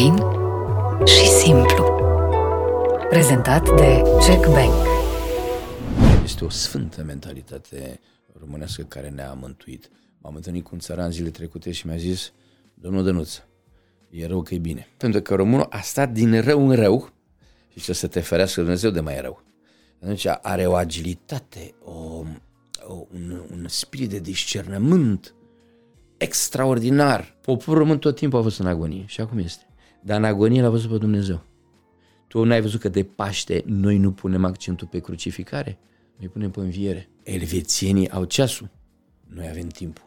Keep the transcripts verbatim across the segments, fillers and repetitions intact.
fain și simplu. Prezentat de Czech Bank. Este o sfântă mentalitate românească care ne-a mântuit. M-am întâlnit cu un țăran zile trecute și mi-a zis: domnul Dănuț, e rău că e bine. Pentru că românul a stat din rău în rău și ce să te ferească Dumnezeu de mai rău. Atunci are o agilitate, o, o, un, un spirit de discernământ extraordinar. Poporul român tot timpul a fost în agonie și acum este. Dar în agonie l-a văzut pe Dumnezeu. Tu n-ai văzut că de Paște noi nu punem accentul pe crucificare? Noi punem pe înviere. Elvețienii au ceasul, noi avem timpul.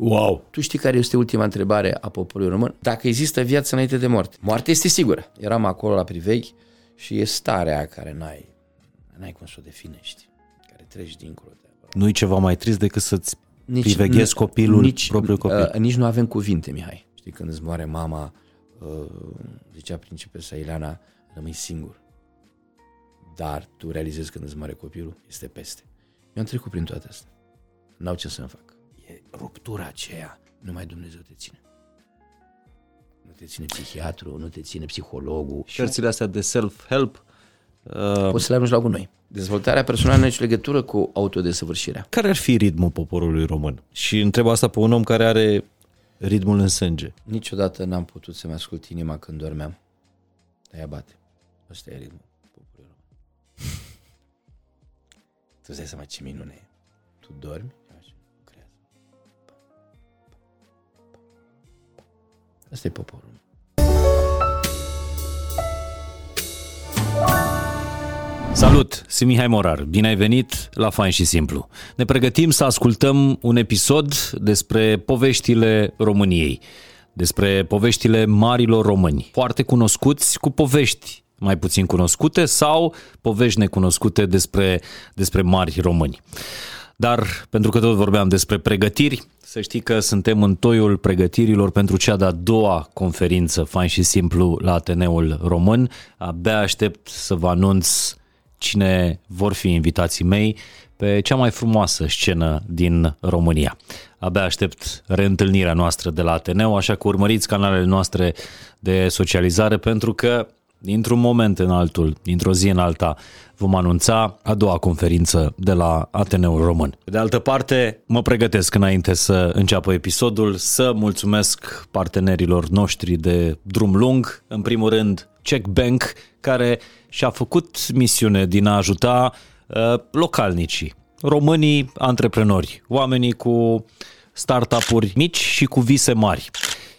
Wow! Tu știi care este ultima întrebare a poporului român? Dacă există viață înainte de moarte. Moartea este sigură. Eram acolo la Priveghi și e starea care n-ai, n-ai cum să o definești, care treci dincolo de acolo. Nu-i ceva mai trist decât să-ți nici, priveghezi copilul, nici, propriul copil? Uh, nici nu avem cuvinte, Mihai. Știi, când îți moare mama, uh, zicea principesa Ileana, rămâi singur. Dar tu realizezi când îți moare copilul, este peste. Mi-am trecut prin toate astea. N-au ce să-mi fac. E ruptura aceea. Numai Dumnezeu te ține. Nu te ține psihiatru, nu te ține psihologul. Cărțile astea de self-help uh... poți să le ajungi la gunoi. Dezvoltarea personală nu are nicio legătură cu autodesăvârșirea. Care ar fi ritmul poporului român? Și întreb asta pe un om care are ritmul în sânge. Niciodată n-am putut să-mi ascult inima când dormeam. Aia bate. Asta e ritmul poporului român. Tu îți dai seama ce minune e. Tu dormi și creează. Asta e poporul. Salut, sunt Mihai Morar. Bine ai venit la Fain și Simplu. Ne pregătim să ascultăm un episod despre poveștile României, despre poveștile marilor români, foarte cunoscuți, cu povești mai puțin cunoscute sau povești necunoscute despre, despre mari români. Dar pentru că tot vorbeam despre pregătiri, să știi că suntem în toiul pregătirilor pentru cea de-a doua conferință Fain și Simplu la Ateneul Român. Abia aștept să vă anunț cine vor fi invitații mei pe cea mai frumoasă scenă din România. Abia aștept reîntâlnirea noastră de la Ateneu, așa că urmăriți canalele noastre de socializare, pentru că dintr-un moment în altul, dintr-o zi în alta, vom anunța a doua conferință de la Ateneul Român. De altă parte, mă pregătesc înainte să înceapă episodul să mulțumesc partenerilor noștri de drum lung, în primul rând Czech Bank, care și-a făcut misiune din a ajuta uh, localnicii, românii antreprenori, oamenii cu startup-uri mici și cu vise mari.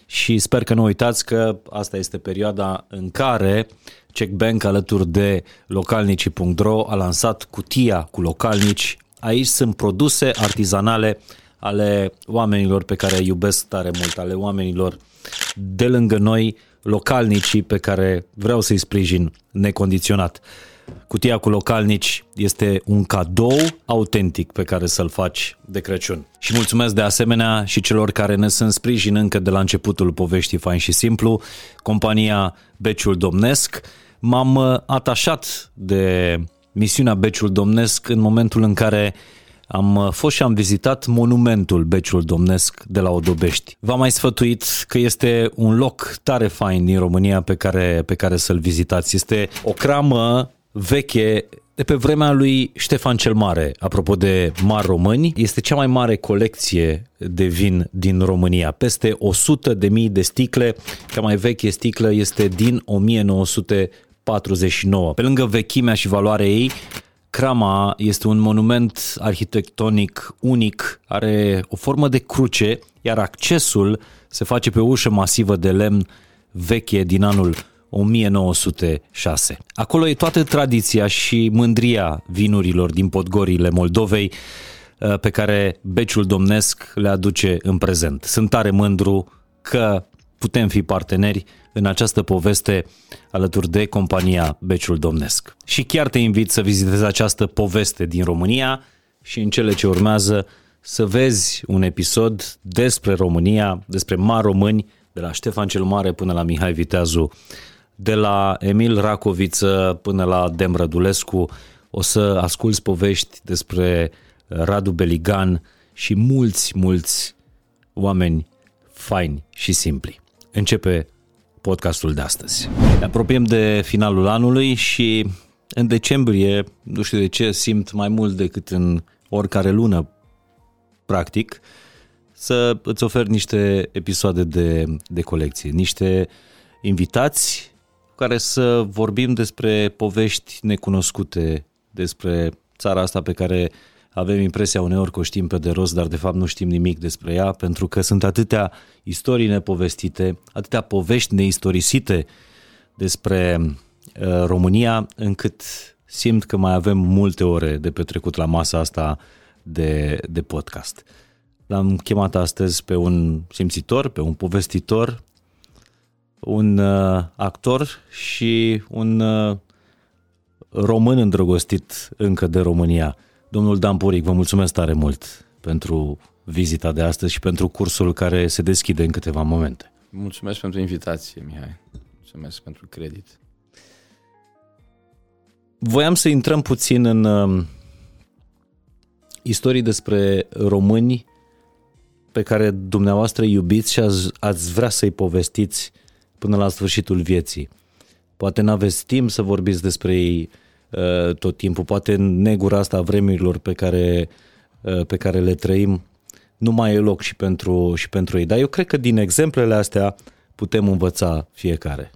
Și sper că nu uitați că asta este perioada în care Czech Bank, alături de localnici punct ro, a lansat cutia cu localnici. Aici sunt produse artizanale ale oamenilor pe care îi iubesc tare mult, ale oamenilor de lângă noi, localnicii pe care vreau să-i sprijin necondiționat. Cutia cu localnici este un cadou autentic pe care să-l faci de Crăciun. Și mulțumesc de asemenea și celor care ne sunt sprijin încă de la începutul poveștii Fain și Simplu, compania Beciul Domnesc. M-am atașat de misiunea Beciul Domnesc în momentul în care am fost și am vizitat monumentul Beciul Domnesc de la Odobești. V-am mai sfătuit că este un loc tare fain din România pe care, pe care să-l vizitați. Este o cramă veche de pe vremea lui Ștefan cel Mare, apropo de mari români. Este cea mai mare colecție de vin din România, peste o sută de mii de sticle. Cea mai veche sticlă este din o mie nouă sute patruzeci și nouă. Pe lângă vechimea și valoarea ei, crama este un monument arhitectonic unic, are o formă de cruce, iar accesul se face pe o ușă masivă de lemn veche din anul o mie nouă sute șase. Acolo e toată tradiția și mândria vinurilor din podgorile Moldovei pe care Beciul Domnesc le aduce în prezent. Sunt tare mândru că putem fi parteneri în această poveste alături de compania Beciul Domnesc. Și chiar te invit să vizitezi această poveste din România și în cele ce urmează să vezi un episod despre România, despre mari români, de la Ștefan cel Mare până la Mihai Viteazu, de la Emil Racoviță până la Dem Rădulescu. O să asculți povești despre Radu Beligan și mulți, mulți oameni faini și simpli. Începe podcastul de astăzi. Ne apropiem de finalul anului și în decembrie, nu știu de ce, simt mai mult decât în oricare lună, practic, să îți ofer niște episoade de, de colecție, niște invitați cu care să vorbim despre povești necunoscute, despre țara asta pe care avem impresia uneori că o știm pe de rost, dar de fapt nu știm nimic despre ea, pentru că sunt atâtea istorii nepovestite, atâtea povești neistorisite despre uh, România, încât simt că mai avem multe ore de petrecut la masa asta de, de podcast. L-am chemat astăzi pe un simțitor, pe un povestitor, un uh, actor și un uh, român îndrăgostit încă de România. Domnul Dan Puric, vă mulțumesc tare mult pentru vizita de astăzi și pentru cursul care se deschide în câteva momente. Mulțumesc pentru invitație, Mihai. Mulțumesc pentru credit. Voiam să intrăm puțin în uh, istorii despre români pe care dumneavoastră iubiți și ați, ați vrea să-i povestiți până la sfârșitul vieții. Poate n-aveți timp să vorbiți despre ei uh, tot timpul, poate negura asta a vremurilor pe care, uh, pe care le trăim nu mai e loc și pentru, și pentru ei. Dar eu cred că din exemplele astea putem învăța fiecare.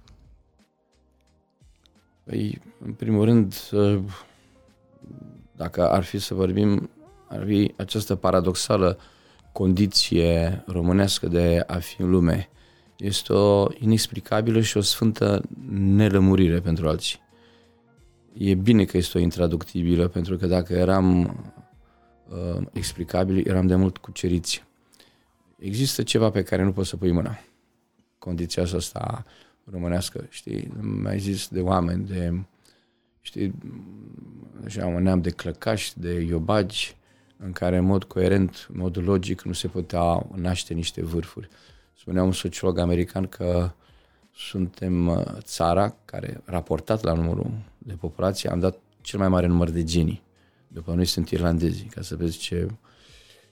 Păi, în primul rând, uh, dacă ar fi să vorbim, ar fi această paradoxală condiție românească de a fi în lume. Este o inexplicabilă și o sfântă nelămurire pentru alții. E bine că este o intraductibilă, pentru că dacă eram uh, explicabili, eram de mult cuceriți. Există ceva pe care nu poți să pui mâna. Condiția asta românească, știi, mai zis de oameni, de, știi, așa, un neam de clăcași, de iobagi, în care în mod coerent, în mod logic, nu se putea naște niște vârfuri. Spunea un sociolog american că suntem țara care, raportat la numărul de populație, am dat cel mai mare număr de genii. După noi sunt irlandezii, ca să vezi ce...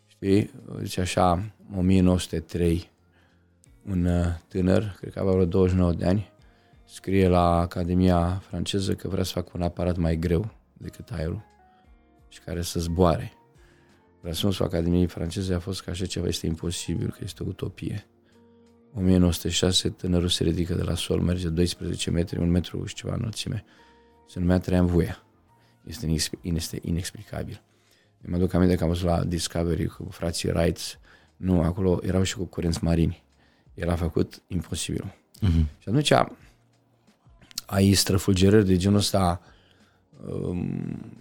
Știi? Zice așa, nouăsprezece zero trei, un tânăr, cred că avea vreo douăzeci și nouă de ani, scrie la Academia franceză că vrea să facă un aparat mai greu decât aerul și care să zboare. Răspunsul Academiei franceze a fost că așa ceva este imposibil, că este o utopie. nouăsprezece zero șase, tânărul se ridică de la sol, merge doisprezece metri, un metru și ceva înălțime. Se numea Tramvoia. Este, este inexplicabil. Mă duc aminte că am văzut la Discovery cu frații Wrights. Nu, acolo erau și cu curenți marini. El a făcut imposibil. Uh-huh. Și atunci ai străfulgerări de genul ăsta.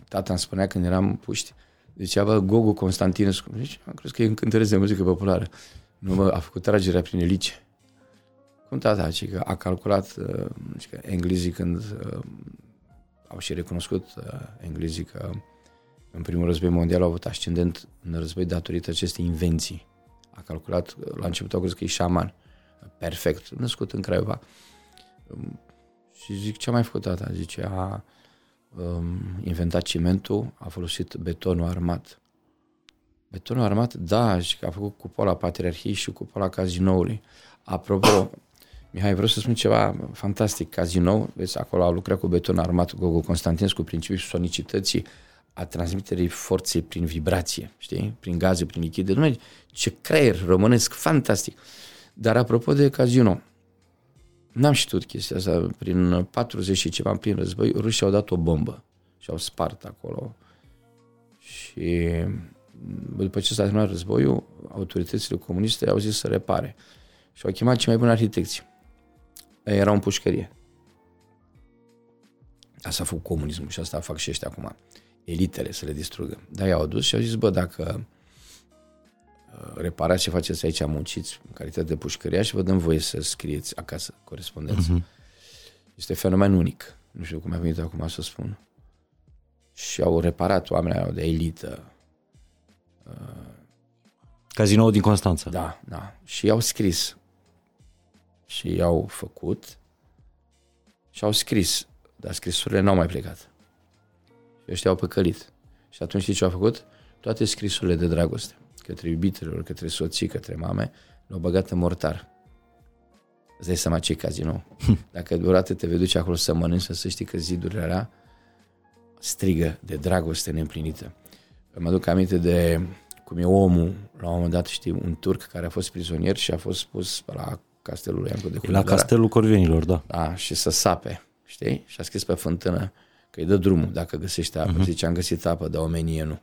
Tata îmi spunea când eram puști, zicea, bă, Gogu Constantinescu. Zice, am crezut că e cântăresc de muzică populară. Nu, bă, a făcut tragerea prin elice. Cum tata? Zice că a calculat uh, zice, englezii când uh, au și recunoscut uh, englezii că în primul război mondial au avut ascendent în război datorită acestei invenții. A calculat, la început au crezut că e șaman. Perfect, născut în Craiova. Um, și zic, ce a mai făcut tata? Zice, a... inventat cimentul, a folosit betonul armat. Betonul armat, da, și a făcut cupola Patriarhiei și cupola Cazinoului. Apropo, Mihai, vreau să spun ceva fantastic. Cazinou, vezi, acolo a lucrat cu beton armat Gogu Constantinescu, principiul sonicității, a transmiterii forței prin vibrație, știi? Prin gaze, prin lichide. Dumnezeu, ce creier românesc, fantastic. Dar apropo de Cazinou, n-am știut chestia asta, prin patruzeci și ceva, prin război, rușii au dat o bombă și au spart acolo. Și după ce s-a terminat războiul, autoritățile comuniste au zis să repare. Și au chemat cei mai buni arhitecți. Erau în pușcărie. Asta a făcut comunismul și asta fac și ăștia acum. Elitele să le distrugă. Dar i-au adus și au zis, bă, dacă reparați ce faceți aici, munciți în calitate de pușcăria și vă dăm voie să scrieți acasă corespondență. Uh-huh. Este fenomen unic. Nu știu cum mi-a venit acum să spun. Și au reparat oamenii de elită. Cazinoul din Constanța. Da, da. Și i-au scris. Și i-au făcut. Și au scris. Dar scrisurile n-au mai plecat. Și ăștia au păcălit. Și atunci știi ce au făcut? Toate scrisurile de dragoste către iubitelor, către soții, către mame, l-au băgat în mortar. Îți dai seama ce-i casino. Dacă vreodată te vei duce acolo să mănânci, să știi că zidurile alea strigă de dragoste neîmplinită. Mă duc aminte de cum e omul, la un moment dat, știi, un turc care a fost prizonier și a fost pus la castelul lui Iancu de Hunedoara. La castelul Corvinilor, da. Da, și să sape, știi? Și a scris pe fântână că îi dă drumul dacă găsește apă. Uh-huh. Zice, am găsit apă, dar omenie nu.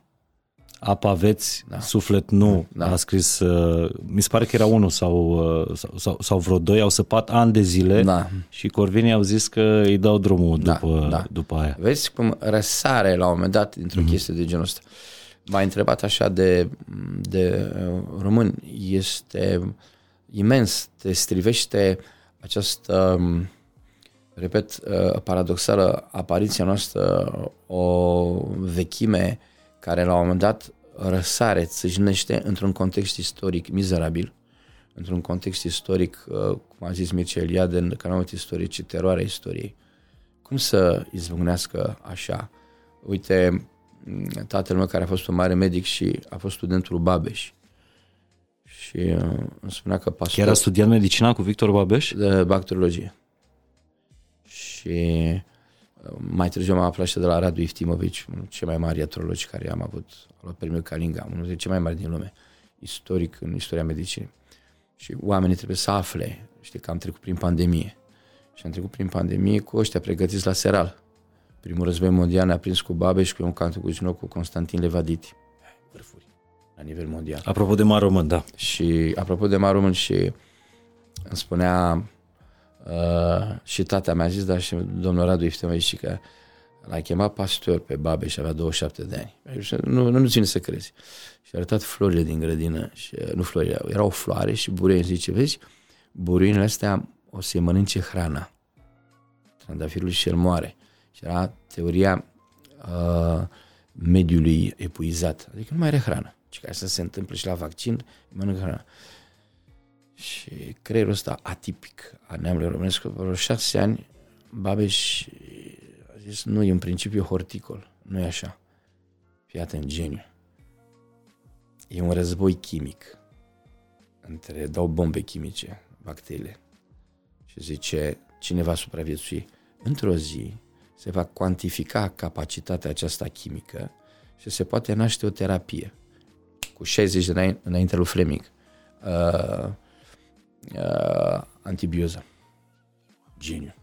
Apa aveți, da. Suflet nu, da. A scris, uh, mi se pare că era unul sau, uh, sau, sau vreo doi, au săpat ani de zile, da. Și corvinii au zis că îi dau drumul, da, după, da. După aia. Vezi cum răsare la un moment dat dintr-o mm-hmm. chestie de genul ăsta. M-a întrebat așa de, de român, este imens, te strivește această, repet, paradoxală apariția noastră, o vechime care la un moment dat răsare, țâșnește într-un context istoric mizerabil, într-un context istoric, cum a zis Mircea Eliade în Canalul Istorice, teroarea istoriei. Cum să izbucnească așa? Uite, tatăl meu care a fost un mare medic și a fost studentul Babeș și îmi spunea că pastor... Chiar a studiat medicina cu Victor Babeș? De bacteriologie. Și... mai târziu m-am aflat și de la Radu Iftimovici, unul dintre cei mai mari iatrologi care am avut, a luat premiul Kalinga, unul dintre cei mai mari din lume, istoric în istoria medicinei. Și oamenii trebuie să afle, știi că am trecut prin pandemie. Și am trecut prin pandemie cu ăștia pregătiți la seral. Primul război mondial ne-a prins cu Babeș, cu un Cantucucino, cu Constantin Levaditi. Vârfuri, la nivel mondial. Apropo de mari român, da. Și apropo de mari român, și îmi spunea... Uh, și tata mi-a zis, dar și domnul Radu Iftimovici, că l-a chemat pastor pe Babeș și avea douăzeci și șapte de ani. Nu, nu ține să crezi. Și a arătat florile din grădină, și, nu florile, era o floare și buruieni. Zice, vezi, buruienile astea o să-i mănânce hrana trandafirul și el moare. Și era teoria uh, mediului epuizat. Adică nu mai are hrană. Și ca să se întâmple și la vaccin, mănâncă hrana. Și creierul ăsta atipic a neamului românesc, vreo șase ani, Babeș a zis, nu, e în principiu horticol, nu e așa. Fii atent, geniu. E un război chimic. Între, dau bombe chimice, bacteriile. Și zice, cine va supraviețui? Într-o zi se va cuantifica capacitatea aceasta chimică și se poate naște o terapie. Cu șaizeci de ani înainte lui Fleming. Uh, Uh, antibioza. Geniu.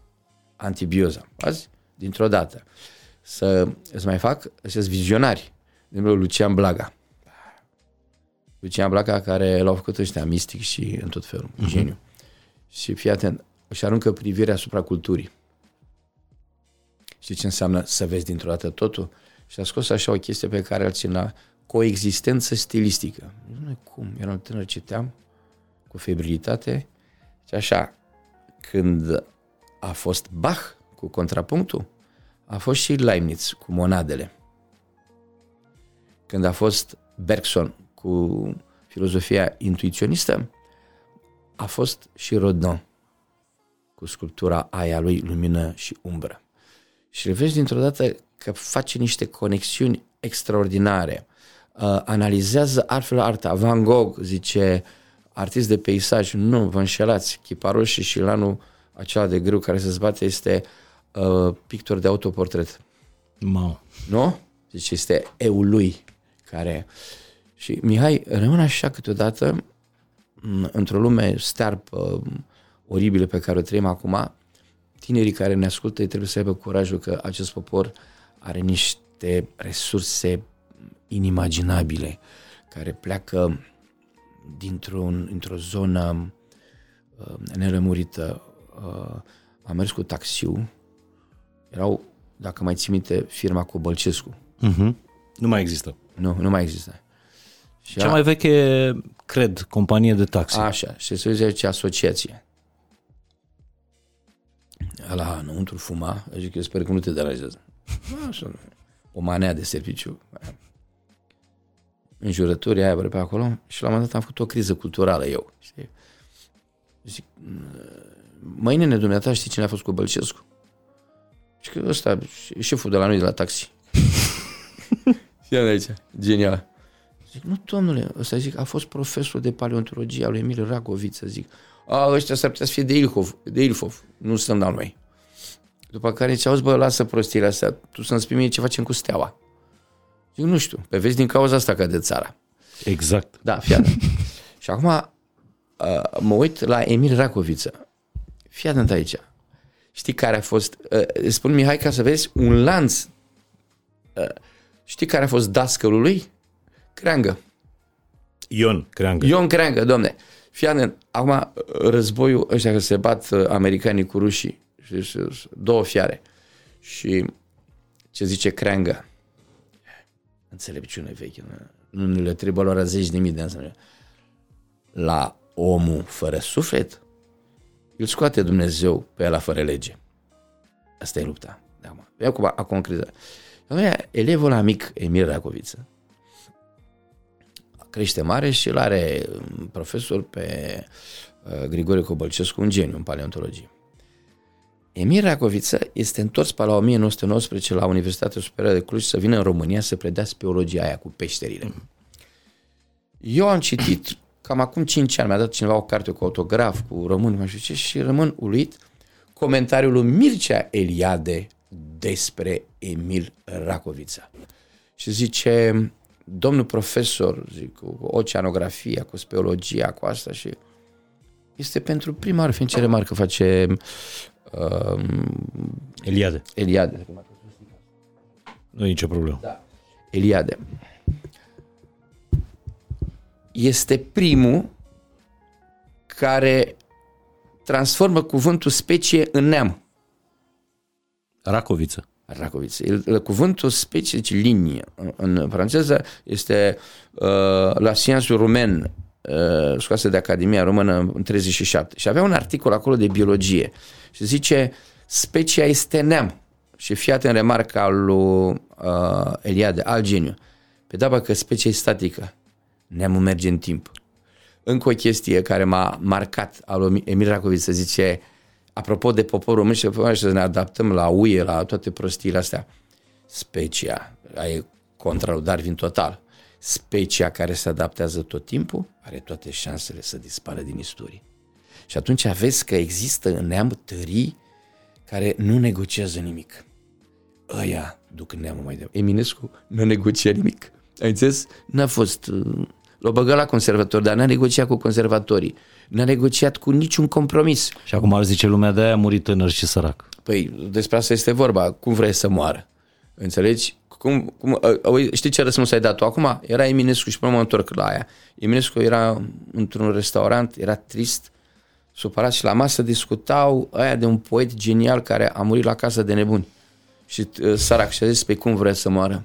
Antibioza. Azi, dintr-o dată. Să îți mai fac acest vizionari. De exemplu, Lucian Blaga. Lucian Blaga, care l-au făcut ăștia mistic și în tot felul. Uh-huh. Geniu. Și fii atent, își aruncă privirea asupra culturii. Știi ce înseamnă să vezi dintr-o dată totul? Și a scos așa o chestie pe care îl țin la coexistență stilistică. Nu cum, eram tânăr, citeam cu febrilitate și așa, când a fost Bach cu contrapunctul, a fost și Leibniz cu monadele. Când a fost Bergson cu filozofia intuiționistă, a fost și Rodin cu sculptura aia lui Lumină și Umbră. Și le vezi dintr-o dată că face niște conexiuni extraordinare. Uh, analizează altfel arta. Van Gogh zice... artist de peisaj, nu, vă înșelați. Chiparul și șilanul acela de grâu care se zbate este uh, pictor de autoportret. Mau. Nu? Deci este eu lui care... Și Mihai rămâne așa câteodată m- într-o lume stearpă, oribilă pe care o trăim acum. Tinerii care ne ascultă trebuie să aibă curajul că acest popor are niște resurse inimaginabile care pleacă dintr-un, dintr-o zonă uh, nelămurită. Uh, am mers cu taxiul, erau, dacă mai ții minte, firma cu Bălcescu. Uh-huh. Nu mai există. Nu, nu mai există. Și Cea a... mai veche, cred, companie de taxi. Așa, și se zice ce asociație. Ala înăuntru fuma, zic că sper că nu te deranjează. Așa, o manea de serviciu. În jurături, aia pe acolo, și la un moment dat am făcut o criză culturală eu. Știi? Zic, mâine ne dumneata, știi cine a fost cu Bălcescu? Și că ăsta, șeful de la noi, de la taxi. Ia de aici, genial. Zic, nu, domnule, ăsta zic, a fost profesor de paleontologie al lui Emil Ragoviță, zic, a, ăștia s-ar putea să fie de Ilfov, de Ilfov, nu sunt al noi. După care zice, auzi, bă, lasă prostiile astea, tu să-mi spui mie ce facem cu Steaua. Zic, nu știu, pe vezi din cauza asta că de țara. Exact. Da, fiat. Și acum uh, mă uit la Emil Racoviță. Fii atent aici. Știi care a fost, uh, spune Mihai ca să vezi, un lanț. Uh, știi care a fost dascălul lui? Creangă. Ion Creangă. Ion Creangă, domne. Fii atent. Acum războiul ăștia că se bat uh, americanii cu rușii. Și două fiare. Și ce zice Creangă? Înțelepciune veche. Nu, nu le trebuie lor zeci de mii de ani. La omul fără suflet, îl scoate Dumnezeu pe ăla fără lege. Asta e lupta. Da, acum, acum criza. Elevul ăla mic, Emil Racoviță, crește mare și îl are profesor pe Grigore Cobălcescu, un geniu în paleontologie. Emil Racoviță este întors pe la nouăsprezece nouăsprezece la Universitatea Superioară de Cluj să vină în România să predea speologia aia cu peșterile. Eu am citit, cam acum cinci ani mi-a dat cineva o carte cu autograf, cu români, mai știu ce, și rămân uluit comentariul lui Mircea Eliade despre Emil Racoviță. Și zice, domnul profesor, zic, cu oceanografia, cu speologia, cu asta și este pentru prima oară, fiind ce remarcă face... Uh, Eliade. Eliade. Nu e nicio problemă. Da. Eliade. Este primul care transformă cuvântul specie în neam. Racoviță. Racoviță. El, cuvântul specie, deci linie, în, în franceză, este uh, la sciențul rumen, scoasă de Academia Română în treizeci și șapte și avea un articol acolo de biologie și zice specia este neam și fii atent în remarca lui uh, Eliade, al geniu pe da, bă, că specia e statică, neamul merge în timp. Încă o chestie care m-a marcat al Emil Racoviță, zice apropo de poporul român și să ne adaptăm la U E, la toate prostiile astea, specia e contra lui Darwin total. Specia care se adaptează tot timpul are toate șansele să dispară din istorie. Și atunci vezi că există în neam tării care nu negociază nimic. Ăia duc neamul mai departe. Eminescu nu negocia nimic. Ai înțeles? N-a fost... L-a băgat la conservator, dar n-a negociat cu conservatorii. N-a negociat cu niciun compromis. Și acum ar zice lumea, de aia a murit tânăr și sărac. Păi despre asta este vorba. Cum vrei să moară? Înțelegi? Cum, cum, știi ce răspuns ai dat tu acum? Era Eminescu și până mă întorc la aia. Eminescu era într-un restaurant, era trist, supărat și la masă discutau aia de un poet genial care a murit la casă de nebuni. Și uh, sărac și a zis, pe cum vrea să moară?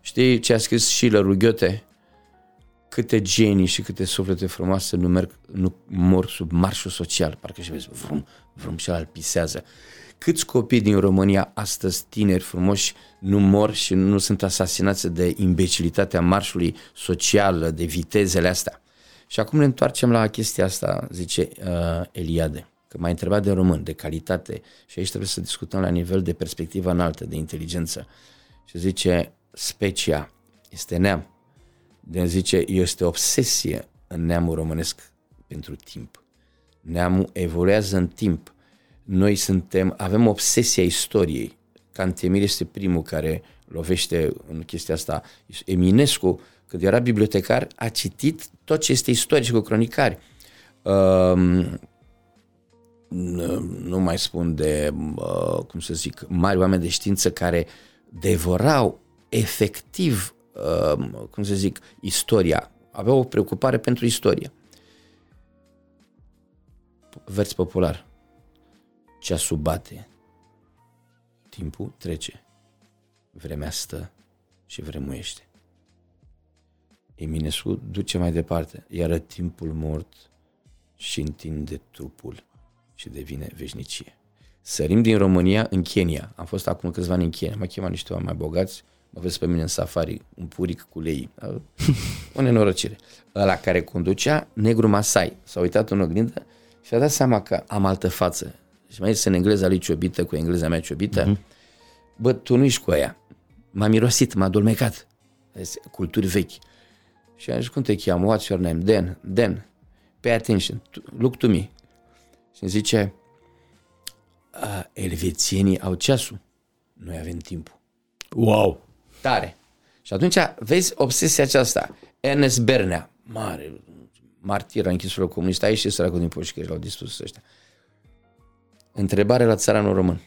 Știi ce a scris Schiller-ul Goethe? Câte genii și câte suflete frumoase nu, merg, nu mor sub marșul social. Parcă și vezi, vrum, vrum și ăla îl pisează. Câți copii din România astăzi, tineri frumoși, nu mor și nu sunt asasinați de imbecilitatea marșului social, de vitezele astea. Și acum ne întoarcem la chestia asta, zice uh, Eliade, că m-a întrebat de român, de calitate și aici trebuie să discutăm la nivel de perspectivă înaltă, de inteligență. Și zice, specia este neam. De zice, este obsesie în neamul românesc pentru timp. Neamul evoluează în timp. Noi suntem, avem obsesia istoriei. Cantemir este primul care lovește în chestia asta. Eminescu, când era bibliotecar, a citit tot ce este istoric cu cronicari. Uh, nu mai spun de, uh, cum să zic, mari oameni de știință care devorau efectiv, uh, cum să zic, istoria. Aveau o preocupare pentru istorie. Vers popular. Ceasul bate, timpul trece, vremea stă și vremuiește. Eminescu duce mai departe, iară timpul mort și întinde trupul și devine veșnicie. Sărim din România în Kenya, am fost acum câțiva ani în Kenya, m-a chemat niște oameni mai bogați, mă vezi pe mine în safari, un puric cu lei, o nenorocire. Ăla care conducea, negru Masai, s-a uitat în oglindă și a dat seama că am altă față. Și mai zis în engleza lui ciobită cu engleza mea ciobită, uh-huh. Bă, tu nu ești cu aia. M-a mirosit, m-a adulmecat. Culturi vechi. Și am zis, cum te cheamă? What's your name? Dan. Dan. pay attention, look to me. Și îmi zice, elvețienii au ceasul, noi avem timpul. Wow! Tare! Și atunci vezi obsesia aceasta. Ernest Bernea, mare martir a închisorilor comuniste, a ieșit săracul din poșcă, l-au distrus ăștia. Întrebare la țăranul român.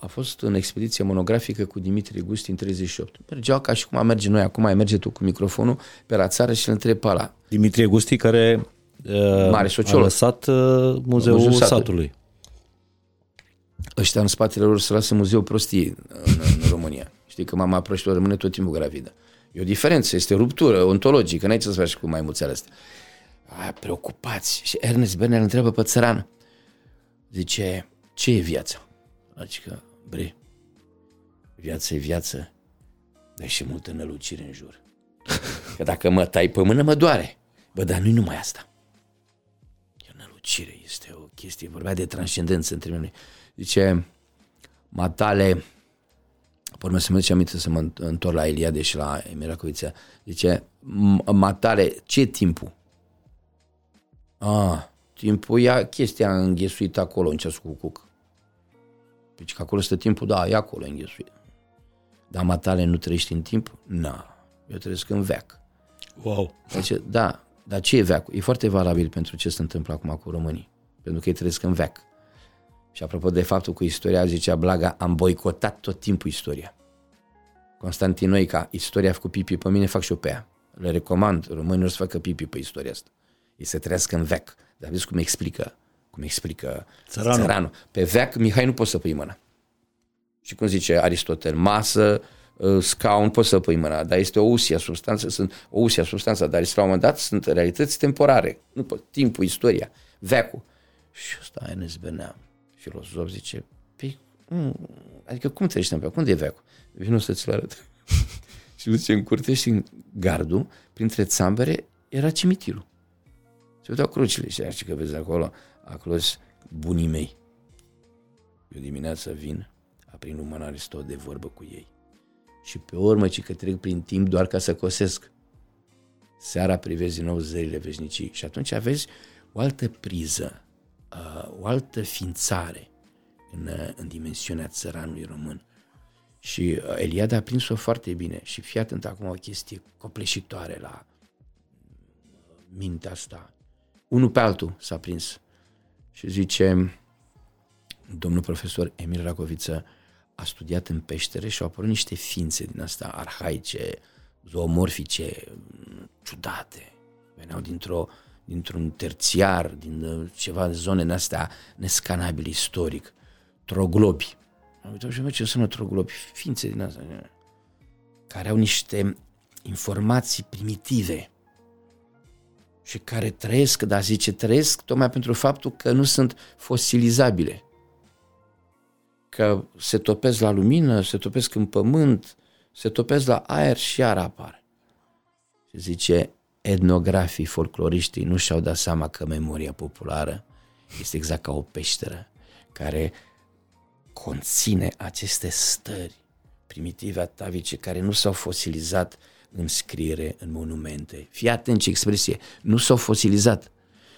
A fost în expediție monografică cu Dimitrie Gusti în treizeci și opt. Mergeau ca și cum a merge noi acum, ai merge tu cu microfonul pe la țară și îl întrebi pe ala. Dimitrie Gusti, care mare sociolog, a lăsat muzeul, muzeul satului. Ăștia în spatele lor să lasă muzeul prostiei în, în România. Știi că mama proștilor rămâne tot timpul gravidă. E o diferență, este o ruptură ontologică, n-ai ce să faci cu mai mulți ale astea. A, preocupați. Și Ernest Bernea îl întreabă pe țăran. Zice, ce e viața? Adică, bre, viața e viață, dar și multă nălucire în jur. Că dacă mă tai pe mână, mă doare. Bă, dar nu-i numai asta. E nălucire, este o chestie, vorbea de transcendență între mine. Zice, matale, pormă să mă duce aminte să mă întorc la Eliade și la Miracovița. Zice, matale, ce timpul? Ah, timpul ia chestia înghesuită acolo în ceasul cu cuc. Deci că acolo stă timpul, da, e acolo înghesuit. Dar matale, nu trăiești în timp? Nu, eu trăiesc în veac. Wow. Deci, da, dar ce e veacul? E foarte valabil pentru ce se întâmplă acum cu românii, pentru că ei trăiesc în veac. Și apropo de faptul că istoria, zicea Blaga, am boicotat tot timpul istoria. Constantinoica, istoria a făcut pipi pe mine, fac și eu pe ea. Le recomand românilor să facă pipi pe istoria asta. Ei se trăiască în veac. Dar vezi cum explică cum explică țăranul. țăranul. Pe veac, Mihai, nu poți să pui mâna. Și cum zice Aristotel, masă, scaun, poți să pui mâna, dar este o usia substanță, sunt o usia substanță, dar la un moment dat sunt realități temporare. Nu pot, timpul, istoria, veacul. Și ăsta Ernest Bernea, filozof, zice, păi, adică cum trăiești în veacul? Unde e veacul? Vino să ți-l arăt. Și îl duce în curte și în gardul, printre țambere, era cimitirul. Se uitau crucile și așa că vezi acolo, acolo bunii mei. Eu dimineața vin, aprind un mânar, stau de vorbă cu ei. Și pe urmă, ci că trec prin timp doar ca să cosesc. Seara privezi din nou zările veșnicii. Și atunci aveți o altă priză, o altă ființare în, în dimensiunea țăranului român. Și Eliade a prins-o foarte bine. Și fii atent acum o chestie copleșitoare la mintea asta. Unul pe altul s-a prins. Și zice, domnul profesor Emil Racoviță a studiat în peștere și au apărut niște ființe din astea arhaice, zoomorfice, ciudate. Veneau dintr-o, dintr-un terțiar, din ceva zone din astea nescanabile istoric. Troglobi. Am uitat și mă, ce înseamnă troglobi? Ființe din astea care au niște informații primitive și care trăiesc, dar zice trăiesc tocmai pentru faptul că nu sunt fosilizabile, că se topesc la lumină, se topesc în pământ, se topesc la aer și iar apar. Și zice, etnografii, folcloriștii nu și-au dat seama că memoria populară este exact ca o peșteră care conține aceste stări primitive atavice care nu s-au fosilizat în scriere, în monumente. Fii atent ce expresie, nu s-au fosilizat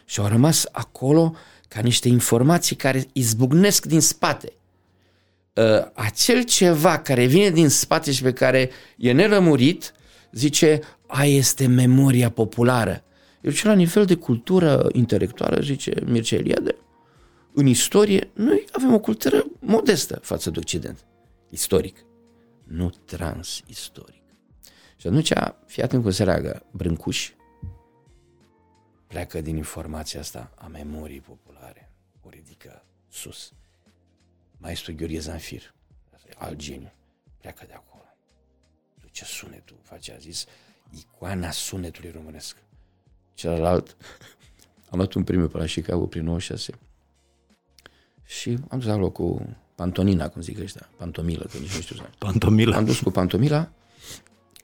și au rămas acolo ca niște informații care izbucnesc din spate. Uh, acel ceva care vine din spate și pe care e nelămurit, zice, aia este memoria populară. Eu zice, la nivel de cultură intelectuală, zice Mircea Eliade, în istorie, noi avem o cultură modestă față de Occident. Istoric. Nu transistoric. Și atunci, fii atent cum se leagă, Brâncuș pleacă din informația asta a memoriei populare. O ridică sus. Maestru Gheorghe Zanfir, alt geniu, pleacă de acolo. Duce sunetul, face, a zis, icoana sunetului românesc. Celălalt, am luat un premiu pe la Chicago prin nouăzeci și șase și am dus acolo cu pantonina, cum zic ăștia, pantomila, că nici nu știu. Pantomila. Am dus cu pantomila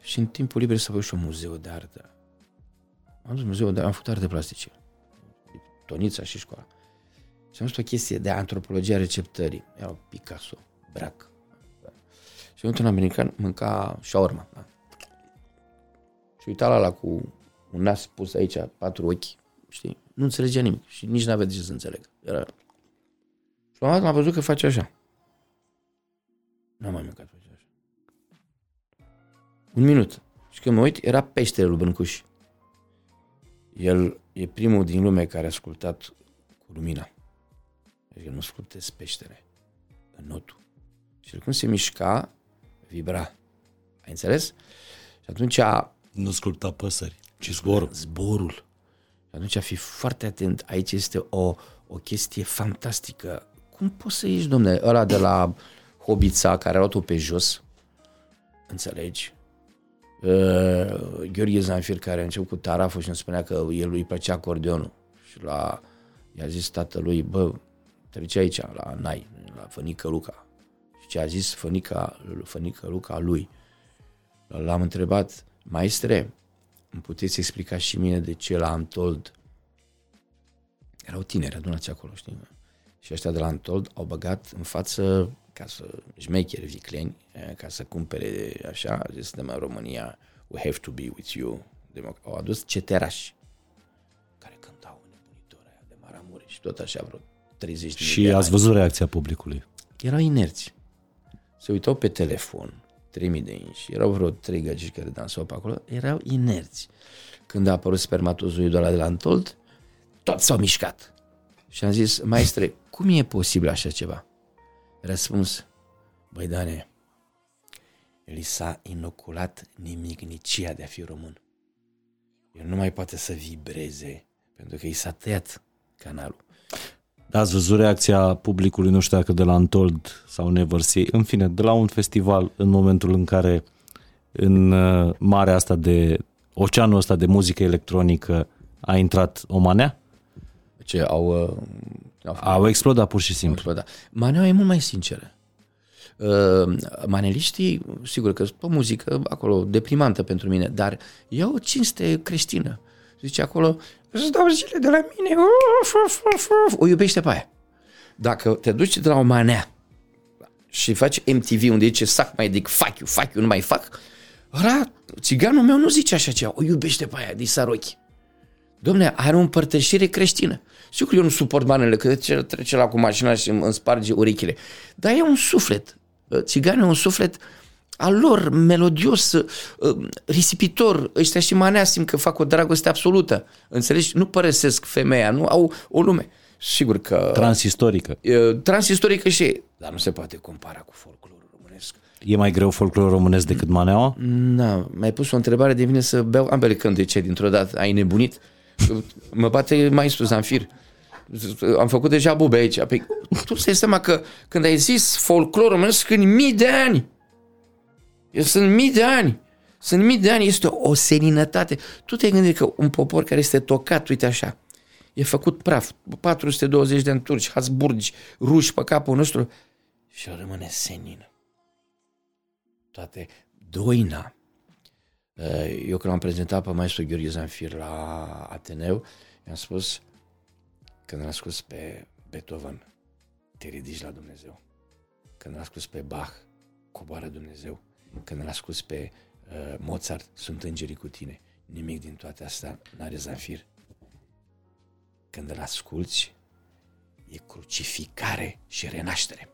și în timpul liber s-a făcut și un muzeu de artă. Am dus muzeul de artă, am făcut arte plastice. Tonița și școala. Și am zis o chestie de antropologia receptării. Erau Picasso, Brac. Și un american mânca șaorma. Da? Și uita la ala cu un nas pus aici, patru ochi, știi? Nu înțelegea nimic și nici n-avea de ce să înțeleg. Era... Și la un moment dat m-a văzut că face așa. N-am mai mâncat, face așa. Un minut. Și când mă uit, era peștele lui Băncuș. El e primul din lume care a ascultat cu lumina. Deci nu ascultezi peștele, în notul. Și cum se mișca, vibra. Ai înțeles? Și atunci a... Nu asculta păsări, ci zborul. Zborul. Și atunci a fi foarte atent. Aici este o, o chestie fantastică. Cum poți să ieși, domne? Ăla de la Hobița, care a luat-o pe jos, înțelegi? Uh, Gheorghe Zanfir, care a început cu taraful și îmi spunea că el îi plăcea acordeonul. Și la... i-a zis tatălui, bă, trece aici, la Nai, la Fănică Luca. Și ce a zis Fănica, Fănică Luca lui? L-am întrebat, maestre, îmi puteți explica și mie de ce la Antold? Erau tineri adunați acolo, știi? Și ăștia de la Antold au băgat în față, ca să, șmecheri vicleni, ca să cumpere așa, a zis, suntem în România, we have to be with you. Au adus ceterași, care cântau nebunitori aia de Maramure și tot așa vreo treizeci de și de ați ani. Văzut reacția publicului? Erau inerți. Se uitau pe telefon, trei mii de inși, erau vreo trei găgici care dansau pe acolo, erau inerți. Când a apărut spermatozoidul ăla de la Antold, toți s-au mișcat. Și am zis, maestre, cum e posibil așa ceva? Răspuns, băi Dane, li s-a inoculat nimicnicia de a fi român. El nu mai poate să vibreze, pentru că i s-a tăiat canalul. Ați văzut reacția publicului, nu știu dacă de la Antold sau Never See, în fine, de la un festival, în momentul în care în marea asta de, oceanul ăsta de muzică electronică a intrat o manea? Ce, au, au, au explodat pur și simplu. Maneaua e mult mai sinceră. Maneliștii, sigur că sunt o muzică acolo deprimantă pentru mine, dar e o cinste creștină. Zice acolo, îți dau zile de la mine, uf, uf, uf, uf. O iubește pe aia. Dacă te duci de la o manea și faci M T V unde zice sac mai dic, fuck you, fuck you, nu mai fac, ăla, țiganul meu nu zice așa ceva, o iubește pe aia, de sarochi. Dom'le, are o împărtășire creștină. Știu că eu nu suport manele, că trece la cu mașina și îmi sparge urechile, dar e un suflet, țiganul e un suflet al lor, melodios, risipitor. Ăștia și manea simt că fac o dragoste absolută. Înțelegi? Nu părăsesc femeia, nu au o lume. Sigur că... Transistorică. Transistorică și... Dar nu se poate compara cu folclorul românesc. E mai greu folclorul românesc decât maneaua? Da. Mi-ai pus o întrebare, devine să beau ambele cântece dintr-o dată. Ai nebunit? Mă bate maestru Zanfir. Am făcut deja bube aici. Păi, tu stai seama că când ai zis folclor românesc în mii de ani... Sunt mii de ani, sunt mii de ani, este o seninătate. Tu te gândești că un popor care este tocat, uite așa, e făcut praf, patru sute douăzeci de ani turci, Habsburgi, ruși pe capul nostru și rămâne senină. Toate, Doina, eu când l-am prezentat pe maestru Gheorghe Zanfir la Ateneu, i-am spus, când l-am scos pe Beethoven, te ridici la Dumnezeu. Când l-am scos pe Bach, coboară Dumnezeu. Când l-a ascultat pe uh, Mozart, sunt îngerii cu tine. Nimic din toate astea n-are Zanfir. Când îl asculți, e crucificare și renaștere.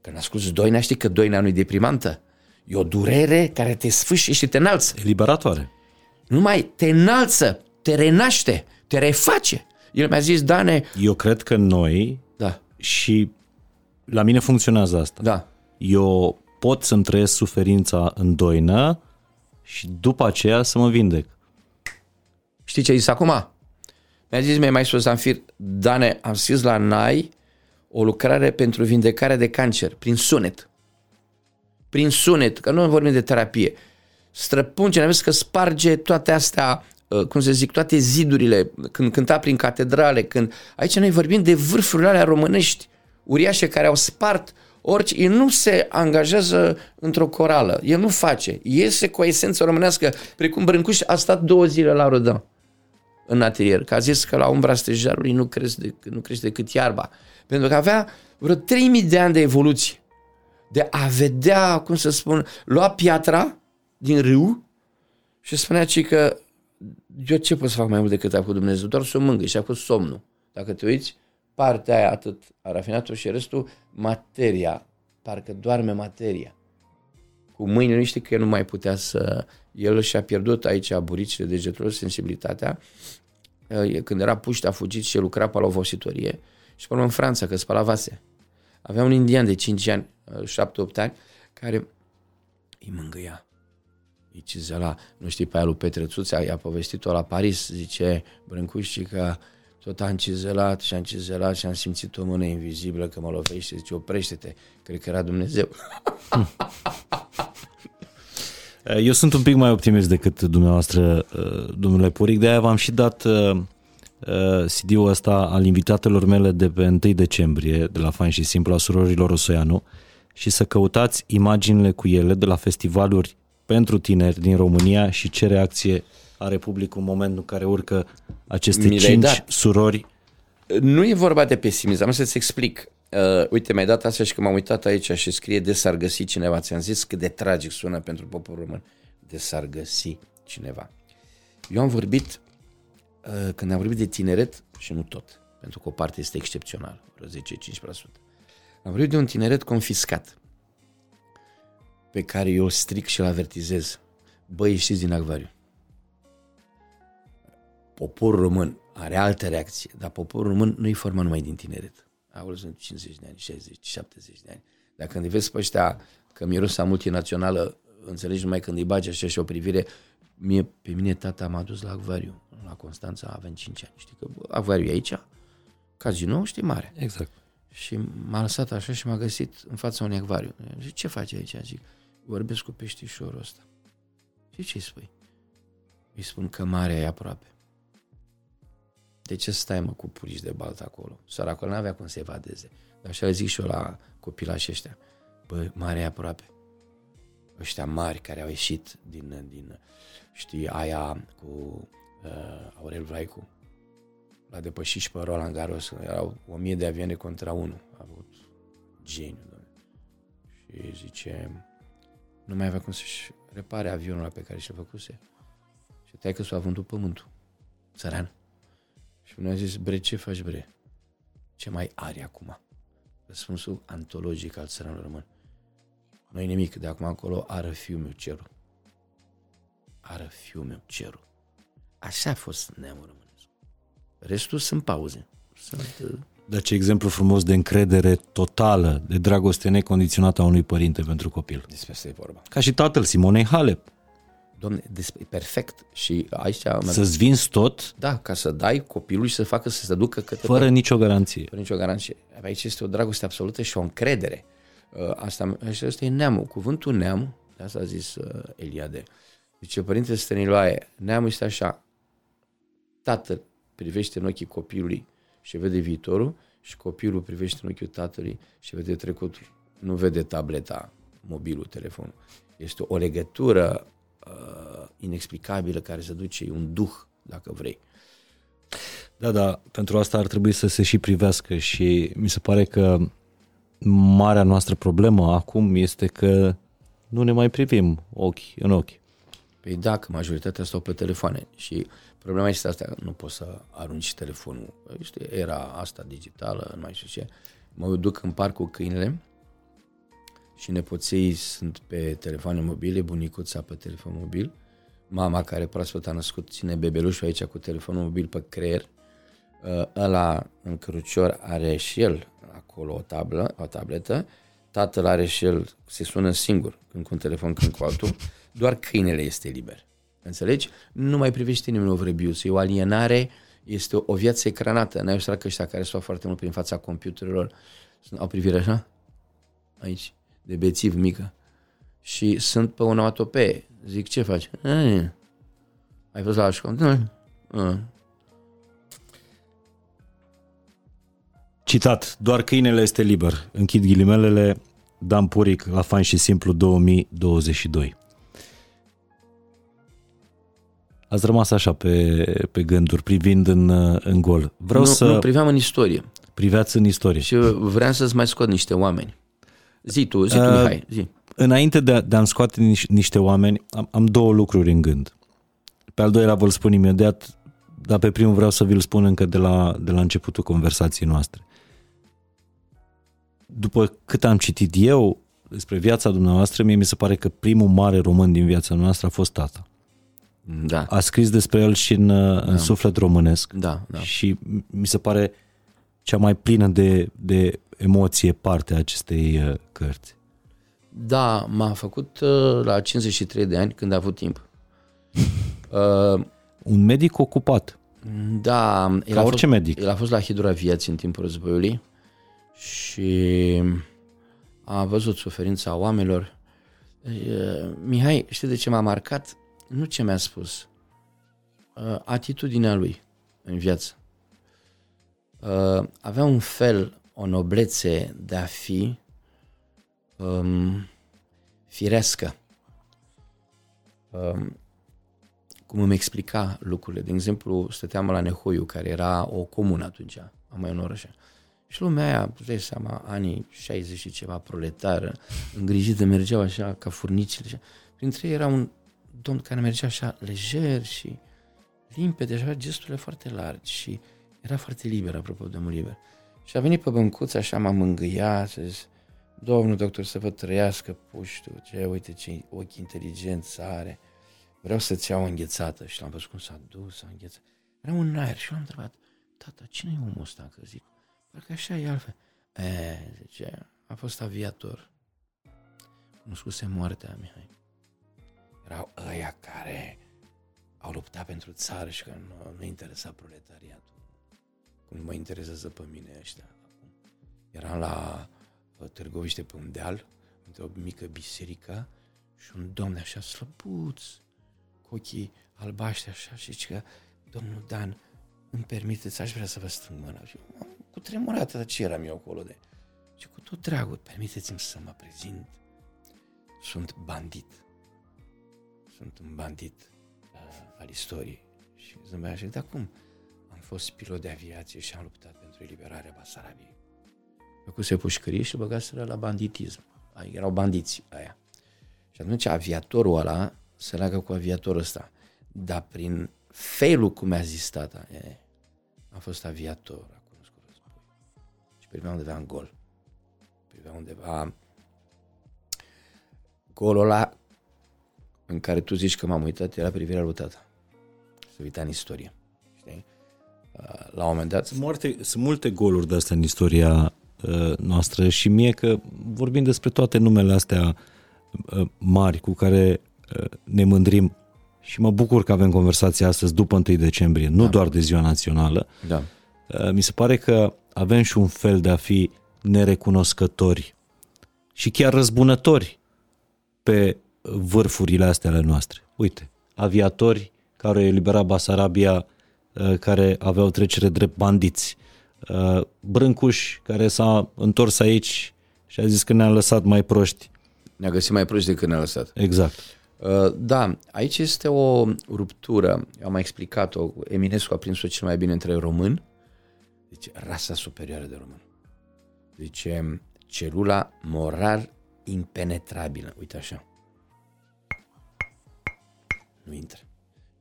Când asculți Doina, știi că Doina nu-i deprimantă? E o durere care te sfâșie și te înalță. E liberatoare. Numai te înalță, te renaște, te reface. El mi-a zis, Dane... Eu cred că noi, da, și la mine funcționează asta. Da. Eu... pot să-mi trăiesc suferința în Doină și după aceea să mă vindec. Știi ce a zis acum? Mi-a zis mie maestru Zanfir, Dane, am scris la N A I o lucrare pentru vindecarea de cancer, prin sunet. Prin sunet, că nu vorbim de terapie. Străpunge, ne-am zis că sparge toate astea, cum se zic, toate zidurile, când cânta prin catedrale, când... Aici noi vorbim de vârfurile alea românești, uriașe, care au spart orice, el nu se angajează într-o corală, el nu face, iese cu o esență românească, precum Brâncuș a stat două zile la Rodin, în atelier, că a zis că la umbra stejarului nu crește, nu crește decât iarba, pentru că avea vreo trei mii de ani de evoluție, de a vedea, cum să spun, lua piatra din râu și spunea că eu ce pot să fac mai mult decât a făcut Dumnezeu? Doar să o mângâi și a făcut somnul. Dacă te uiți, partea aia atât a rafinatului și restul, materia, parcă doarme materia. Cu mâinile nu știi că el nu mai putea să... El și-a pierdut aici buricile, degetelor, sensibilitatea. Când era puști, a fugit și el lucra pe la o vositorie. Și pe urmă în Franța, că spăla vase. Avea un indian de cinci ani, șapte opt ani, care îi mângâia. Îi cizela, nu știi, pe aia lui Petre Țuța, i-a povestit-o la Paris, zice Brâncuși, că tot am cizelat și am cizelat și am simțit o mână invizibilă că mă lovește, zice, oprește-te, cred că era Dumnezeu. Eu sunt un pic mai optimist decât dumneavoastră, domnule Puric, de-aia v-am și dat C D-ul ăsta al invitatelor mele de pe întâi decembrie, de la Fain și Simplu, a surorilor Osoianu, și să căutați imaginile cu ele de la festivaluri pentru tineri din România și ce reacție are publicul în momentul în care urcă aceste mi cinci dat. surori. Nu e vorba de pesimism, am să-ți explic. Uh, uite, mi-ai dat asta și că m-am uitat aici și scrie de s-ar găsi cineva. Ți-am zis cât de tragic sună pentru poporul român. De s-ar găsi cineva. Eu am vorbit, uh, când am vorbit de tineret, și nu tot, pentru că o parte este excepțională, vreo zece cincisprezece la sută. Am vorbit de un tineret confiscat, pe care eu stric și-l avertizez. Bă, ieșiți din acvariu. Poporul român are altă reacție, dar poporul român nu-i format numai din tineret. Acolo sunt cincizeci de ani, șaizeci, șaptezeci de ani. Dacă când îi vezi pe ăștia că miroasa multinațională, înțelegi numai când îi bagi așa și o privire, mie, pe mine tata m-a dus la acvariu, la Constanța, aveam cinci ani. Știi că acvariu e aici, Cazinou, știi, mare. Exact. Și m-a lăsat așa și m-a găsit în fața unui acvariu. Zic, ce faci aici? Zic, vorbesc cu peștișorul ăsta. Și ce îi spui? Îi spun că marea e aproape. De ce stai, mă, cu purici de baltă acolo? Săracul n-avea cum să evadeze. Dar așa le zic și eu la copilașii ăștia. Bă, marea e aproape. Ăștia mari care au ieșit din, din știi, aia cu uh, Aurel Vlaicu. L-a depășit și pe Roland Garros. Erau o mie de avioane contra unul. A avut geniu, doamne. Și zice, nu mai avea cum să-și repare avionul ăla pe care și-l făcuse. Și taică s-a vândut pământul. Țăran. Și mi-a zis, bre, ce faci, bre? Ce mai are acum? Răspunsul antologic al țăranului român. Nu-i nimic, de acum acolo ară fiul meu cerul. Ară fiul meu cerul. Așa a fost neamul românesc. Restul sunt pauze. Sunt... Dar ce exemplu frumos de încredere totală, de dragoste necondiționată a unui părinte pentru copil. Despre asta e vorba. Ca și tatăl Simonei Halep. Doamne, perfect. Și aici să-ți vinzi tot? Da, ca să dai copilului și să facă să se ducă către... Fără nicio garanție. Fără nicio garanție. Aici este o dragoste absolută și o încredere. Asta, asta e neamul. Cuvântul neam, de asta a zis Eliade. Zice, părinte Stăniloae, neamul este așa. Tatăl privește în ochii copilului și vede viitorul și copilul privește în ochiul tatălui și vede trecutul. Nu vede tableta, mobilul, telefonul. Este o legătură inexplicabilă care se duce, un duh, dacă vrei. Da, da, pentru asta ar trebui să se și privească și mi se pare că marea noastră problemă acum este că nu ne mai privim ochi în ochi. Păi da, că majoritatea stau pe telefoane și problema este asta, nu poți să arunci telefonul. Este era asta digitală, nu mai știu ce. Mă duc în parc cu câinele și nepoții sunt pe telefoane mobile, bunicuța pe telefon mobil, mama care proaspăt a născut ține bebelușul aici cu telefonul mobil pe creier, ăla în crucior are și el acolo o tablă, o tabletă, tatăl are și el, se sună singur, când cu un telefon, când cu altul, doar câinele este liber, înțelegi? Nu mai privește nimeni o vrăbiuță, e o alienare, este o, o viață ecranată, n-ai observat că ăștia care stau foarte mult prin fața computerelor, au privire așa, aici, de bețiv mică și sunt pe un onomatopee. Zic, ce faci? E, ai fost la școală? Citat, doar câinele este liber. Închid ghilimelele, Dan Puric la Fain și Simplu două mii douăzeci și doi. Ați rămas așa pe, pe gânduri, privind în, în gol. Vreau nu, să... nu, priveam în istorie. Priveați în istorie. Și vreau să-ți mai scot niște oameni. Zi tu, zi tu, Mihai, zi. Înainte de, de a-mi scoate niște oameni, am, am două lucruri în gând. Pe al doilea vă-l spun imediat, dar pe primul vreau să vi-l spun încă de la, de la începutul conversației noastre. După cât am citit eu despre viața dumneavoastră, mie mi se pare că primul mare român din viața noastră a fost tata. Da. A scris despre el și în, da. în Suflet Românesc. Da, da. Și mi se pare cea mai plină de, de emoție parte a acestei cărți. Da, m-a făcut la cincizeci și trei de ani, când a avut timp. uh, Un medic ocupat. Da. El Ca a orice fost, medic. El a fost la Hidroaviație în timpul războiului și a văzut suferința oamenilor. Uh, Mihai, știi de ce m-a marcat? Nu ce mi-a spus. Uh, atitudinea lui în viață. Uh, avea un fel, o noblețe de a fi um, firească. Um, cum îmi explica lucrurile. De exemplu, stăteam la Nehoiu, care era o comună atunci, am mai un orășa. Și lumea aia, îți dai seama, anii șaizeci și ceva, proletară, îngrijită, mergeau așa ca furnicile. Așa. Printre ei era un domn care mergea așa lejer și limpede, și avea gesturile foarte largi și era foarte liber, apropo de mult liber. Și a venit pe băncuță, așa m-a mângâiat, și a zis, domnul doctor, să vă trăiască puștul, ce, uite ce ochi inteligenți are, vreau să-ți iau o înghețată. Și l-am văzut cum s-a dus, s-a înghețat. Era un aer și l-am întrebat, tata, cine e omul ăsta? Că zic, parcă așa e altfel. E, zice, a fost aviator. Cunoscuse moartea, Mihai. Erau ăia care au luptat pentru țară și că nu, nu interesa proletariatul. Cum mă interesează pe mine ăștia. Eram la Târgoviște pe un deal, într-o mică biserică, și un domn așa slăbuț, cu ochii albaștri așa, și zice că, domnul Dan, îmi permiteți, aș vrea să vă strâng mâna. Și m-am cutremurat, dar ce eram eu acolo de... Și cu tot dragul, permiteți-mi să mă prezint. Sunt bandit. Sunt un bandit al istoriei. Și zâmbea așa, dar cum? Am fost pilot de aviație și am luptat pentru eliberarea Basarabiei. Făcuse pușcărie și băgaseră la banditism. Erau bandiți aia. Și atunci aviatorul ăla se leagă cu aviatorul ăsta. Dar prin felul cum mi-a zis tata, e, am fost aviator, a cunoscut război. Și privea undeva în gol. Privea undeva golul ăla în care tu zici că m-am uitat, era privirea lui tata. Se uita în istorie. Știi? La un moment dat... Sunt multe, sunt multe goluri de-astea în istoria uh, noastră și mie că vorbim despre toate numele astea uh, mari cu care uh, ne mândrim și mă bucur că avem conversația astăzi după întâi decembrie, nu da. doar de ziua națională. Da. Uh, mi se pare că avem și un fel de a fi nerecunoscători și chiar răzbunători pe vârfurile astea ale noastre. Uite, aviatori care elibera Basarabia, care aveau trecere drept bandiți, Brâncuș, care s-a întors aici și a zis că ne-a lăsat mai proști. Ne-a găsit mai proști decât ne-a lăsat. Exact. Da, aici este o ruptură, eu am mai explicat-o, Eminescu a prins-o cel mai bine între român, deci rasa superioară de român. Deci celula moral impenetrabilă, uite așa. Nu intră.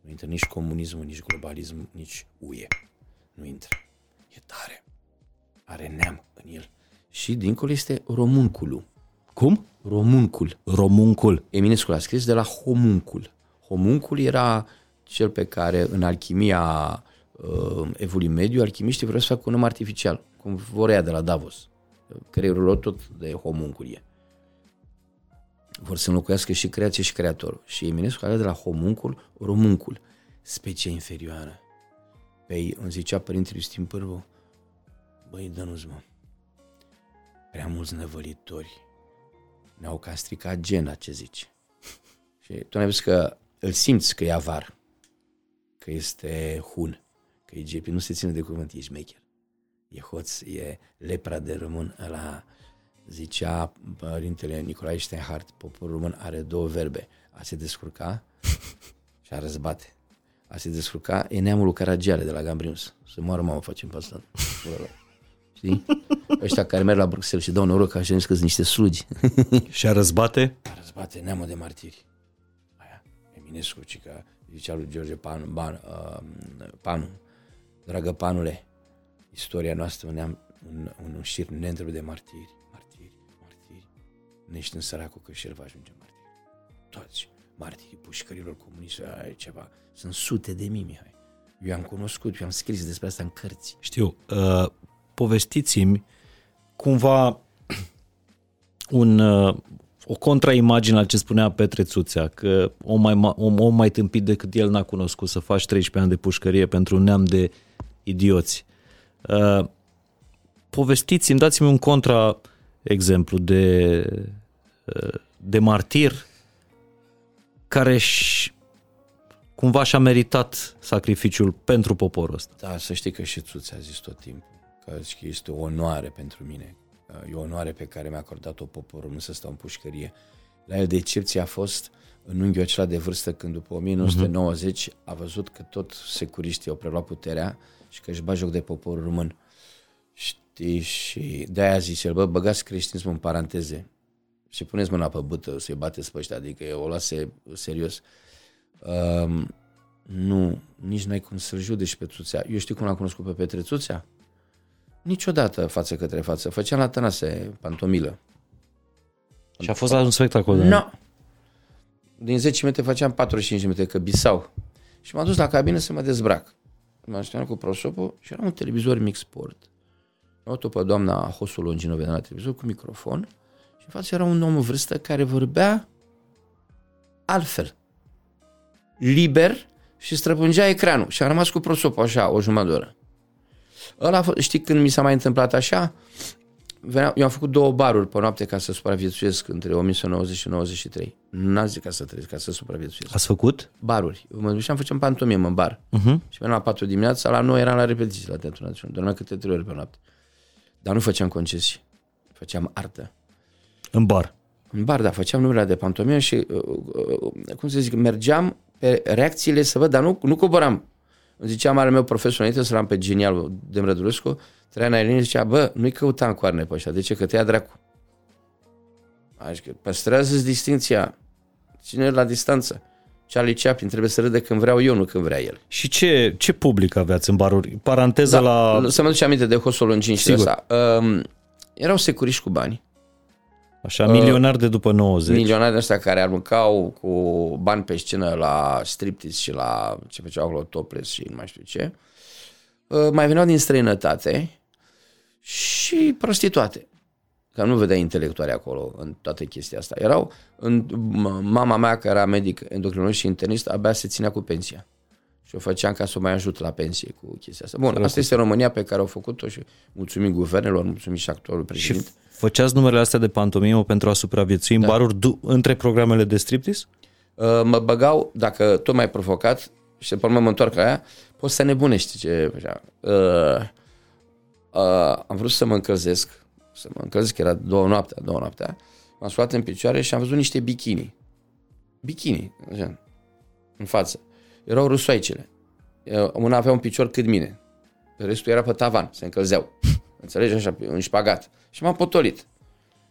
Nu intră nici comunismul, nici globalism, nici U E. Nu intră. E tare. Are neam în el. Și dincolo este românculul. Cum? Româncul. Româncul. Eminescu l-a scris de la homuncul. Homuncul era cel pe care în alchimia uh, evului mediu, alchimiștii vreau să facă un om artificial, cum vor ea de la Davos. Creierul lor tot de homuncul e. Vor să înlocuiască și creație și creatorul. Și Eminescu alea de la homuncul, româncul, specie inferioară. Păi îmi zicea părintele Iustin Pârvu, băi, dă-nu-ți, mă, prea mulți năvălitori ne-au castricat gena, ce zici. Și tu ne-ai văzut că îl simți că e avar, că este hun, că e gepi, nu se ține de cuvânt, e șmecher, e hoț, e lepra de român ăla. Zicea părintele Nicolae Steinhardt, poporul român are două verbe, a se descurca și a răzbate. A se descurca e neamul lui Caragiale de la Gambrinus, să moară mamă, facem pe asta. Știi? Ăștia care merg la Bruxelles și dau noroc că așa că sunt niște slugi. Și a răzbate? A răzbate neamul de martiri. Aia, Eminescu, cica, zicea lui George Panu, ban, uh, Panu, dragă Panule, istoria noastră ne-am un, un șir neîntreb de martiri, martiri, martiri, nești în săracul că și el va ajunge martiri. Toți martirii pușcărilor comuniste, ceva, sunt sute de mii, Mihai. Eu am cunoscut, eu am scris despre asta în cărți. Știu, uh, povestiți-mi cumva un... Uh, o contraimagine al ce spunea Petre Țuțea, că om mai, om, om mai tâmpit decât el n-a cunoscut, să faci treisprezece ani de pușcărie pentru un neam de idioți. Uh, povestiți-mi, dați-mi un contraexemplu de, uh, de martir care și, cumva și-a meritat sacrificiul pentru poporul ăsta. Da, să știi că și Țuțea a zis tot timpul că este o onoare pentru mine. E o onoare pe care mi-a acordat-o poporul, nu să stau în pușcărie. La el de excepție a fost în unghiul acela de vârstă când după nouăsprezece nouăzeci a văzut că tot securiștii au preluat puterea și că își bat joc de poporul român. Știi, și de-aia a zis el, bă, băgați creștinismul în paranteze și puneți mâna pe bâtă să-i bateți pe ăștia, adică o luase serios. Um, nu, nici n-ai cum să-l judeci pe Țuțea. Eu știu cum l-am cunoscut pe Petre Țuțea? Niciodată față către față. Făceam la Tănase pantomilă. Și a fost la un spectacol? Nu. No. Din zece minute făceam patruzeci și cinci de minute, că bisau. Și m-am dus la cabină să mă dezbrac. M-am știam cu prosopul și era un televizor mic sport. Am luat-o pe doamna Hosu Longinove de la televizor cu microfon și în față era un om în vârstă care vorbea altfel. Liber și străpungea ecranul. Și am rămas cu prosopul așa o jumătate de oră. Ăla, știi când mi s-a mai întâmplat așa? Venea, eu am făcut două baruri pe noapte ca să supraviețuiesc între nouăsprezece nouăzeci și nouăzeci și trei. N-a zis ca să trăiesc, ca să supraviețuiesc. Ați făcut? Baruri. Mă duceam, făceam pantomimă în bar. Uh-huh. Și până la patru dimineața, la noi eram la repetiții la Teatrul Național. Dormeam câte trei ori pe noapte. Dar nu făceam concesii. Făceam artă. În bar? În bar, da. Făceam numele de pantomimă și, uh, uh, cum să zic, mergeam pe reacțiile să văd, dar nu, nu coboram. Îmi zicea mare meu profesor înainte să l-am pe genial Demrădulescu, Traian Ailin, zicea, bă, nu-i căuta în coarne pe ăștia, de ce? Că te ia dracu. Așa, păstrează-ți distinția, ține la distanță. Charlie Chaplin trebuie să râdă când vreau eu, nu când vrea el. Și ce, ce public aveați în baruri? Paranteză da, la... Să mă duce aminte de Hosul Longin și ăsta. Um, erau securiști cu bani. Așa, milionari de după nouăzeci. Milionari de ăștia care aruncau cu bani pe scenă la striptease și la ce făceau acolo, topless și nu mai știu ce. Mai veneau din străinătate și prostituate. Că nu vedeai intelectuali acolo în toată chestia asta. Erau, în, mama mea care era medic, endocrinolog și internist, abia se ținea cu pensia. Și o făceam ca să o mai ajut la pensie cu chestia asta. Bun, asta rău. Este România pe care au făcut-o și mulțumim guvernelor, mulțumim și actorul președinte. Făceați numerele astea de pantomimă pentru a supraviețui da. În baruri du- între programele de striptease? Uh, mă băgau, dacă tot mai provocat, și de până mă întorc la aia, poți să nebunești. Ce, așa. Uh, uh, am vrut să mă încălzesc, să mă încălzesc, era două noaptea, două noaptea, m-am suat în picioare și am văzut niște bikini. Bikini, așa, în față. Erau rusoaicele. Una avea un picior cât mine, restul era pe tavan, se încălzeau. Înțelegi? Așa, un șpagat. Și m-am potolit.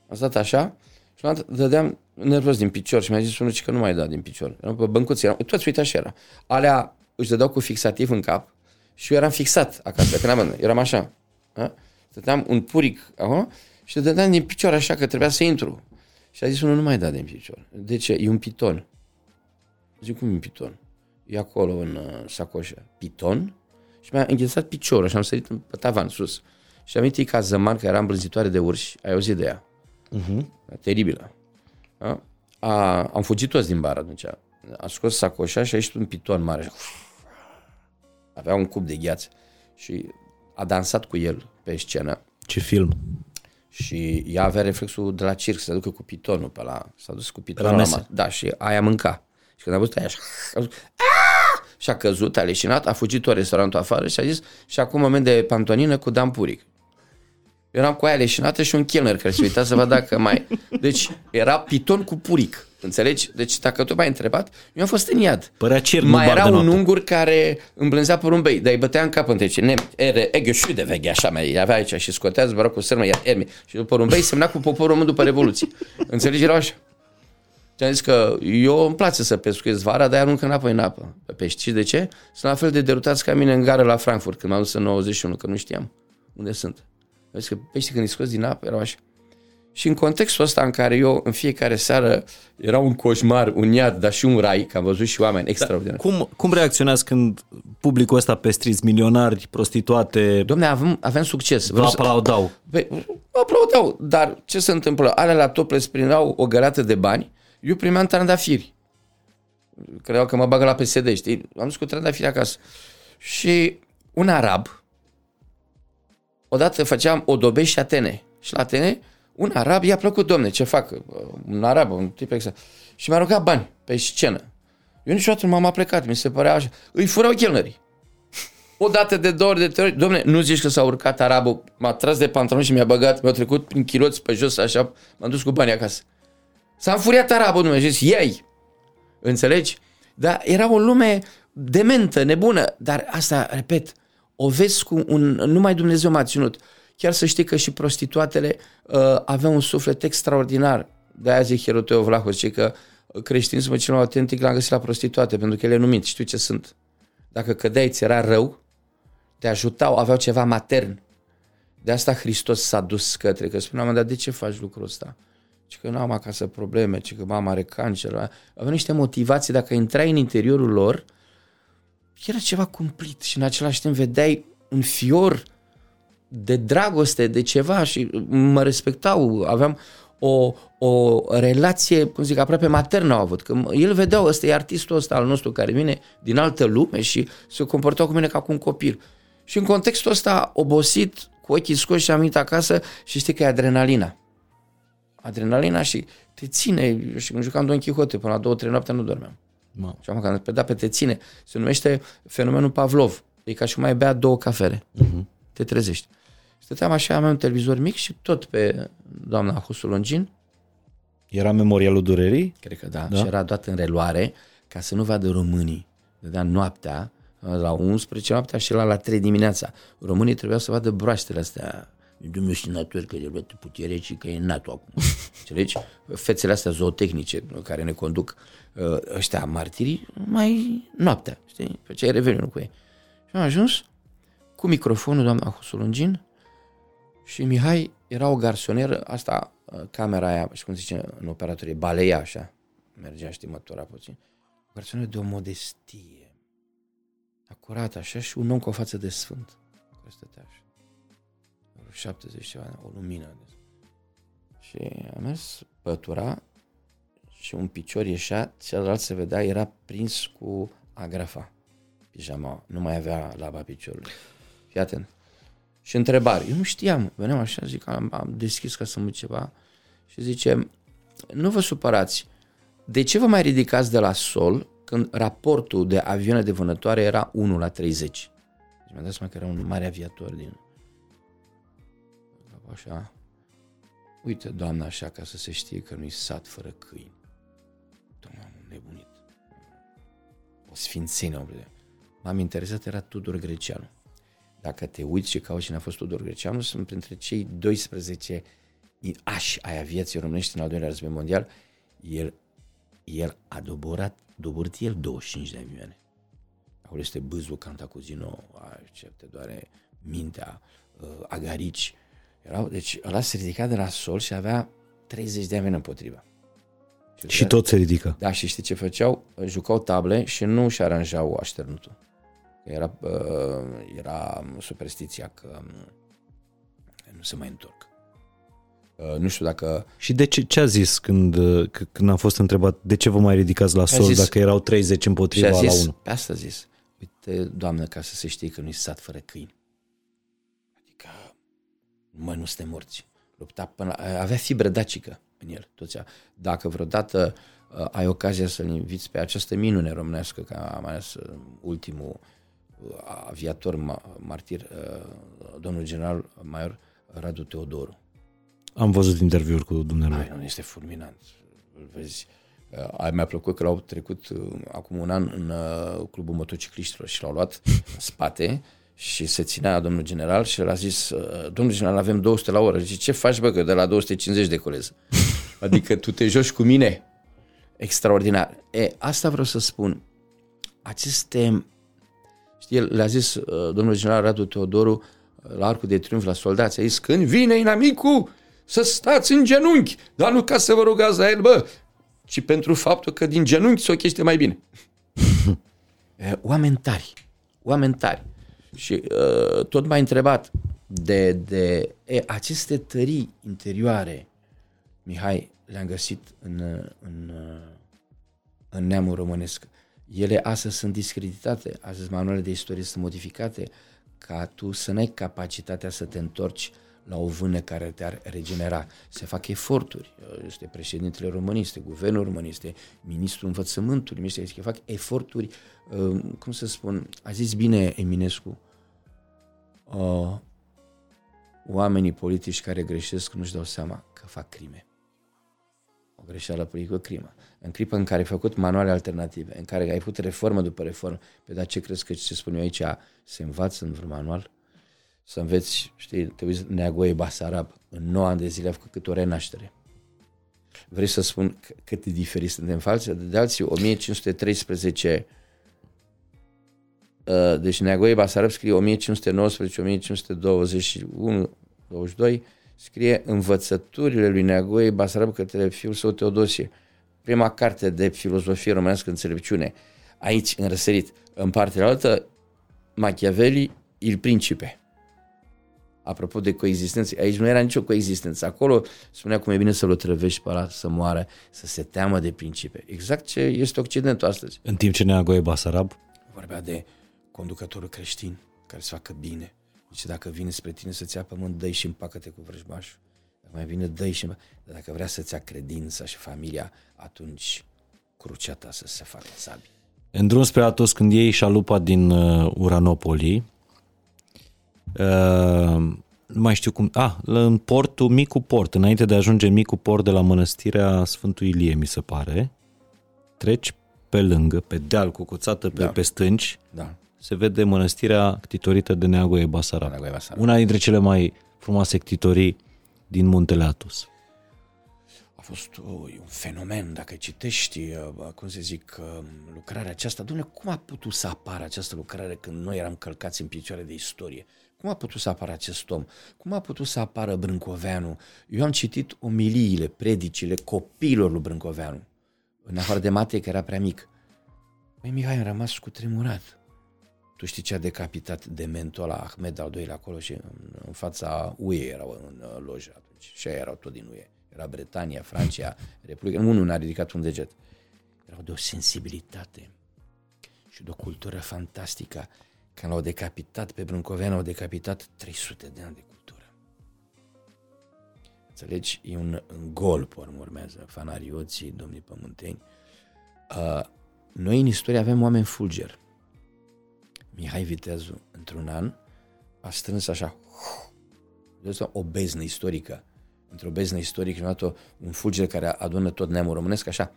Am stat așa și m-am dădeam nervos din picior și mi-a zis unul că nu mai da din picior. Eram pe băncuți, eram, toți uite așa era. Alea își dădeau cu fixativ în cap și eu eram fixat acasă, că n-am, eram așa. A? Dădeam un puric acolo și dădeam din picior așa că trebuia să intru. Și a zis unul, nu mai da din picior. De ce? E un piton. Zic, cum e un piton? E acolo în uh, sacoșă. Piton? Și mi-a înghețat piciorul și am sărit pe tavan sus. Și am uitat ca Zăman, că era îmbrânzitoare de urși, ai auzit de ea. Uh-huh. Teribilă. A? A, am fugit toți din bar atunci. Am scos sacoșa și a ieșit un piton mare. Avea un cub de gheață. Și a dansat cu el pe scenă. Ce film! Și ea avea reflexul de la circ, să se ducă cu pitonul pe la... S-a dus cu pitonul la masă. Da, și aia mânca. Și când a văzut aia așa... Și a căzut, a leșinat, a fugit tot restaurantul afară și a zis, și acum moment de pantonină cu Dan Puric. Eu eram cu aia leșinată și un chelner care se uita să vadă dacă mai... Deci era piton cu Puric, înțelegi? Deci dacă tu m-ai întrebat, eu am fost în iad. Părea cer, mai era un ungur care îmblânzea porumbei, dar îi bătea în cap între cei. Egheșu de veche, așa mai avea aici și scotea zbără cu sârmă, iar erme. Și porumbei semna cu poporul român după Revoluție. Înțelegi? Erau așa. Și am zis că eu îmi place să pescuiesc vara, dar arunc înapoi în apă pe pești. Și de ce? Sunt la fel de derutați ca mine în gară la Frankfurt, când m-am dus în nouăzeci și unu, că nu știam unde sunt. Am zis că peștii când îi scoți din apă erau așa. Și în contextul ăsta în care eu în fiecare seară era un coșmar, un iad, dar și un rai, că am văzut și oameni extraordinari. Cum, cum reacționați când publicul ăsta pestriți, milionari, prostituate... Dom'le, avem, avem succes. Vă aplaudau. Păi, vă aplaudau, dar ce se întâmplă? Alea la top le sprinau o găleată de bani, eu primeam trandafiri. Credeau că mă bagă la P S D, știi? Am dus cu trandafiri acasă. Și un arab, odată făceam Odobești și Atene. Și la Atene... Un arab, i-a plăcut, domne, ce fac? Un arab, un tip exact. Și mi-a rugat bani pe scenă. Eu niciodată nu m-am aplecat, mi se părea așa. Îi furau chelnerii. O dată, de două ori, de trei ori. Domne, nu zici că s-a urcat arabul, m-a tras de pantaloni și mi-a băgat, mi-a trecut prin chiloți pe jos, așa, m-am dus cu banii acasă. S-a înfuriat arabul, nu mi-a zis, iei! Înțelegi? Dar era o lume dementă, nebună. Dar asta, repet, o vezi cu un... Numai Dumnezeu m-a ținut. Chiar să știi că și prostituatele uh, aveau un suflet extraordinar. De-aia zic Heroteu Vlahos, zice că creștinismul cel mai autentic l-am găsit la prostituate, pentru că ele nu mint, știu ce sunt. Dacă cădeai, ți era rău, te ajutau, aveau ceva matern. De asta Hristos s-a dus către, că spuneam, dar de ce faci lucrul ăsta? Zice că nu am acasă probleme, zice că mama are cancer. Aveau niște motivații, dacă intrai în interiorul lor, era ceva cumplit și în același timp vedeai un fior de dragoste, de ceva, și mă respectau, aveam o, o relație, cum zic, aproape maternă au avut, că el vedeau, ăsta e artistul ăsta al nostru care vine din altă lume și se comportau cu mine ca cu un copil. Și în contextul ăsta, obosit, cu ochii scoși, am venit acasă și știi că e adrenalina. Adrenalina și te ține, eu știu, jucam Don Quixote, până la două, trei noapte nu dormeam. Wow. Și am că pe da, pe te ține. Se numește fenomenul Pavlov, e ca și cum ai bea două cafele. Uh-huh. Te trezești. Stăteam așa, aveam un televizor mic și tot pe doamna Husulongin. Era Memorialul Durerii? Cred că da. da. Și era dat în reluare ca să nu vadă românii. Dădea noaptea, la unsprezece noaptea și la la trei dimineața. Românii trebuiau să vadă broaștele astea. Dumnezeu și natori că de luat putere și că e NATO acum. Înțelegi? Fețele astea zootehnice care ne conduc ăștia martirii, mai noaptea. Știi? Făceai revelionul cu ei. Și am ajuns cu microfonul doamna Husulongin. Și Mihai era o garsonieră, asta, camera aia, și cum zice în operatorie, baleia așa, mergea, știi, mătura puțin, o garsonieră de o modestie, acurată așa, și un om cu o față de sfânt, care stătea așa, șaptezeci ceva, o lumină. Și a mers pătura și un picior ieșea, celălalt se vedea, era prins cu agrafa, pijama, nu mai avea laba piciorului. Fii atent. Și întrebare. Eu nu știam. Veneam așa, zic, am, am deschis ca să-mi uit ceva. Și zice, nu vă supărați. De ce vă mai ridicați de la sol când raportul de avioane de vânătoare era unu la treizeci? Deci mi-am dat seama că era un mare aviator din... Așa. Uite, doamna, așa, ca să se știe că nu-i sat fără câini. Doamna, am nebunit. O sfințenie. M-am interesat, era Tudor Greceanu. Dacă te uiți și cauți cine a fost Tudor Greceanu, sunt printre cei doisprezece ași ai aviației românești în al doilea război mondial. El, el a doborat, doborat el douăzeci și cinci de avioane. Acolo este Bâzul, Cantacuzino, ce te doare mintea, Agarici. Erau, deci ăla se ridica de la sol și avea treizeci de avioane împotriva. Și, și tot se ridică. Da, și știi ce făceau? Jucau table și nu își aranjau așternutul. Era, era superstiția că nu se mai întorc. Nu știu dacă... Și de ce, ce a zis când, când am fost întrebat de ce vă mai ridicați la sol zis, dacă erau treizeci împotriva la unu? Pe asta a zis. Uite, doamnă, ca să se știe că nu-i sat fără câini. Adică, măi, nu suntem morți. Lupta până la... Avea fibră dacică în el. Toți a... Dacă vreodată ai ocazia să-l inviți pe această minune românească, ca mai ales ultimul aviator martir, domnul general major Radu Teodoru. Am văzut interviuri cu dumneavoastră. Este fulminant. Îl vezi. Mi-a plăcut că l-au trecut acum un an în clubul motocicliștilor și l-au luat în spate și se ținea domnul general și l-a zis, domnul general, avem două sute la oră. Zice, ce faci, bă, că de la două sute cincizeci decolez? Adică tu te joci cu mine? extraordinar. E, asta vreau să spun. Aceste, știi, le-a zis uh, domnul general Radu Teodoru la Arcul de Triunf la soldați, a zis, când vine inamicul, să stați în genunchi, dar nu ca să vă rugați la el, bă, ci pentru faptul că din genunchi se o chestie mai bine. Oameni tari, oameni tari. Și uh, tot m-a întrebat de, de e, aceste tării interioare, Mihai, le-am găsit în, în, în neamul românesc. Ele astăzi sunt discreditate, astăzi manualele de istorie sunt modificate ca tu să n-ai capacitatea să te întorci la o vână care te-ar regenera. Se fac eforturi, este președintele României, este guvernul României, este ministrul învățământului, ministrul, se fac eforturi, cum să spun, a zis bine Eminescu, oamenii politici care greșesc nu-și dau seama că fac crime. O greșeală politică, o crimă. În clipa în care ai făcut manuale alternative, în care ai făcut reformă după reformă, pe da, ce crezi că ce spun eu aici se învață în vreun manual? Să înveți, știi, te uiți Neagoe Basarab, în nouă ani de zile a făcut cât o renaștere. Vrei să spun cât de diferiți suntem față de alții? o mie cinci sute treisprezece, deci Neagoe Basarab scrie o mie cinci sute nouăsprezece, o mie cinci sute douăzeci și unu, douăzeci și doi, scrie Învățăturile lui Neagoe Basarab către fiul său Teodosie, prima carte de filozofie românească, înțelepciune, aici înrăsărit. În partea altă, Machiavelli, Il Principe. Apropo de coexistență, aici nu era nicio coexistență. Acolo spunea cum e bine să-l otrăvești pe ăla, să moară, să se teamă de principe. Exact ce este Occidentul astăzi. În timp ce Neagoe Basarab vorbea de conducătorul creștin care să facă bine. Deci dacă vine spre tine să-ți ia pământ, dă-i și împacă-te cu vrăjmașul. Dacă mai vine, dă-i și împacă. Dar dacă vrea să-ți ia credința și familia, atunci crucea ta să se facă sabi. În drum spre Atos, când iei șalupa din uh, Uranopoli, Uh, nu mai știu cum, ah, în portul, micul port, înainte de a ajunge micul port de la mănăstirea Sfântul Ilie, mi se pare, treci pe lângă, pe deal cu cuțată, pe, da. pe stânci, da. se vede mănăstirea ctitorită de Neagoe Basarab, Neagoe Basarab, una dintre cele mai frumoase ctitorii din Muntele Atos. A fost o, un fenomen, dacă citești, cum să zic, lucrarea aceasta, dom'le, cum a putut să apară această lucrare când noi eram călcați în picioare de istorie? Cum a putut să apară acest om? Cum a putut să apară Brâncoveanu? Eu am citit omiliile, predicile copiilor lui Brâncoveanu, în afară de Matei, că era prea mic. Măi, Mihai, am rămas cu tremurat. Tu știi ce a decapitat dementul ăla Ahmed al doilea acolo și în, în fața U E erau în lojă atunci. Și aia erau tot din U E. Era Bretania, Francia, Republica. Unul n-a ridicat un deget. Erau de o sensibilitate și de o cultură fantastică. Când l-au decapitat pe Brâncoveanu, au decapitat trei sute de ani de cultură. Înțelegi? E un, un gol, pe urmă urmează, fanarioții, domnii pământeni. Uh, noi în istorie avem oameni fulger. Mihai Viteazu, într-un an, a strâns așa o beznă istorică. Într-o beznă istorică, un fulger care adună tot neamul românesc, așa.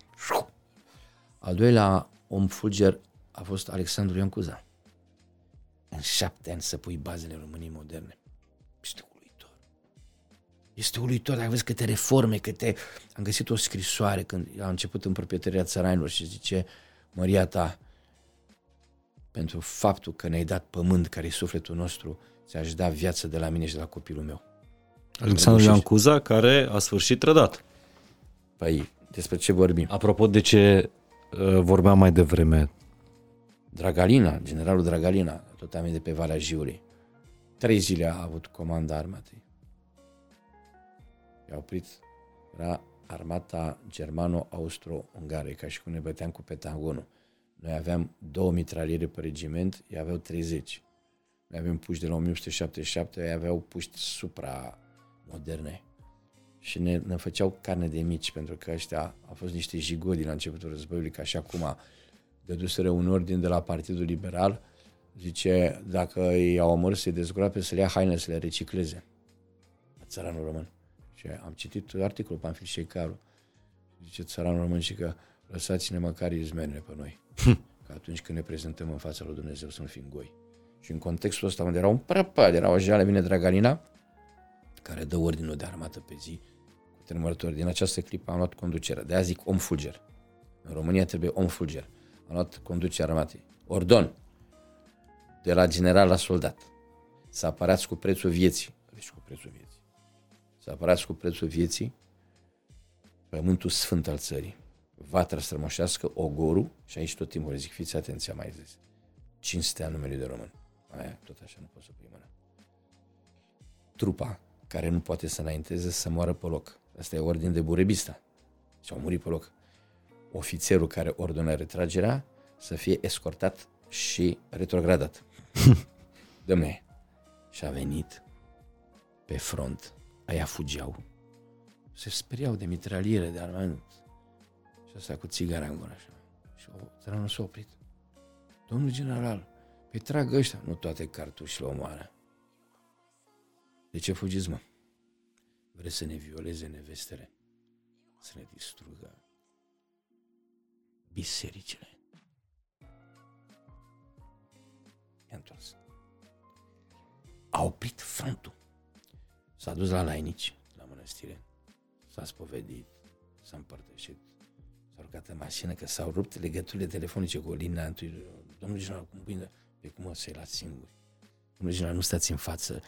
Al doilea om fulger a fost Alexandru Ioan Cuza. În șapte ani să pui bazele României moderne. Este uluitor. Este uluitor, dacă vezi câte reforme, câte... Am găsit o scrisoare când a început în proprietăria țăranilor și zice, Măria ta, pentru faptul că ne-ai dat pământ care e sufletul nostru, ți-aș da viață de la mine și de la copilul meu. Alexandru Ioan Cuza, care a sfârșit trădat. Păi, despre ce vorbim? Apropo de ce vorbeam mai devreme, Dragalina, generalul Dragalina, tot am de pe Valea Jiului. Trei zile a avut comanda armatei. I-a oprit, era armata germano-austro-ungară, ca și cum ne băteam cu Pentagonul. Noi aveam două mitraliere pe regiment, ei aveau treizeci. Noi aveam puști de la o mie opt sute șaptezeci și șapte, ei aveau puști supra-moderne. Și ne, ne făceau carne de mici, pentru că ăștia au fost niște jigoli la începutul războiului, ca și acum dăduseră un ordin de la Partidul Liberal, zice, dacă i-au omorât să-i dezgroape, să le ia hainele, să le recicleze. Țăranul român. Și am citit articolul pe Pamfil Șeicaru. Zice țăranul român și că lăsați-ne măcar izmenele pe noi. Că atunci când ne prezentăm în fața lui Dumnezeu să nu fim goi. Și în contextul ăsta unde era un prăpăd, era o jale, vine Dragalina, care dă ordinul de armată pe zi, cu tremurători. Din această clipă am luat conducerea. De aia zic om fulger. În România trebuie om fulger. Am luat conducerea armatei. Ordon. De la general la soldat. Să apărați cu prețul vieții. Deci cu prețul vieții. Să apărați cu prețul vieții pământul sfânt al țării. Vatra strămoșească, ogorul, și aici tot timpul zic, fiți atenția mai zis. Cinstea numelui de român. Aia, tot așa nu pot să pui mâna. Trupa care nu poate să înainteze să moară pe loc. Asta e ordin de burebista. S-au murit pe loc. Ofițerul care ordonă retragerea să fie escortat și retrogradat. Dom'le, și-a venit pe front. Aia fugeau. Se speriau de mitraliere, de armament. Și asta cu țigara în gură. Așa. Și țăranul s-a oprit. Domnul general, pe trag ăștia. Nu toate cartușile omoară. De ce fugiți, mă? Vreți să ne violeze nevestele? Să ne distrugă bisericile. I-a întors. A oprit frontul. S-a dus la Lainici, la mănăstire. S-a spovedit, s-a împărtășit. S-a urcat în mașină că s-au rupt legăturile telefonice cu Olina. Întâi, domnul general, cum bine, pe cum o să-i lați singuri? Domnul general, nu stați în față,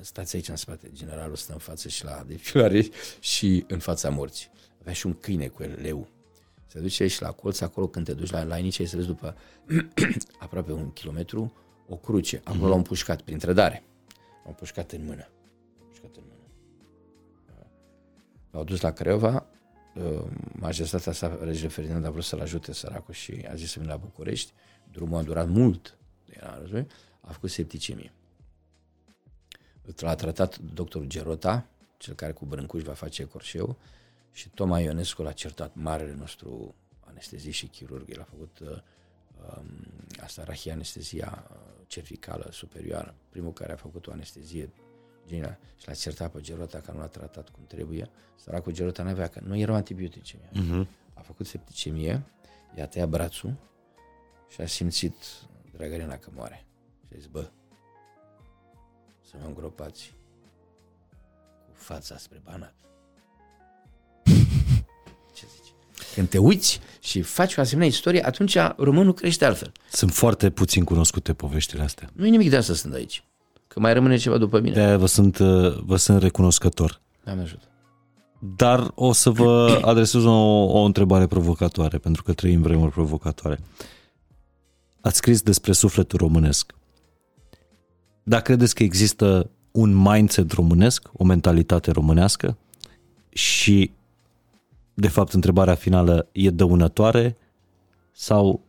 stați aici în spate. Generalul stă în față și la depilare și în fața morții. Avea și un câine cu el, leu. Se duce aici la colț, acolo când te duci la Lainici, ai să vezi după aproape un kilometru o cruce. Acolo l-au împușcat prin trădare. L-au împușcat în mână. În mână. L-au dus la Craiova, majestatea sa, regele Ferdinand, a vrut să-l ajute săracul și a zis să vină la București. Drumul a durat mult, era război, a făcut septicemie. L-a tratat doctorul Gerota, cel care cu Brâncuș va face corșeu, și Toma Ionescu l-a certat, marele nostru anestezist și chirurg. El a făcut um, asta, rahia anestezia cervicală superioară, primul care a făcut o anestezie Gina, și l-a certat pe Gerota că nu l-a tratat cum trebuie. Săracul Gerota n-avea, că nu erau antibiotice. Uh-huh. A făcut septicemie, i-a tăiat brațul și a simțit Dragărina că moare. Și a zis, bă, să mă îngropați cu fața spre Banat. Ce zici? Când te uiți și faci o asemenea istorie, atunci românul crește altfel. Sunt foarte puțin cunoscute poveștile astea. Nu e nimic de asta sunt aici. Că mai rămâne ceva după mine. De-aia vă sunt, vă sunt recunoscător. Doamne ajută. Dar o să vă adresez o, o întrebare provocatoare, pentru că trăim vremuri provocatoare. Ați scris despre sufletul românesc. Dar credeți că există un mindset românesc, o mentalitate românească? Și, de fapt, întrebarea finală e dăunătoare sau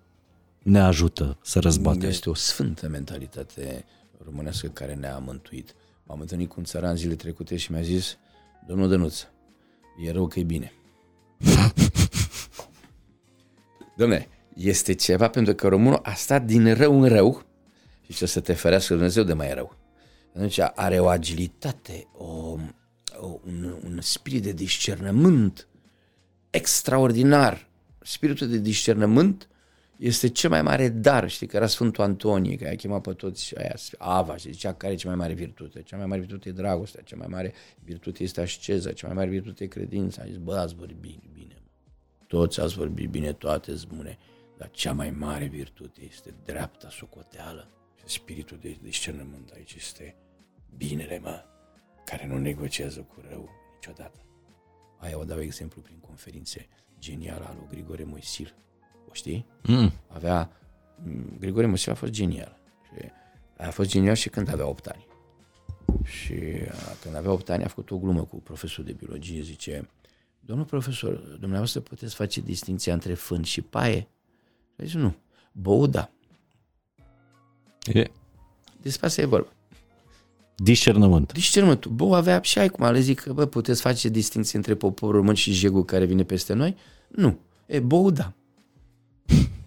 ne ajută să răzbatem? Este o sfântă mentalitate românească care ne-a mântuit. M-am întâlnit cu un țăran zile trecute și mi-a zis, domnul Dănuț, e rău că e bine. Dom'le, este ceva, pentru că românul a stat din rău în rău și ce să te ferească Dumnezeu de mai rău. Atunci are o agilitate, o, o, un, un spirit de discernământ extraordinar. Spiritul de discernământ este cel mai mare dar, știi, că era Sfântul Antonie, că i-a chemat pe toți aia, Ava, și zicea care e cea mai mare virtute. Cea mai mare virtute e dragostea, cea mai mare virtute este asceza, cea mai mare virtute e credința. A zis, bă, ați vorbit bine, toți ați vorbit bine, toate sunt bune, dar cea mai mare virtute este dreapta socoteală. Spiritul de discernământ aici este binele, mă, care nu negociază cu rău niciodată. Aia o dau exemplu prin conferințe genială al lui Grigore Moisil. O știi? Mm. Avea Grigore Moisil a fost genial. Și a fost genial și când avea opt ani. Și când avea opt ani a făcut o glumă cu profesorul de biologie, zice: "Domnul profesor, dumneavoastră puteți face distinția între fân și paie?" Și zice: "Nu, bău da." E. Despre asta e vorba. Discernământ. Discernământul. Bău avea și ai cum ale zic că, bă, puteți face distinție între poporul român și jegul care vine peste noi? Nu. E bău da.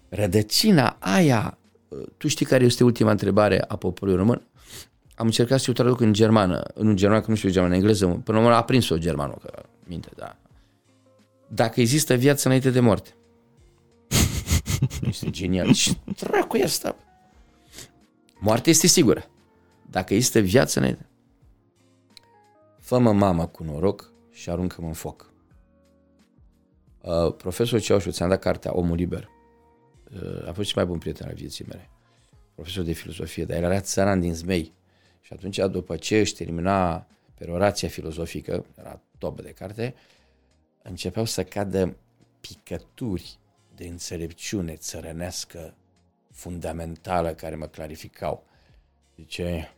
Rădăcina aia, tu știi care este ultima întrebare a poporului român? Am încercat să o traduc în germană, în germană, că nu știu germană, în engleză, până la urmă a prins-o germană, că minte, da. Dacă există viață înainte de moarte. Este genial. Și dracu e asta. Moartea este sigură. Dacă există viață înainte. Fă-mă, mamă, cu noroc și aruncă-mă în foc. Uh, profesorul Ceaușu, ți-am dat cartea Omul Liber, uh, a fost cel mai bun prieten al vieții mele, profesor de filozofie, dar el era țăran din Zmei și atunci, după ce își termina perorația filozofică, era tobă de carte, începeau să cadă picături de înțelepciune țărănească fundamentală care mă clarificau. Zice,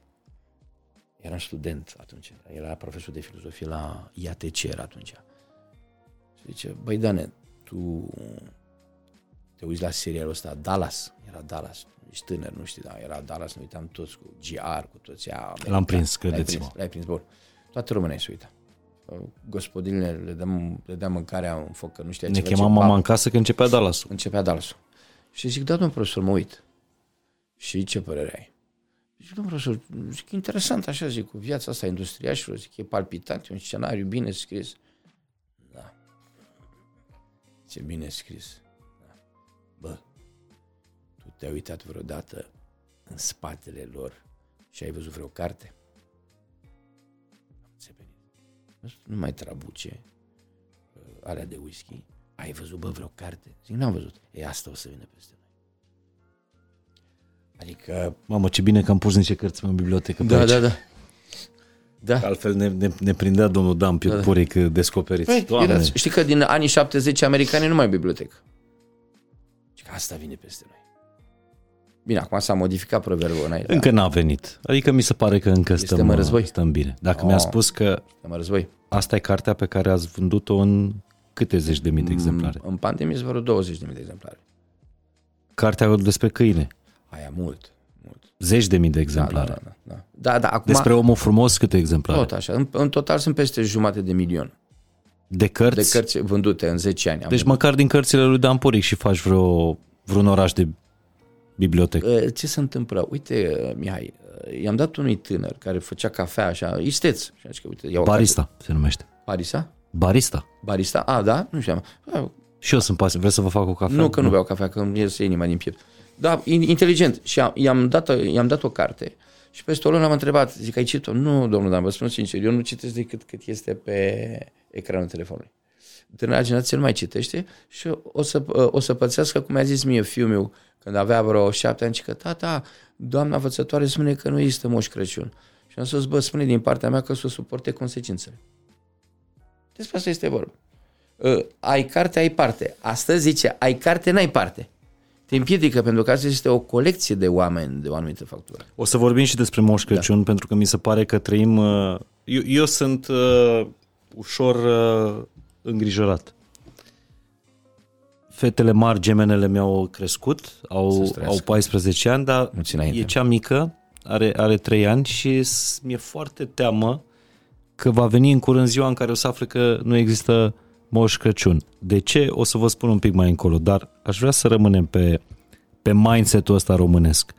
eram student atunci, era profesor de filozofie la I A T C, era atunci. Zice, băi Dane, tu te uiți la serialul ăsta, Dallas, era Dallas, ești tânăr, nu știi, dar era Dallas, ne uitam toți cu G R, cu toți aia. L-am prins, credeți-mă. L-ai prins, bun. Toată România se uita. Gospodinile le dăm, le dăm mâncarea în foc, că nu știa ce. Ne chema mama în casă că începea Dallas-ul. Începea Dallas-ul. Și zic, da, domnul profesor, mă uit. Și ce părere ai? Zic, domnul profesor, zic, interesant, așa zic, cu viața asta industriașilor, zic, e palpitant, e un scenariu bine scris. Ce bine scris. Bă, tu te-ai uitat vreodată în spatele lor și ai văzut vreo carte? Nu mai trabuce alea de whisky. Ai văzut, bă, vreo carte? Zic, n-am văzut. E, asta o să vină peste noi. Adică... Mamă, ce bine că am pus niște cărți în bibliotecă. Da, da, da. Da. Altfel ne, ne, ne prindea domnul Dan Puric, da, da. Descoperiți. Păi, știi că din anii șaptezeci americani nu mai bibliotecă. Și că asta vine peste noi. Bine, acum s-a modificat proverbul. N-ai, încă da. N-a venit. Adică mi se pare că încă stăm, în război. Stăm bine. Dacă no, mi-a spus că război. Asta e cartea pe care ați vândut-o în câte zeci de mii de exemplare? În pandemie sunt vreo douăzeci de mii de exemplare. Cartea despre câine. Aia mult. Zeci de mii de exemplare. Da, da, da, da. Da, da, acum... Despre Omul Frumos câte exemplare? Tot așa. În, în total sunt peste jumate de milion. De cărți? De cărți vândute în zece ani. Deci vândut. Măcar din cărțile lui Dan Puric și faci vreo, vreun oraș de bibliotecă. Ce se întâmplă? Uite, Mihai, i-am dat unui tânăr care făcea cafea așa, isteț. Și zice, uite, iau barista carte. Se numește. Barista? Barista. Barista, a, da? Nu știam. Și eu sunt pasie, vreau să vă fac o cafea? Nu, că nu, nu beau cafea, că îmi iese inima din piept. Da, inteligent. Și i-am dat, i-am dat o carte și peste o lună l-am întrebat, zic, ai citit-o? Nu, domnul Dan, vă spun sincer, eu nu citesc decât cât este pe ecranul telefonului. Tânăra generație nu mai citește și o să, o să pățească, cum mi-a zis mie fiul meu, când avea vreo șapte ani, și că tata, doamna învățătoare spune că nu există Moș Crăciun. Și am spus, bă, spune din partea mea că să suporte consecințele. Despre asta este vorba. Ai carte, ai parte. Astăzi zice, ai carte, n-ai parte. Te împiedică, pentru că asta este o colecție de oameni de o anumită factură. O să vorbim și despre Moș Crăciun, da. Pentru că mi se pare că trăim... Eu, eu sunt uh, ușor uh, îngrijorat. Fetele mari, gemenele mi-au crescut, au, au paisprezece ani, dar e cea mică, are, are trei ani și mi-e foarte teamă că va veni în curând ziua în care o să afle că nu există Moș Crăciun. De ce? O să vă spun un pic mai încolo, dar aș vrea să rămânem pe, pe mindset-ul ăsta românesc.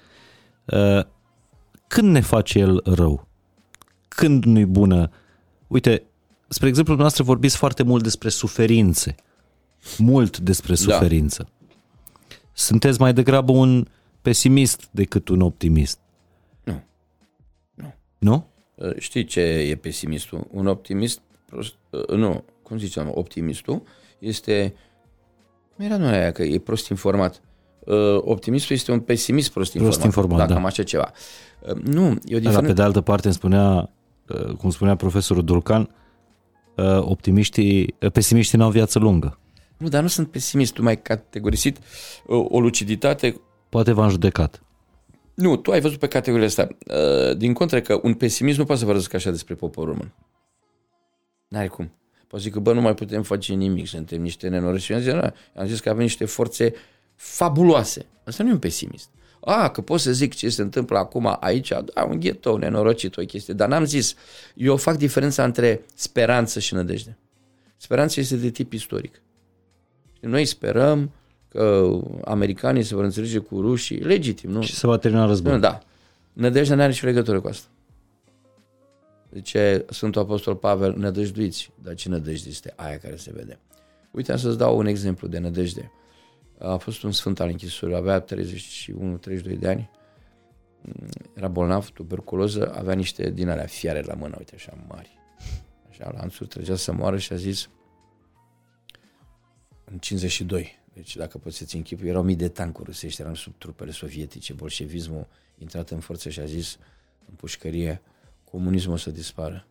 Când ne face el rău? Când nu-i bună? Uite, spre exemplu, dumneavoastră vorbiți foarte mult despre suferințe. Mult despre suferință. Da. Sunteți mai degrabă un pesimist decât un optimist. Nu. Nu? Nu? Știi ce e pesimistul? Un optimist prost... Nu. Cum ziceam, optimistul este, cum era noi aia, că e prost informat. Uh, optimistul este un pesimist prost informat. Prost informat, da. Da. Cam așa ceva. Uh, nu, eu diferent... Dar pe de altă parte îmi spunea, uh, cum spunea profesorul Dulcan, uh, optimiștii, uh, pesimiștii n-au viață lungă. Nu, dar nu sunt pesimist. Tu m-ai categorisit uh, o luciditate. Poate v-am judecat. Nu, tu ai văzut pe categoria asta. Uh, din contră că un pesimist nu poate să vorbească așa despre poporul român. N-are cum. O zic că, bă, nu mai putem face nimic, suntem niște nenorociți. Am zis, am zis că avem niște forțe fabuloase. Asta nu e un pesimist. A, că pot să zic ce se întâmplă acum aici, da, un ghetou nenorocit, o chestie, dar n-am zis. Eu fac diferența între speranță și nădejde. Speranța este de tip istoric. Noi sperăm că americanii se vor înțelege cu rușii, legitim, nu? Și se va termina războiul. Da. Nădejdea nu are nicio legătură cu asta. Zice Sfântul Apostol Pavel, nădăjduiți, dar ce nădejde este aia care se vede? Uite, am să-ți dau un exemplu de nădejde. A fost un sfânt al închisurilor, avea treizeci și unu treizeci și doi de ani, era bolnav, tuberculoză, avea niște din alea fiare la mână, uite așa, mari. Așa, lanțuri, trecea să moară și a zis, în cincizeci și doi. Deci, dacă poți să-ți închipui, erau mii de tancuri rusești, eram sub trupele sovietice, bolșevismul intrat în forță și a zis în pușcărie, comunismul o să dispară.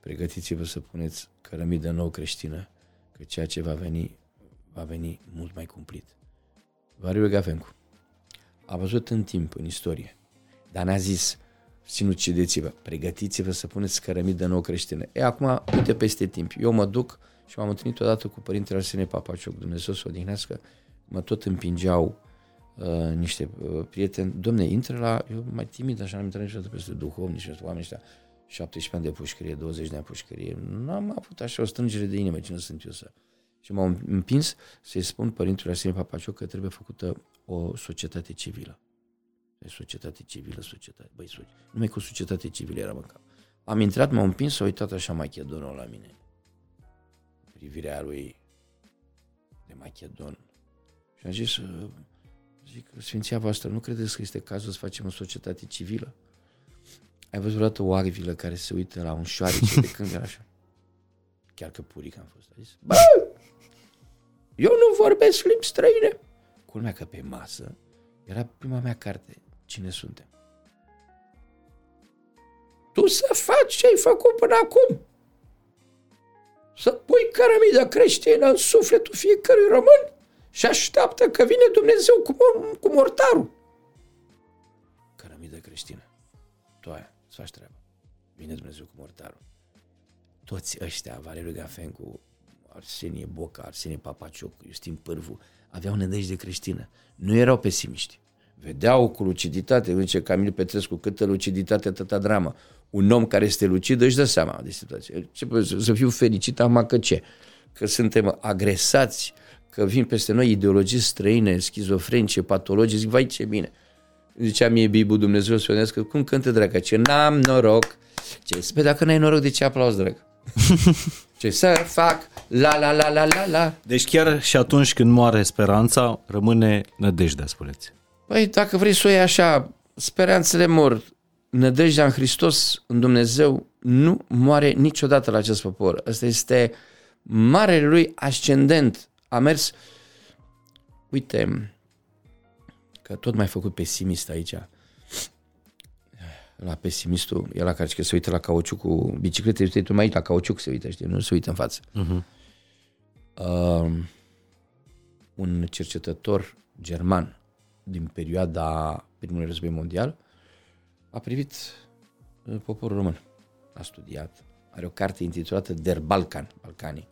Pregătiți-vă să puneți cărămidă nouă creștină, că ceea ce va veni, va veni mult mai cumplit. Variu Egafencu a văzut în timp, în istorie, dar n-a zis, sinucideți-vă, pregătiți-vă să puneți cărămidă nouă creștină. E, acum, uite peste timp, eu mă duc și m-am întâlnit odată cu părintele Arsenie Papacioc, Dumnezeu să o odihnească, mă tot împingeau uh, niște uh, prieteni, domne, intră la, eu mai timid, așa, n-am intrat niciodată peste duhovnici, peste oameni ăștia, șaptesprezece ani de pușcărie, douăzeci de ani de pușcărie, n-am avut așa o strângere de inimă, cine sunt eu să... Și m-am împins să-i spun părintele Arsenie Papacioc că trebuie făcută o societate civilă. Societate civilă, societate, băi, numai cu societate civilă eram în cap. Am intrat, m-am împins, s-a uitat așa Machedonul la mine. Privirea lui de Machedon. Și am zis, zic, Sfinția voastră, nu credeți că este cazul să facem o societate civilă? Ai văzut vreodată o arvilă care se uită la un șoarece de când era așa? Chiar că puric am fost. A zis, bă, eu nu vorbesc limbi străine. Culmea că pe masă era prima mea carte, Cine suntem? Tu să faci ce ai făcut până acum. Să pui cărămida creștină în sufletul fiecărui român și așteaptă că vine Dumnezeu cu, cu mortarul. Cărămida creștină. Tu aia, îți faci treaba. Vine Dumnezeu cu mortarul. Toți ăștia, Valeriu Gafencu, Arsenie Boca, Arsenie Papacioc, Iustin Pârvu, aveau nădejde creștină. Nu erau pesimiști. Vedeau cu luciditate, zice Camil Petrescu, câtă luciditate, atâta dramă. Un om care este lucid își dă seama de situație. Să fiu fericit, am că ce? Că suntem agresați, că vin peste noi ideologii străine, schizofrenice, patologici, zic, vai ce bine. Zicea mie Bibu, Dumnezeu să spunească, cum cântă dragă, ce n-am noroc. Ce, spune, dacă n-ai noroc, de ce aplauzi, dragă? Ce să fac? La, la, la, la, la, la. Deci chiar și atunci când moare speranța, rămâne nădejdea, spuneți. Păi dacă vrei să o iei așa, speranțele mor, nădejdea în Hristos, în Dumnezeu, nu moare niciodată la acest popor. Asta este marele lui ascendent. A mers, uite, că tot m-ai făcut pesimist aici. La pesimistul, el la care se uită la cauciuc cu biciclete, uite, tu mai uit la cauciuc, se uită, știi, nu se uită în față. Uh-huh. Uh, un cercetător german din perioada Primului Război Mondial a privit poporul român, a studiat, are o carte intitulată Der Balkan, Balcanii,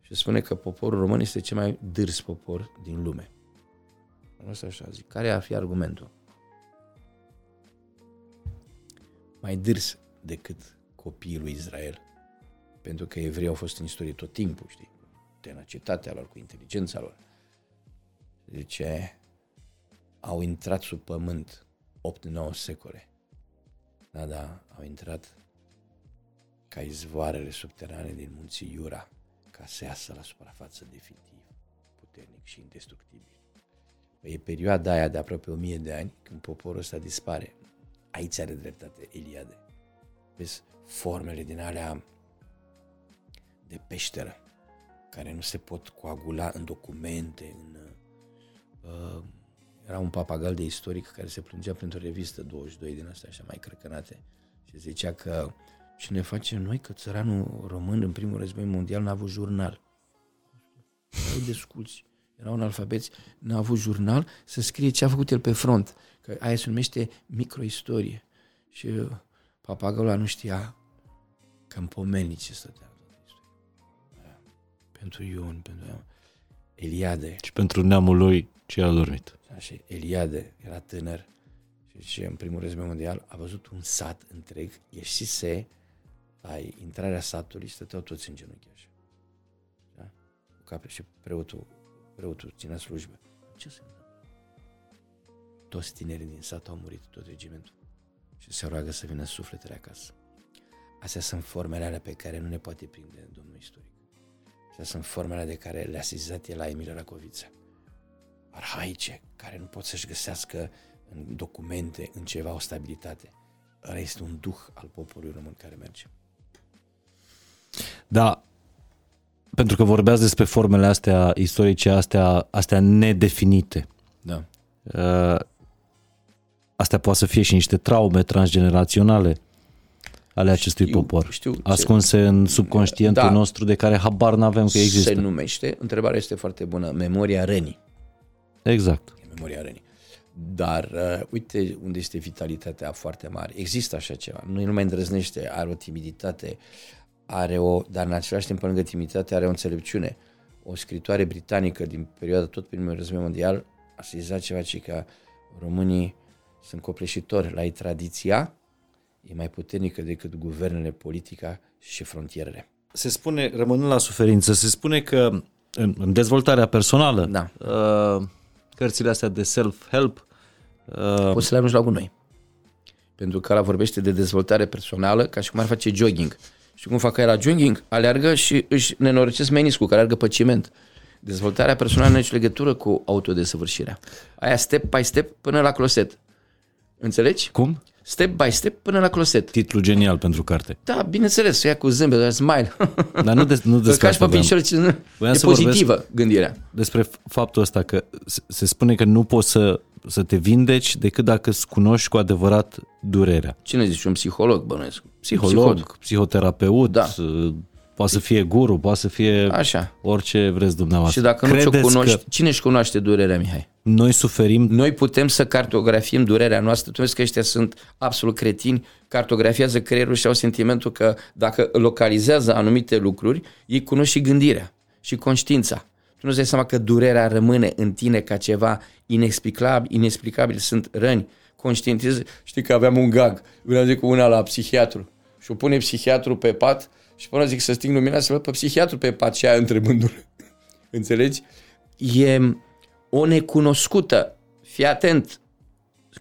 și spune că poporul român este cel mai dârs popor din lume. Asta așa zic, care ar fi argumentul? Mai dârs decât copiii lui Israel, pentru că evreii au fost în istorie tot timpul, știi, tenacitatea lor, cu inteligența lor. Deci au intrat sub pământ opt-nouă secole. Da, da, au intrat ca izvoarele subterane din munții Iura, ca să iasă la suprafață definitiv, puternic și indestructibil. E perioada aia de aproape o mie de ani când poporul ăsta dispare. Aici are dreptate Eliade. Vezi formele din alea de peșteră care nu se pot coagula în documente. În, uh, era un papagal de istoric care se plângea printr-o revistă, douăzeci și doi din astea așa mai crăcănate, și zicea că ce ne facem noi că țăranul român în Primul Război Mondial n-a avut jurnal. Erau desculți, erau analfabeți, n-a avut jurnal să scrie ce a făcut el pe front. Că aia se numește microistorie. Și papagalul ăla nu știa că în Pomenice stătea. Pentru Ion, pentru Eliade. Și pentru neamul lui ce a dormit. Așa, Eliade era tânăr și zice, în Primul Război Mondial a văzut un sat întreg, ieșise la intrarea satului, stăteau toți în genunchi așa. Da? Cu capre și preotul, preotul ținea slujbă. Ce se întâmplă? Toți tinerii din sat au murit, tot regimentul, și se roagă să vină sufletele acasă. Astea sunt formele alea pe care nu ne poate prinde domnul istoric. Astea sunt formele de care le-a sesizat el la Emil Racovița. Arhaice, care nu pot să-și găsească în documente, în ceva, o stabilitate. Ăla este un duh al poporului român care merge. Da, Pentru că vorbeați despre formele astea istorice, astea, astea nedefinite. Da. Uh, astea poate să fie și niște traume transgeneraționale ale acestui știu, popor, știu, ascunse se, în subconștientul da, nostru, de care habar n-avem că există. Se numește, întrebarea este foarte bună, memoria Renii. Exact. Memoria Renii. Dar uh, uite unde este vitalitatea foarte mare. Există așa ceva, nu, nu mai îndrăznește, are o timiditate, are o, dar în același timp, pe lângă timiditate, are o înțelepciune. O scritoare britanică din perioada tot primul război mondial a sesizat ceva, ce că românii sunt copleșitori, la ei tradiția e mai puternică decât guvernele, politica și frontierele. Se spune, rămânând la suferință, se spune că în, în dezvoltarea personală, da, uh, cărțile astea de self-help uh... poți să le ajungi la gunoi. Pentru că ăla vorbește de dezvoltare personală ca și cum ar face jogging. Și cum fac aia la jogging? Aleargă și își nenorocesc meniscul, că aleargă pe ciment. Dezvoltarea personală nu are nicio legătură cu autodesăvârșirea. Aia step by step până la closet. Înțelegi? Cum? Step by step până la closet. Titlu genial pentru carte. Da, bineînțeles, să ia cu zâmbet, dar smile. Dar nu des, nu despre asta vreau. E pozitivă gândirea. Despre faptul ăsta că se spune că nu poți să, să te vindeci decât dacă îți cunoști cu adevărat durerea. Cine zice? Un psiholog bănuiesc. Psiholog, psiholog. Psihoterapeut, da. Poate să fie guru, poate să fie așa, orice vreți dumneavoastră. Și dacă credeți, nu ți-o cunoști, că... cine își cunoaște durerea, Mihai? Noi suferim. Noi putem să cartografiem durerea noastră. Tu vezi că ăștia sunt absolut cretini, cartografiază creierul și au sentimentul că dacă localizează anumite lucruri, ei cunosc și gândirea și conștiința. Tu nu-ți dai seama că durerea rămâne în tine ca ceva inexplicabil, inexplicabil. Sunt răni, conștientizezi. Știi că aveam un gag, vreau să zic una la psihiatru și o pune psihiatru pe pat. Și până zic să sting lumina, să văd pe psihiatru pe pat și aia întrebându-l. Înțelegi? E o necunoscută. Fii atent.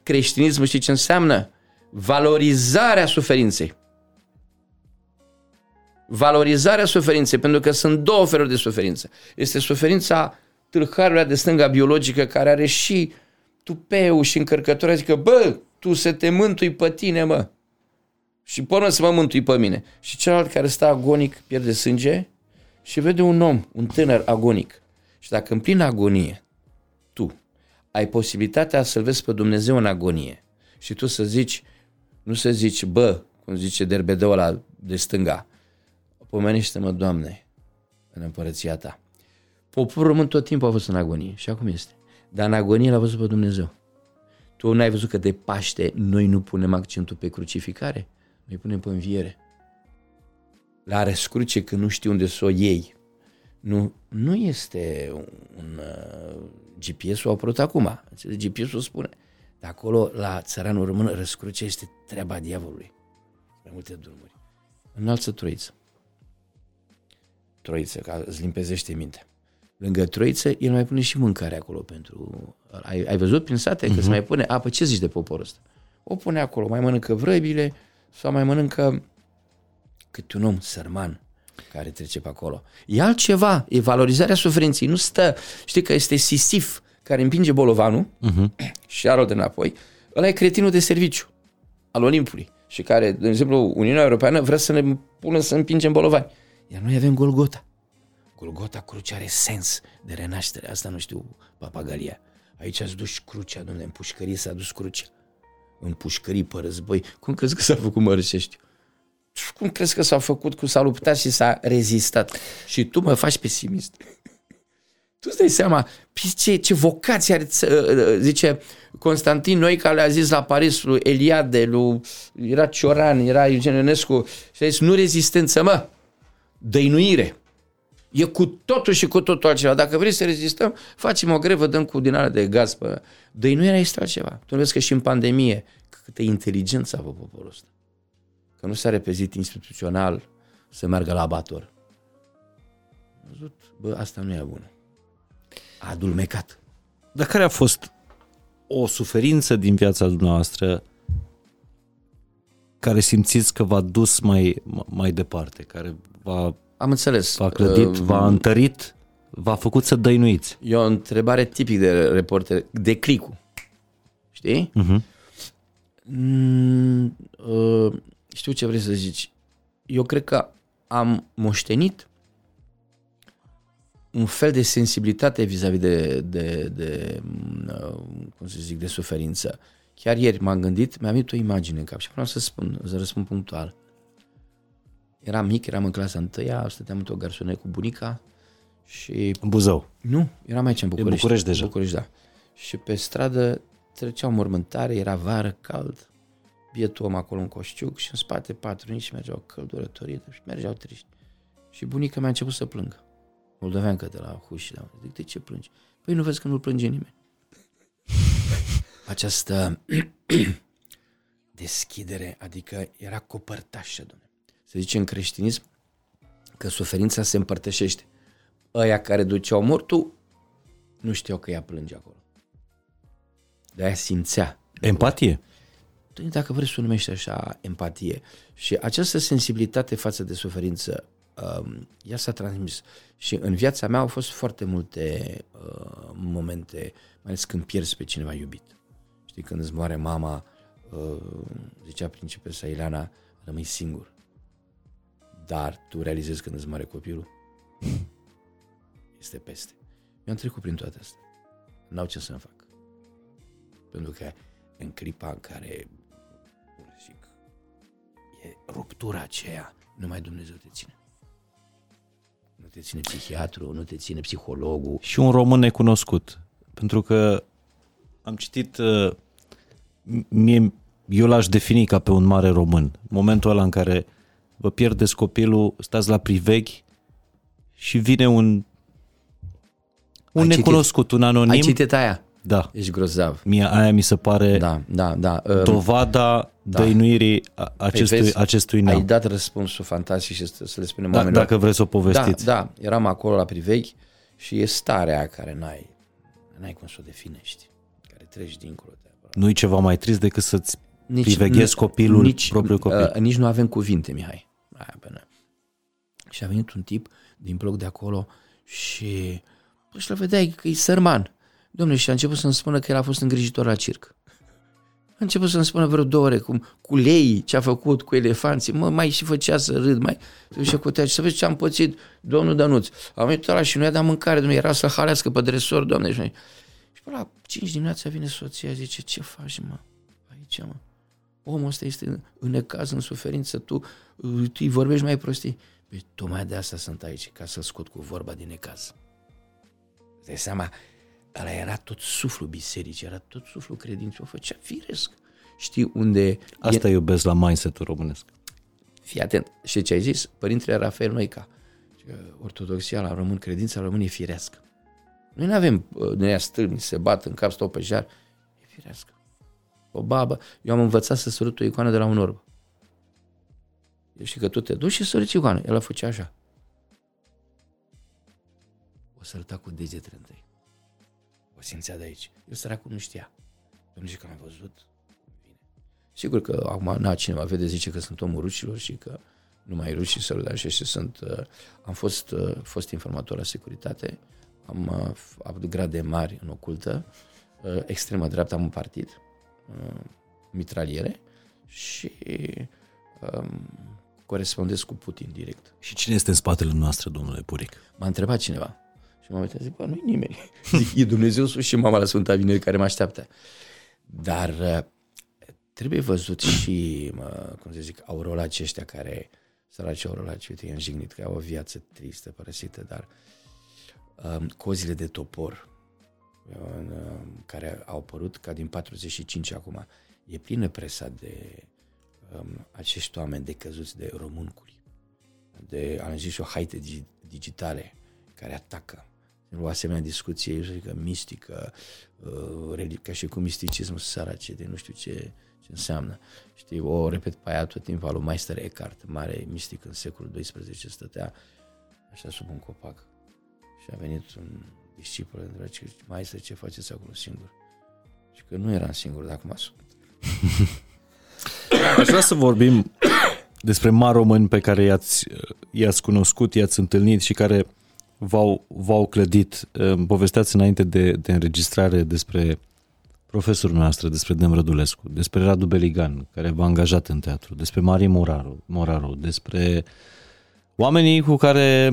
Creștinismul știi ce înseamnă? Valorizarea suferinței. Valorizarea suferinței, pentru că sunt două feluri de suferință. Este suferința tâlharului de stânga biologică, care are și tupeu și încărcătura. Zic că, bă, tu să te mântui pe tine, mă. Și până să mă mântui pe mine. Și celălalt care stă agonic, pierde sânge și vede un om, un tânăr agonic. Și dacă în plină agonie tu ai posibilitatea să-L vezi pe Dumnezeu în agonie și tu să zici, nu să zici, bă, cum zice derbedeul ăla de stânga, pomenește-mă, Doamne, în împărăția Ta. Poporul român tot timpul a fost în agonie și acum este. Dar în agonie L-a văzut pe Dumnezeu. Tu n-ai văzut că de Paște noi nu punem accentul pe crucificare? Noi punem pe înviere. La răscruce, că nu știu unde s-o iei. Nu, nu este un uh, G P S-ul apărut acum. G P S-ul spune. De acolo, la țăranul român, răscrucea este treaba diavolului. Mai multe drumuri. Înalță Troiță. Troiță, că îți limpezește mintea. Lângă Troiță, el mai pune și mâncare acolo pentru... Ai, ai văzut prin sate? Uh-huh. Că se mai pune... A, păi ce zici de poporul ăsta? O pune acolo. Mai mănâncă vrăbile... Sau mai mănâncă câte un om sărman care trece pe acolo. E altceva, e valorizarea suferinței. Nu stă, știi că este Sisif care împinge bolovanul uh-huh. și are-o de înapoi. Ăla e cretinul de serviciu al Olimpului și care, de exemplu, Uniunea Europeană vrea să ne pună să împingem bolovani. Iar noi avem Golgota. Golgota, crucea, are sens de renaștere. Asta nu știu, papagalia. Aici ați dus crucea, domnule, în pușcărie s-a dus crucea. În pușcării, pe război. Cum crezi că s-a făcut Mărășești? Cum crezi că s-a făcut, cum s-a luptat și s-a rezistat? Și tu mă faci pesimist. Tu îți dai seama ce, ce vocație are, zice Constantin Noica, le-a zis la Paris lui Eliade, lui, era Cioran, era Eugen Ionescu și a zis, nu rezistență, mă, dăinuire. E cu totul și cu totul altceva. Dacă vrei să rezistăm, facem o grevă, dăm cu din alea de gaz pe... Dăinuirea este altceva. Tu vezi că și în pandemie, câtă inteligență a avut poporul ăsta. Că nu s-a repezit instituțional să meargă la abator. Am văzut, bă, asta nu e bună. A adulmecat. Dar care a fost o suferință din viața dumneavoastră care simțiți că v-a dus mai, mai departe, care v-a... Am înțeles. V-a clădit, uh, v-a întărit, v-a făcut să dăinuiți. E o întrebare tipic de reporter, de clicul. Știi? Uh-huh. Mm, uh, știu ce vrei să zici. Eu cred că am moștenit un fel de sensibilitate vis-a-vis de, de, de cum să zic, de suferință. Chiar ieri m-am gândit, mi-a venit o imagine în cap și vreau să spun, să răspund punctual. Eram mic, eram în clasa întâia, stăteam într-o garsonere cu bunica și... În Buzău? Nu, eram aici în București. În București deja. București, da. Și pe stradă treceau mormântare, era vară, cald, bietul om acolo în coșciuc și în spate patru nici mergeau căldurătorită și mergeau triști. Și bunica mi-a început să plângă. Moldoveancă de la Huși, de la... Zic, de ce plângi? Păi nu vezi că nu-l plânge nimeni. Această deschidere, adică era copărtașă, domnule. Se zice în creștinism că suferința se împărtășește. Ăia care duceau mortul nu știau că ea plânge acolo. De-aia simțea. Empatie. Dacă vrei să o numești așa, empatie. Și această sensibilitate față de suferință, um, ea s-a transmis. Și în viața mea au fost foarte multe uh, momente, mai ales când pierzi pe cineva iubit. Știi, când îți moare mama, uh, zicea principesa Ileana, rămâi singur. Dar tu realizezi când îți moare copilul? Este peste. Mi-am trecut prin toate astea. N-au ce să-mi fac. Pentru că în clipa în care, cum zic, e ruptura aceea, numai Dumnezeu te ține. Nu te ține psihiatru, nu te ține psihologul. Și un român necunoscut. Pentru că am citit, mie, eu l-aș defini ca pe un mare român. Momentul ăla în care vă pierdeți copilul, stați la priveghi și vine un, un necunoscut, un anonim. Ai citit aia? Da. Ești grozav. Mie aia mi se pare da, da, da. dovada da. dăinuirii acestui, păi vezi, acestui neam. Ai dat răspunsul fantastic și să le spunem da, oamenilor. Dacă vreți să o povestiți. Da, da, eram acolo la priveghi și e starea aia care n-ai, n-ai cum să o definești, care treci dincolo de aia. Nu-i ceva mai trist decât să-ți nici, priveghezi copilul, nici, propriul copil. Uh, nici nu avem cuvinte, Mihai. Aia, bine. Și a venit un tip din bloc de acolo și își l-a vedeai că e sărman. Dom'le, și a început să-mi spună că el a fost îngrijitor la circ. A început să-mi spună vreo două ore cum, cu leii, ce a făcut cu elefanții, mă, mai și făcea să râd, mai și cutea și să vezi ce am pățit, domnul Dănuț. Am venit ăla și nu i-a dat mâncare, dom'le, era să halească pe dresor, dom'le. Și, și până la cinci dimineața vine soția și zice, ce faci, mă, aici, mă? Omul ăsta este în necaz, în suferință, tu îi vorbești mai prostii. Păi, tocmai de asta sunt aici, ca să scot cu vorba din necaz. Dai seama, ăla era tot suflul bisericii, era tot suflul credinței, o făcea firesc. Știi unde... Asta e... iubesc la mindset-ul românesc. Fii atent, știi ce ai zis? Părintele Rafael Noica, ortodoxia la român, credința la român e firească. Noi nu avem, ne ia stâlni, se bat în cap, stau pe jar, e firească. O babă, eu am învățat să sărut o icoană de la un orb. Eu știi că tu te duci și săruți icoană, el a făcea așa. O săruta cu degetele întâi. O simțea de aici. Eu săracul nu știa. Dom'le, și că l-am văzut. Bine. Sigur că acum, na, cineva vede, zice că sunt omul rușilor și că numai rușii sărută așa și sunt... Am fost, fost informator la securitate, am avut grade mari în ocultă, extrema dreaptă am un partid, mitraliere și... corespondez cu Putin direct. Și cine este în spatele noastră, domnule Puric? M-a întrebat cineva și m-am uitat, zic, bă, nu-i nimeni. Zic, e Dumnezeu sus și mama la Sfânta Vineri care mă așteaptă. Dar trebuie văzut și, mă, cum să zic, aurolacii aceștia care, săraci aurolaci, uite, e înjignit, că au o viață tristă, părăsită, dar um, cozile de topor um, care au apărut ca din patruzeci și cinci acum, e plină presa de acești oameni decăzuți de româncuri, de, am zis eu, haite digitale care atacă. O asemenea discuție, eu zic, mistică, ca și cu misticismul sărace, de nu știu ce, ce înseamnă. Știi, o repet pe aia tot timpul lui Meister Eckhart, mare mistic în secolul doisprezece, stătea așa sub un copac și a venit un discipol și a zis, Meister, ce faceți acolo singur? Și că nu eram singur, dar acum sunt. Aș vrea să vorbim despre mari români pe care i-ați, i-ați cunoscut, i-ați întâlnit și care v-au, v-au clădit. Povesteați înainte de, de înregistrare despre profesorul noastră, despre Dan Rădulescu, despre Radu Beligan, care v-a angajat în teatru, despre Marie Moraru, Moraru, despre oamenii cu care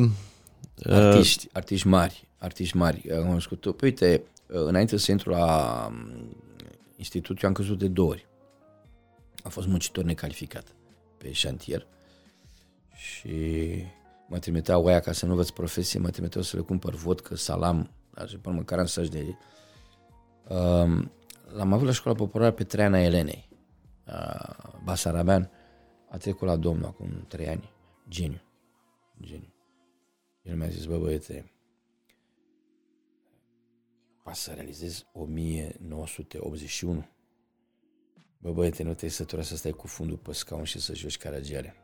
Artiști, uh, artiști mari, artiști mari. Am cunoscut, păi, uite, înainte să intru la institut, eu am căzut de două ori. Am fost muncitor necalificat pe șantier și mă trimiteau aia ca să nu văd profesie, mă trimiteau să le cumpăr vodcă, salam, așa, până măcar am săși de ei. Uh, l-am avut la școala populară pe Traiana Elenei, uh, basarabean, a trecut la domnul acum trei ani, geniu, geniu. El mi-a zis, bă băiete, pas să realizez o mie nouă sute optzeci și unu. Bă băiete, nu te-ai sătura să stai cu fundul pe scaun și să joci caragiale.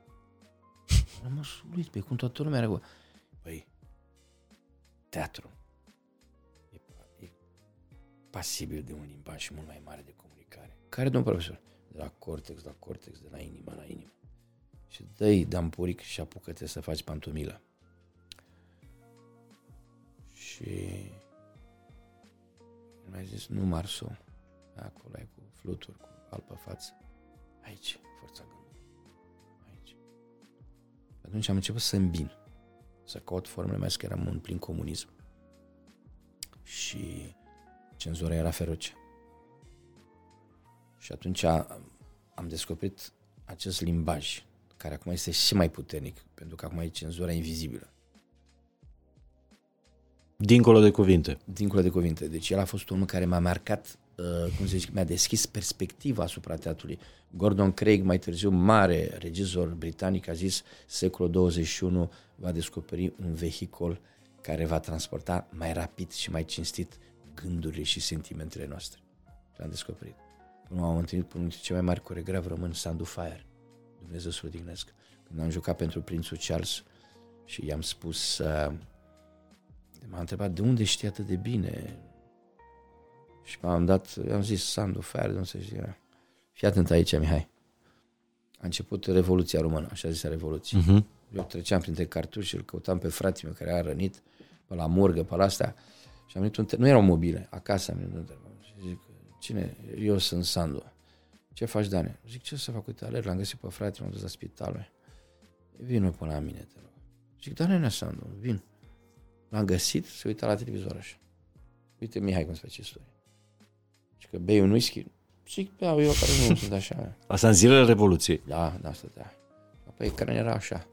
Am asulit, pe cum toată lumea era. Păi, teatru e, e pasibil de un limbaj și mult mai mare de comunicare. Care, domn profesor? De la cortex, la cortex, de la inima, la inimă. Și dă-i dampuric și apucă-te să faci pantomilă. Și mi-a zis, nu Marso, acolo ai cu fluturi, cu alpă față, aici, forța gândului, aici. Atunci am început să îmbin, să caut formele, mai că eram în plin comunism și cenzura era feroce. Și atunci am descoperit acest limbaj, care acum este și mai puternic, pentru că acum e cenzura invizibilă. Dincolo de cuvinte. Dincolo de cuvinte. Deci el a fost unul care m-a marcat, uh, cum se zice, mi-a deschis perspectiva asupra teatrului. Gordon Craig, mai târziu, mare regizor britanic, a zis, secolul douăzeci și unu va descoperi un vehicol care va transporta mai rapid și mai cinstit gândurile și sentimentele noastre. L-am descoperit. M-am întâlnit cu unul dintre cei mai mari coreografi români, Sandu Fire, Dumnezeu să-l odihnească. Când am jucat pentru Prințul Charles și i-am spus... Uh, M-a întrebat de unde știi atât de bine și m-am dat, am zis, Sandu Fire, nu se știe. Fii atent aici, Mihai. A început Revoluția Română, așa zisea Revoluție. Uh-huh. Eu treceam printre cartuși și îl căutam pe fratele meu care era rănit, pe la morgă, pe la astea și am venit, un te- nu erau mobile, acasă am venit un telefon și zic, cine? Eu sunt Sandu. Ce faci, Dane? Zic, ce să fac, uite, alerg, l-am găsit pe fratele, m-am dus la spital. Vino până la mine, te rog. Zic, Dane, nea Sandu, vin. L-am găsit, se uita la televizor așa. Uite, Mihai, cum se face istorie. Și că bei un whisky. Și da, eu care nu sunt așa. Asta în zilele Revoluției. Da, da, stătea. Apoi care era așa.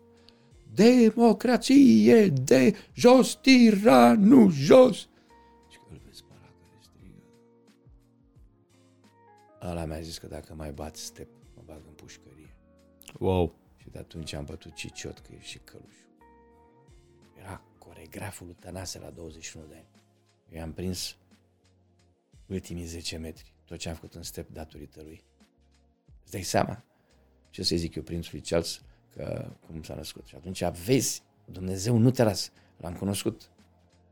Democrație, de jos, tiranul jos. Și că îl vezi pe ăla care strigă. Ăla mi-a zis că dacă mai bat step, mă bag în pușcărie. Wow. Și de atunci am bătut Ciciot, că e și Călușul. Era coregraful lui Tănase la douăzeci și unu de ani. Eu am prins ultimii zece metri, tot ce am făcut în step datorită lui. Îți dai seama? Ce să-i zic eu Prințului Charles, că cum s-a născut. Și atunci vezi, Dumnezeu nu te lasă. L-am cunoscut.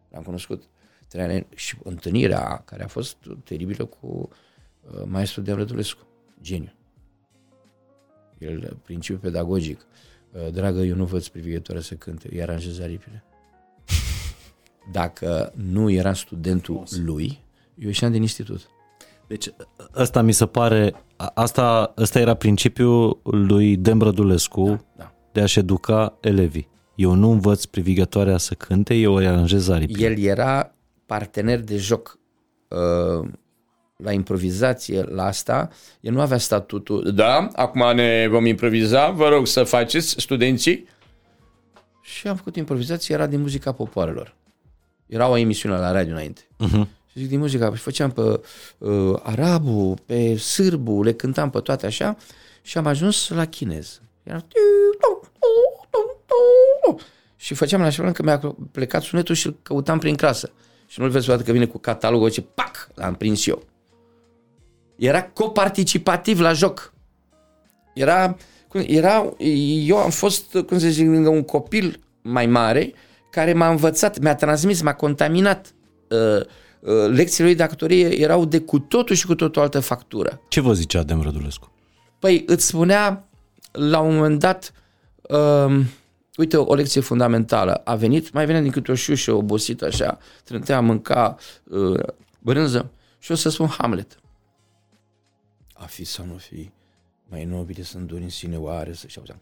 L-am cunoscut. Și întâlnirea care a fost teribilă cu maestru Dean Rădulescu. Geniu. El, principiu pedagogic. Dragă, eu nu văd privighetoare să cânte, îi aranjez aripile. Dacă nu era studentul lui, eu ieșeam din institut. Deci asta mi se pare, asta, asta era principiul lui Dean Rădulescu, da, da. De a-și educa elevii. Eu nu învăț privighetoarea să cânte, eu îi aranjez aripile. El era partener de joc la improvizație, la asta, el nu avea statutul, da, acum ne vom improviza, vă rog să faceți, studenții. Și am făcut improvizație, era din muzica popoarelor. Era o emisiune la radio înainte. Uh-huh. Și zic, din muzica, și făceam pe uh, arabu, pe sârbu, le cântam pe toate așa și am ajuns la chinez. Era... Și făceam în așa fel că mi-a plecat sunetul și îl căutam prin clasă. Și nu-l vezi o dată că vine cu catalogul, zice, pac, l-am prins eu. Era coparticipativ la joc. Era, era, eu am fost, cum să zic, lângă un copil mai mare care m-a învățat, mi-a transmis, m-a contaminat. Uh, uh, lecțiile lui de actorie erau de cu totul și cu totul altă factură. Ce vă zicea Dean Rădulescu? Păi îți spunea la un moment dat, uh, uite o lecție fundamentală, a venit, mai venea din câte o șușă obosită așa, trântea, mânca uh, brânză și o să spun Hamlet. A fi sau nu fi, mai nobile sunt duri în sine oare, să-și auzeam,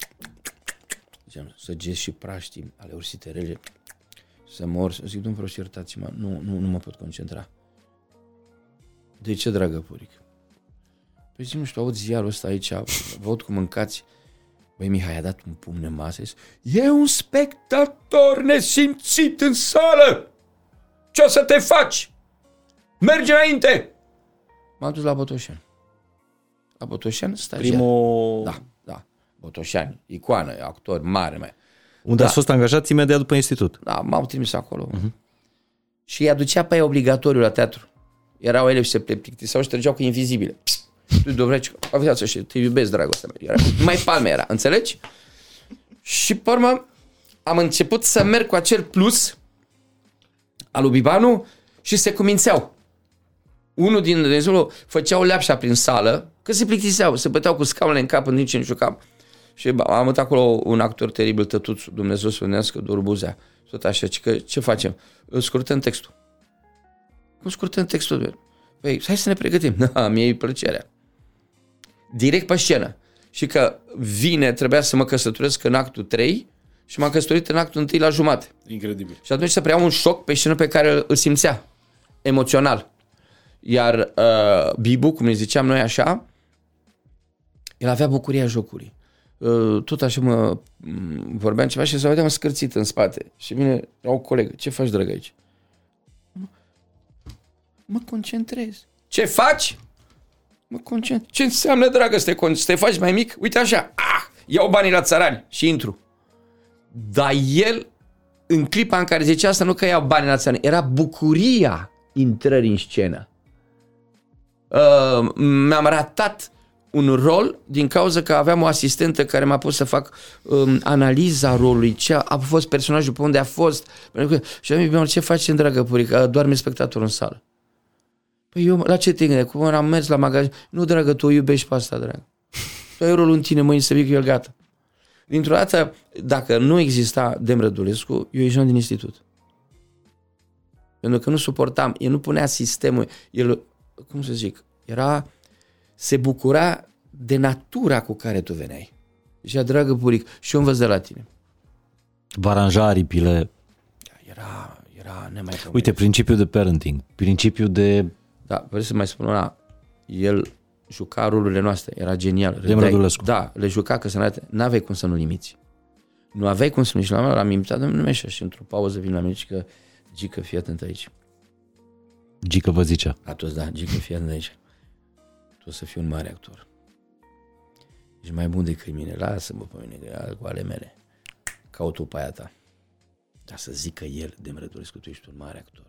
să gest și praștii ale ursiterele, să mor, să zic, Dumnezeu, iertați-mă, nu, nu, nu mă pot concentra. De ce, dragă Puric? Păi zic, nu știu, aud ziarul ăsta aici, văd cum mâncați. Băi, Mihai a dat un pumn în masă, zis, e un spectator nesimțit în sală! Ce o să te faci? Mergi înainte! M-am dus la Botoșan. La Botoșan, stagiar. Primul... Da, da, Botoșan, icoană, actor mare mea. Unde da. Ați fost angajat imediat după institut. Da, m-au trimis acolo. Uh-huh. Și îi aducea pe aia obligatoriu la teatru. Erau elevi și se plictiseau și trăgeau cu invizibile. Tu, Dovreci, aviață și te iubesc, dragostea mea. Mai palme era, înțelegi? Și, pe urmă, am început să merg cu acel plus al lui Bibanu și se cumințeau. Unul din rezolul făceau leapșa prin sală, că se plictiseau, se băteau cu scaunele în cap în nici nu jucam. Și am avut acolo un actor teribil, tătuțul, Dumnezeu să venească, Dorbuzea, tot așa, că ce facem? Scurtăm textul. Cum scurtăm textul? Păi, hai să ne pregătim. Da, mie-i plăcerea. Direct pe scenă. Și că vine, trebuia să mă căsătoresc în actul trei și m-am căsătorit în actul întâi la jumate. Incredibil. Și atunci se preia un șoc pe scenă pe care îl simțea, emoțional. Iar uh, Bibu, cum ne ziceam noi așa, el avea bucuria jocului. Tot așa mă vorbeam ceva și se vedeam scârțit în spate. Și vine o colegă, ce faci, dragă, aici? Mă concentrez. Ce faci? Mă concentrez. Ce înseamnă, dragă, să te, să te faci mai mic? Uite așa, ah, iau banii la țărani și intru. Dar el, în clipa în care zicea asta, nu că iau banii la țărani, era bucuria intrării în scenă. Uh, mi-am ratat un rol din cauza că aveam o asistentă care m-a pus să fac um, analiza rolului, ce a, a fost personajul, pe unde a fost. Și am zis, ce faci, dragă Purică? Doarme spectatorul în sală. Păi eu, la ce te gândeai? Cum am mers la magazin? Nu, dragă, tu o iubești pe asta, dragă. Tu ai rolul în tine, mâine să vii cu el, gata. Dintr-o dată, dacă nu exista Demrădulescu, eu ieșeam din institut. Pentru că nu suportam, el nu punea sistemul, el, cum să zic, era... se bucura de natura cu care tu veneai. Zicea, dragă Puric, și eu învăț de la tine. Vă aranja aripile. Era, era nemai pământ. Uite, principiul de parenting, principiul de... Da, vreau să mai spun una. El juca rolurile noastre, era genial. Demrădulescu. Da, le juca că să n-aveai cum să nu limiți. Nu aveai cum să nu limiți. La mea l-am imitat, nu mi-așa. Și într-o pauză vin la mine și că Gică, fii atent aici. Gică vă zicea. Atunci, da, Gică, fii atent aici. Tu o să fii un mare actor. Ești mai bun decât mine. Lasă-mă pe mine, că cu ale mele. Caut-o pe aia ta. Dar să zică el, Demrădulescu, tu ești un mare actor.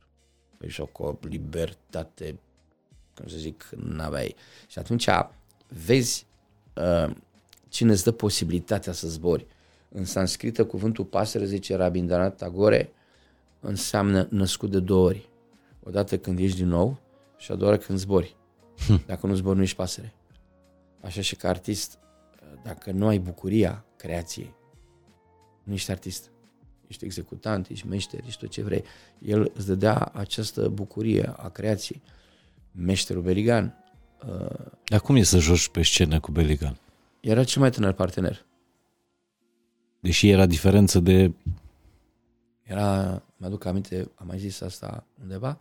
Păi și o libertate, cum să zic, n-aveai. Și atunci vezi uh, cine îți dă posibilitatea să zbori. În sanscrită, cuvântul pasăre, zice Rabindranath Tagore, înseamnă născut de două ori. Odată când ești din nou și a doua oră când zbori. Dacă nu zbori, nu ești pasăre. Așa și ca artist, dacă nu ai bucuria creației, nu ești artist. Ești executant, ești meșter, ești tot ce vrei. El îți dădea această bucurie a creației. Meșterul Beligan. Dar cum e să joci pe scenă cu Beligan? Era cel mai tânăr partener. Deși era diferență de... Era, mi-aduc aminte, am mai zis asta undeva,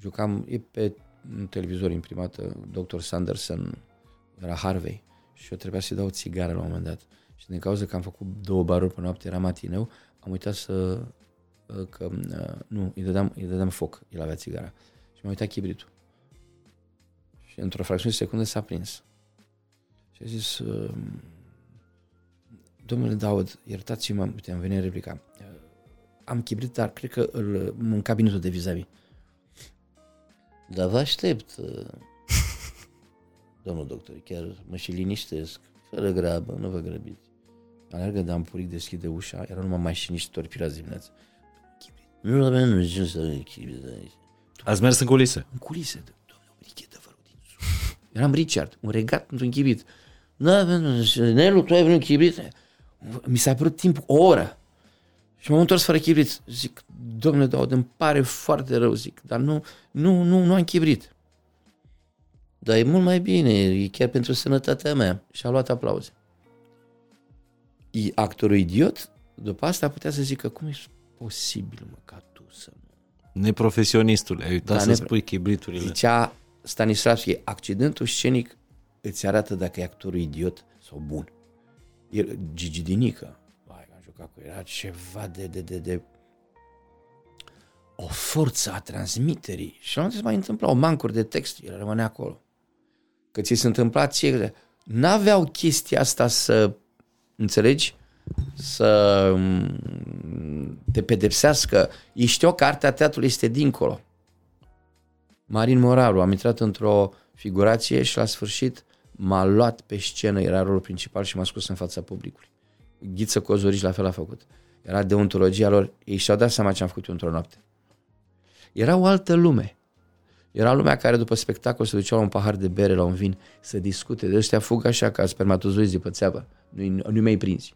jucam e pe un televizor imprimată, doctor Sanderson, era Harvey și eu trebuia să-i dau o țigară la un moment dat și din cauza că am făcut două baruri pe noapte, era matineu, am uitat să că, nu, îi dădeam, îi dădeam foc, el avea țigara și m-a uitat chibritul și într-o fracțiune de secundă s-a prins și a zis, domnule Daud, iertați-mă, uite, am venit în replica, am chibrit, dar cred că îl, în cabinetul de vis-a-vis. Dar vă aștept, domnul doctor, chiar mă și liniștesc, fără grabă, nu vă grăbiți. Alergă, dar am Puric, deschide ușa, erau numai mașiniști torpirați dimineața. Nu aveam nu știu să le chibrit aici. Ați mers în culise? În culise, domnul brichetă, vă rog din sus. Eram Richard, un regat într-un chibrit. Nu aveam nu știu, Nelu, tu ai venit chibrit? Mi s-a părut timp, o oră. Și m-am întors fără chibrit. Zic, domnule Daud, îmi pare foarte rău, zic, dar nu, nu, nu, nu am chibrit. Dar e mult mai bine, e chiar pentru sănătatea mea. Și a luat aplauze. Actorul idiot, după asta, putea să zică, cum e posibil, mă, ca tu să mă... Neprofesionistule, ai uitat da, să nepro... spui chibriturile. Zicea Stanislavski, accidentul scenic îți arată dacă e actorul idiot sau bun. El, Gigi Dinică, bai, am jucat cu el, era ceva de, de, de, de... o forță a transmiterii. Și la un moment se mai întâmpla o mancuri de text, el rămânea acolo. Că ți se întâmpla ție, n-aveau chestia asta să, înțelegi, să te pedepsească. Ei știau că artea teatrului este dincolo. Marin Moraru, am intrat într-o figurație și la sfârșit m-a luat pe scenă, era rolul principal și m-a scos în fața publicului. Ghiță Cozorici la fel a făcut. Era deontologia lor, ei și-au dat seama ce am făcut eu într-o noapte. Era o altă lume. Era lumea care după spectacol se ducea la un pahar de bere, la un vin, să discute. De ăștia fug așa ca spermatozoizi de pe țeavă. Nu-i, nu-i mai prinzi.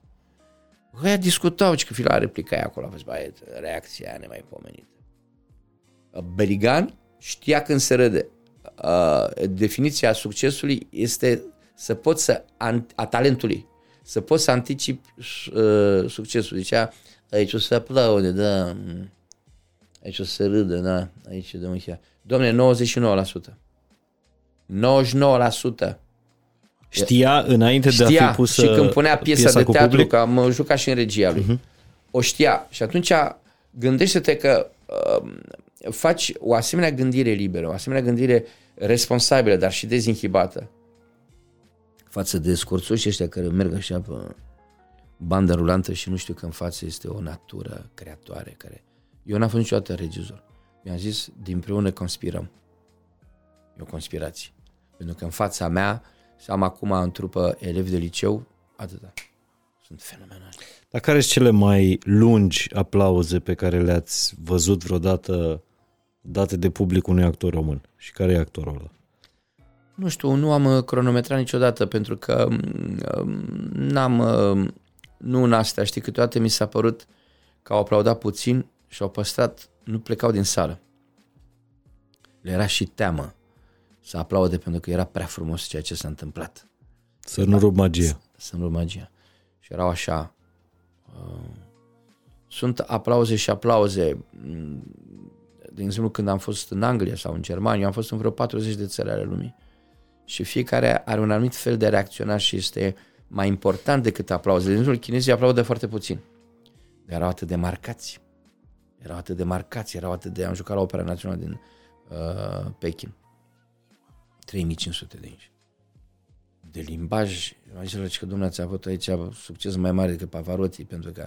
Aia discutau, că fila replica acolo. A fost, bă, reacția aia nemaipomenită. Beligan știa când se râde. Definiția succesului este să poți să, a talentului, să poți să anticipi succesul. Zicea, aici o să aplaude, da... Aici o să râdă, da, aici de un chiar. Doamne, nouăzeci și nouă la sută. nouăzeci și nouă la sută. Știa înainte știa, de a fi pusă și când punea piesa, piesa de teatru, public? Că am jucat și în regia lui. Uh-huh. O știa. Și atunci gândește-te că uh, faci o asemenea gândire liberă, o asemenea gândire responsabilă, dar și dezinhibată. Față de scurțoși ăștia care merg așa pe bandă rulantă și nu știu că în față este o natură creatoare care... Eu n-am fost niciodată regizor. Mi-am zis, dinpreună conspirăm. E o conspirație. Pentru că în fața mea, am acum în trupă elevi de liceu, atâta. Sunt fenomenal. Dar care sunt cele mai lungi aplauze pe care le-ați văzut vreodată date de public unui actor român? Și care e actorul ăla? Nu știu, nu am cronometrat niciodată, pentru că n-am, nu în astea, știi, câteodată mi s-a părut că au aplaudat puțin și au păstrat, nu plecau din sală. Le era și teamă să aplaude pentru că era prea frumos ceea ce s-a întâmplat. Să nu rup magia. Să nu rup magia. Și erau așa. Uh, sunt aplauze și aplauze. De exemplu, când am fost în Anglia sau în Germania, eu am fost în vreo patruzeci de țări ale lumii. Și fiecare are un anumit fel de reacționare și este mai important decât aplauze. De exemplu, chinezii aplaudă foarte puțin. Dar erau atât de marcați. Erau atât de marcați, erau atât de... Am jucat la Opera Națională din uh, Pekin. trei mii cinci sute de inși. De limbaj, am zis că domnule, ați avut aici succes mai mare decât Pavarotti, pentru că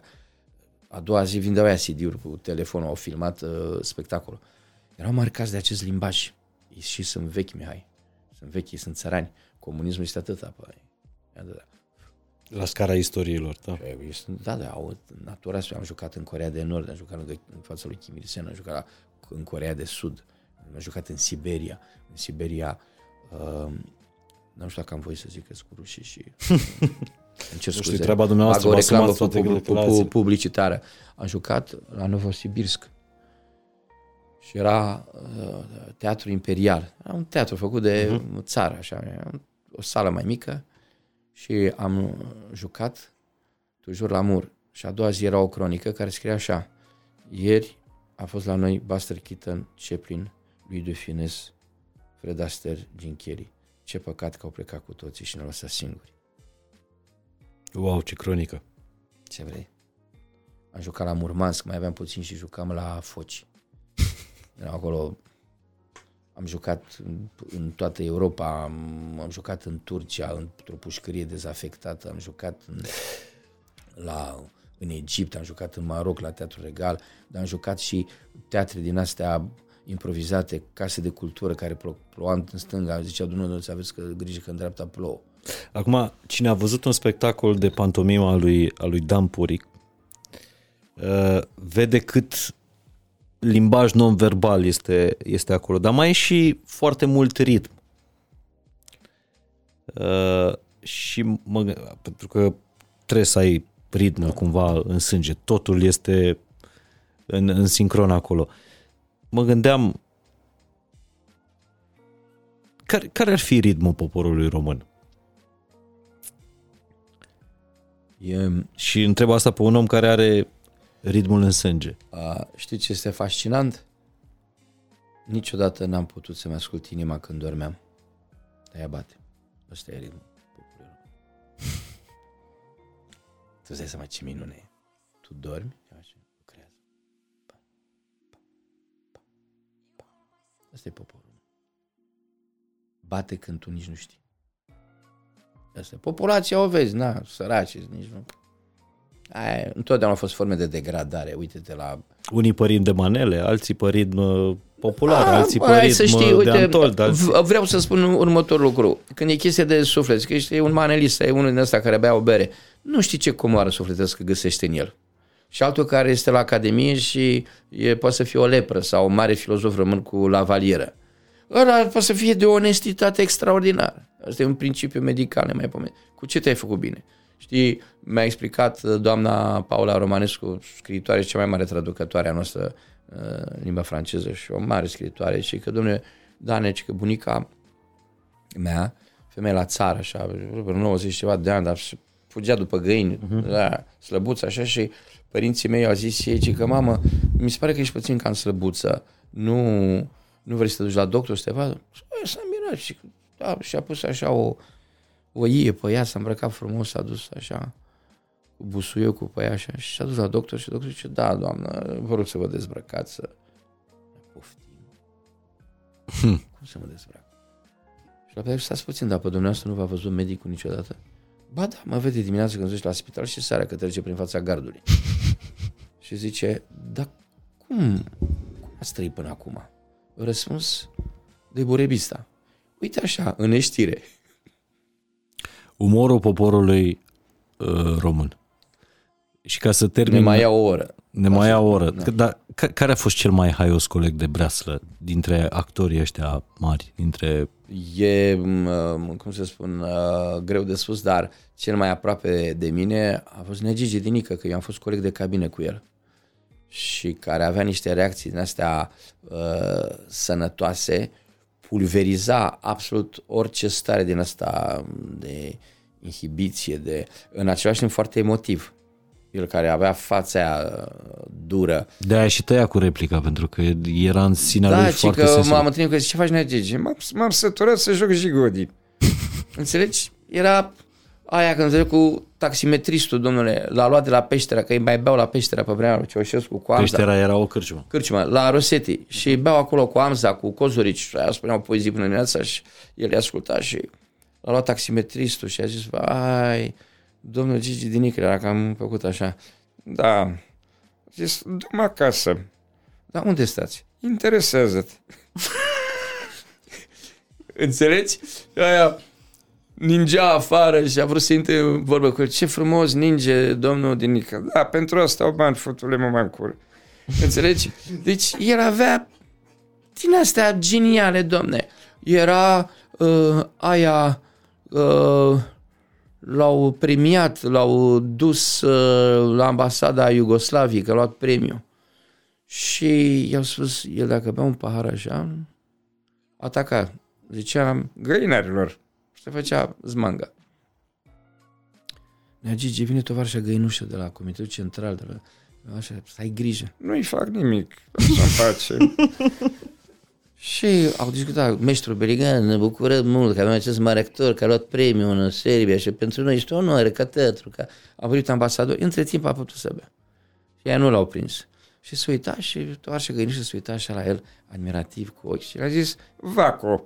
a doua zi vindeau aia C D-uri cu telefonul, au filmat uh, spectacolul. Erau marcați de acest limbaj. Ei și sunt vechi, Mihai. Sunt vechi, sunt țărani. Comunismul este atâta, păi. Atâta. La scara istoriilor, da? Da, da, au natura. Am jucat în Coreea de Nord, am jucat în fața lui Kim Il-sen, am jucat la, în Coreea de Sud, am jucat în Siberia. În Siberia, uh, nu știu dacă am voie să zic că-s cu rușii și... Îmi cer scuze. Nu știu, treaba dumneavoastră, vă asumați toate publicitatea. Publicitară. Am jucat la Novosibirsk și era uh, teatru imperial. Era un teatru făcut de uh-huh. țară, așa, o sală mai mică. Și am jucat Toujours l'amour. Și a doua zi era o cronică care scria așa: ieri a fost la noi Buster Keaton, Chaplin, Louis de Funès, Fred Astaire, Jim Carrey. Ce păcat că au plecat cu toții și ne-au lăsat singuri. Wow, ce cronică. Ce vrei? Am jucat la Murmansk, mai aveam puțin și jucam la Foci. Era acolo... Am jucat în toată Europa, am, am jucat în Turcia, într-o pușcărie dezafectată, am jucat în, la, în Egipt, am jucat în Maroc, la Teatrul Regal, dar am jucat și teatre din astea improvizate, case de cultură care plouă în stânga, zicea dumneavoastră să aveți că grijă că în dreapta plouă. Acum, cine a văzut un spectacol de pantomima lui, a lui Dan Puric, uh, vede cât limbaj non-verbal este, este acolo, dar mai e și foarte mult ritm. Uh, și mă, pentru că trebuie să ai ritmul cumva în sânge, totul este în, în sincron acolo. Mă gândeam care, care ar fi ritmul poporului român? E... Și întreb asta pe un om care are ritmul în sânge. A, știi ce este fascinant? Niciodată n-am putut să-mi ascult inima când dormeam. De-aia bate. Ăsta e ritmul. Tu îți dai seama ce minune e. Tu dormi și așa lucrează. Asta e poporul. Bate când tu nici nu știi. Asta. Populația o vezi, na, săraci, nici nu. Aia, întotdeauna au fost forme de degradare. Uite-te la... Unii părim de manele, alții părim popular, a, alții părim să știi, de uite, antold. Alții... Vreau să spun următorul lucru. Când e chestia de suflet, că ești un manelist, e unul din ăsta care bea o bere, nu știi ce comoară sufletească găsește în el. Și altul care este la academie și e, poate să fie o lepră sau un mare filozof român cu lavalieră. Ăla poate să fie de o onestitate extraordinară. Asta e un principiu medical, nemaipomenit. Cu ce te-ai făcut bine? Știi, mi-a explicat doamna Paula Romanescu, scriitoare și cea mai mare traducătoare a noastră în limba franceză și o mare scriitoare, și că, domnule Dane, că bunica mea, femeie la țară, așa, nouăzeci ceva de ani, dar fugea după găini, da, slăbuță, așa, și părinții mei au zis ei, că mamă, mi se pare că ești puțin ca în slăbuță, nu, nu vrei să te duci la doctor, să te vadă? S-a mirat și, da, și a pus așa o... o ie pe ea, s-a îmbrăcat frumos, s-a dus așa, cu busuiocul pe ea așa, și s-a dus la doctor și doctorul zice, da, doamnă, vă rog să vă dezbrăcați, să... Poftim. Cum să mă dezbrac? Și la pedepsă, stați puțin, dar pe dumneavoastră nu v-a văzut medicul niciodată? Ba da, mă vede dimineața când zici la spital și seara că trece prin fața gardului. Și zice, da, cum, cum ați trăit până acum? Răspuns de burebista. Uite așa, în neștire. Umorul poporului uh, român. Și ca să termin... Ne mai ia o oră. Ne mai ia o oră. Da. Dar care a fost cel mai haios coleg de breaslă dintre actorii ăștia mari? Dintre... E, cum să spun, uh, greu de spus, dar cel mai aproape de mine a fost Negigi Dinică, că eu am fost coleg de cabine cu el. Și care avea niște reacții din astea uh, sănătoase, pulveriza absolut orice stare din asta de inhibiție, de, în același timp foarte emotiv. El care avea fața aia dură. De-aia și tăia cu replica, pentru că era în sinea da, lui foarte sensibil. Da, și că m-am întâlnit cu ce faci, Negigi? M-am, m-am săturat să joc jigodii. Înțelegi? Era aia când zic cu taximetristul, domnule, l-a luat de la Peștera, că îi mai beau la Peștera pe vremea lui Ceaușescu cu Amza. Peștera era o cârciumă. Cârciumă, la Rosetti. Și beau acolo cu Amza, cu Cozorici, aia spuneau poezii până dimineața și el i-a ascultat și l-a luat taximetristul și a zis, vai, domnul Gigi Dinică, era că am făcut așa. Da, a zis, du-mă acasă. Dar unde stați? Interesează-te. Înțelegi? Aia... Ningea afară și a vrut să intre în vorbă cu el. Ce frumos ninge domnul Dinică. Da, pentru asta o bani, fotule, mă mai încur. Înțelegi? Deci el avea din astea geniale, domne. Era uh, aia, uh, l-au premiat, l-au dus uh, la ambasada Iugoslaviei, că a luat premiu. Și i-au spus, el dacă bea un pahar așa, ataca. Zicea, găinarilor. Se făcea zmanga. Nea Gigi, vine tovarășa găinușă de la Comitetul Central, de la... Așa, stai grijă. Nu-i fac nimic. Așa face. Și au discutat, meștrul Beligan, ne bucurăm mult că avem acest mare actor care a luat premiul în Serbia și pentru noi este o onoare ca teatru, că a venit ambasador. Între timp a putut să bea. Și ea nu l-au prins. Și se uita și tovarășa găinușă se uita așa la el, admirativ, cu ochi. Și le-a zis, Vaco!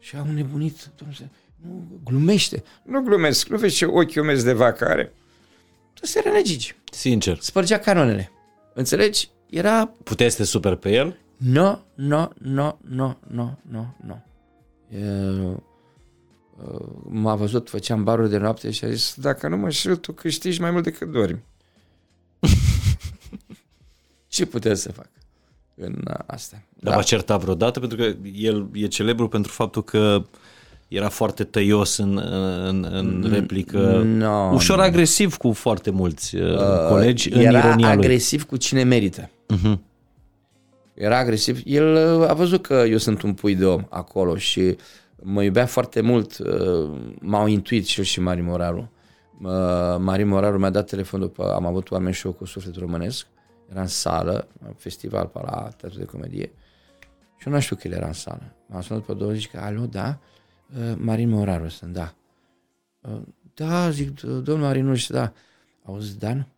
Și au nebunit, domnule, nu glumește. Nu glumesc, nu vezi ce ochiul meu de vacare. Asta era Negigi. Sincer. Spărgea canonele. Înțelegi? Era... Puteai să te superi pe el? Nu, nu, nu, nu, nu, nu, nu. M-a văzut, făceam baruri de noapte și a zis, dacă nu mă știu, tu câștigi mai mult decât dormi. Ce puteai să fac? În asta. Dar v-a certat vreodată? Pentru că el e celebru pentru faptul că era foarte tăios în, în, în replică, no, ușor no. agresiv cu foarte mulți uh, colegi, în ironia lui. Era agresiv cu cine merită. Uh-huh. Era agresiv. El a văzut că eu sunt un pui de om acolo și mă iubea foarte mult. M-au intuit și eu și Mari Moraru. Marin Moraru mi-a dat telefon după am avut Oameni și eu cu sufletul românesc, era în sală, festival pe la Teatru de Comedie și eu nu știu că el era în sală. M-am sunat după două zici că, alo, da, Marin Moraru sunt, da. Da, zic, domnul Marinuș, da. Auzi, Dan,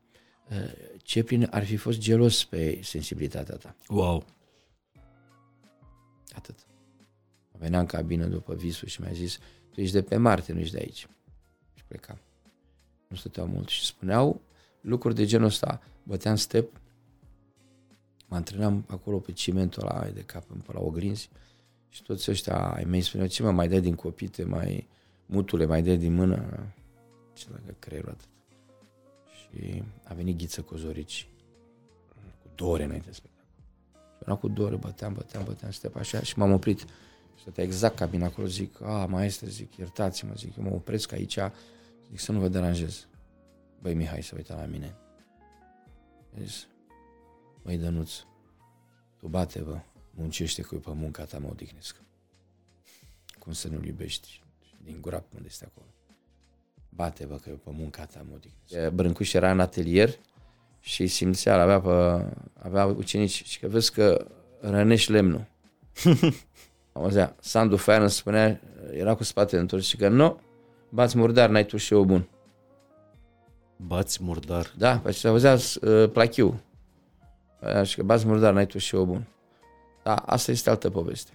Ceplin ar fi fost gelos pe sensibilitatea ta. Wow. Atât. Venea în cabină după Visul și mi-a zis, tu ești de pe Marte, nu ești de aici. Și plecam. Nu stăteau mult și spuneau lucruri de genul ăsta. Băteam step, mă antrenam acolo pe cimentul ăla de cap, pe la oglinzi și toți ăștia ai mei spuneau, ce mă, mai dai din copite, mai mutule, mai dai din mână. Ce dacă creierul atât. Și a venit Ghiță Cozorici cu două ore înainte de spectacol. Era cu două ore, băteam, băteam, băteam step așa și m-am oprit. Stătea exact cabina acolo, zic, a, maestre, zic, iertați-mă, zic, eu mă opresc aici, zic, să nu vă deranjez. Băi, Mihai s-a uitat la mine. Mi-a zis, băi, Dănuț, tu bate-vă, muncește cu pe munca ta, mă odihnesc. Cum să nu-l iubești? Din gura unde este acolo. Bate-vă că eu pe munca ta, mă odihnesc. Brâncuș era în atelier și simțea, avea, pe, avea ucenici și că vezi că rănești lemnul. Auzea, Sandu Faian îmi spunea, era cu spatele întors și că nu, bați murdar, n-ai tu și eu bun. Bați murdar? Da, și auzea uh, Plachiu. Și că bați murdar, n-ai tu și eu bun. Dar asta este altă poveste.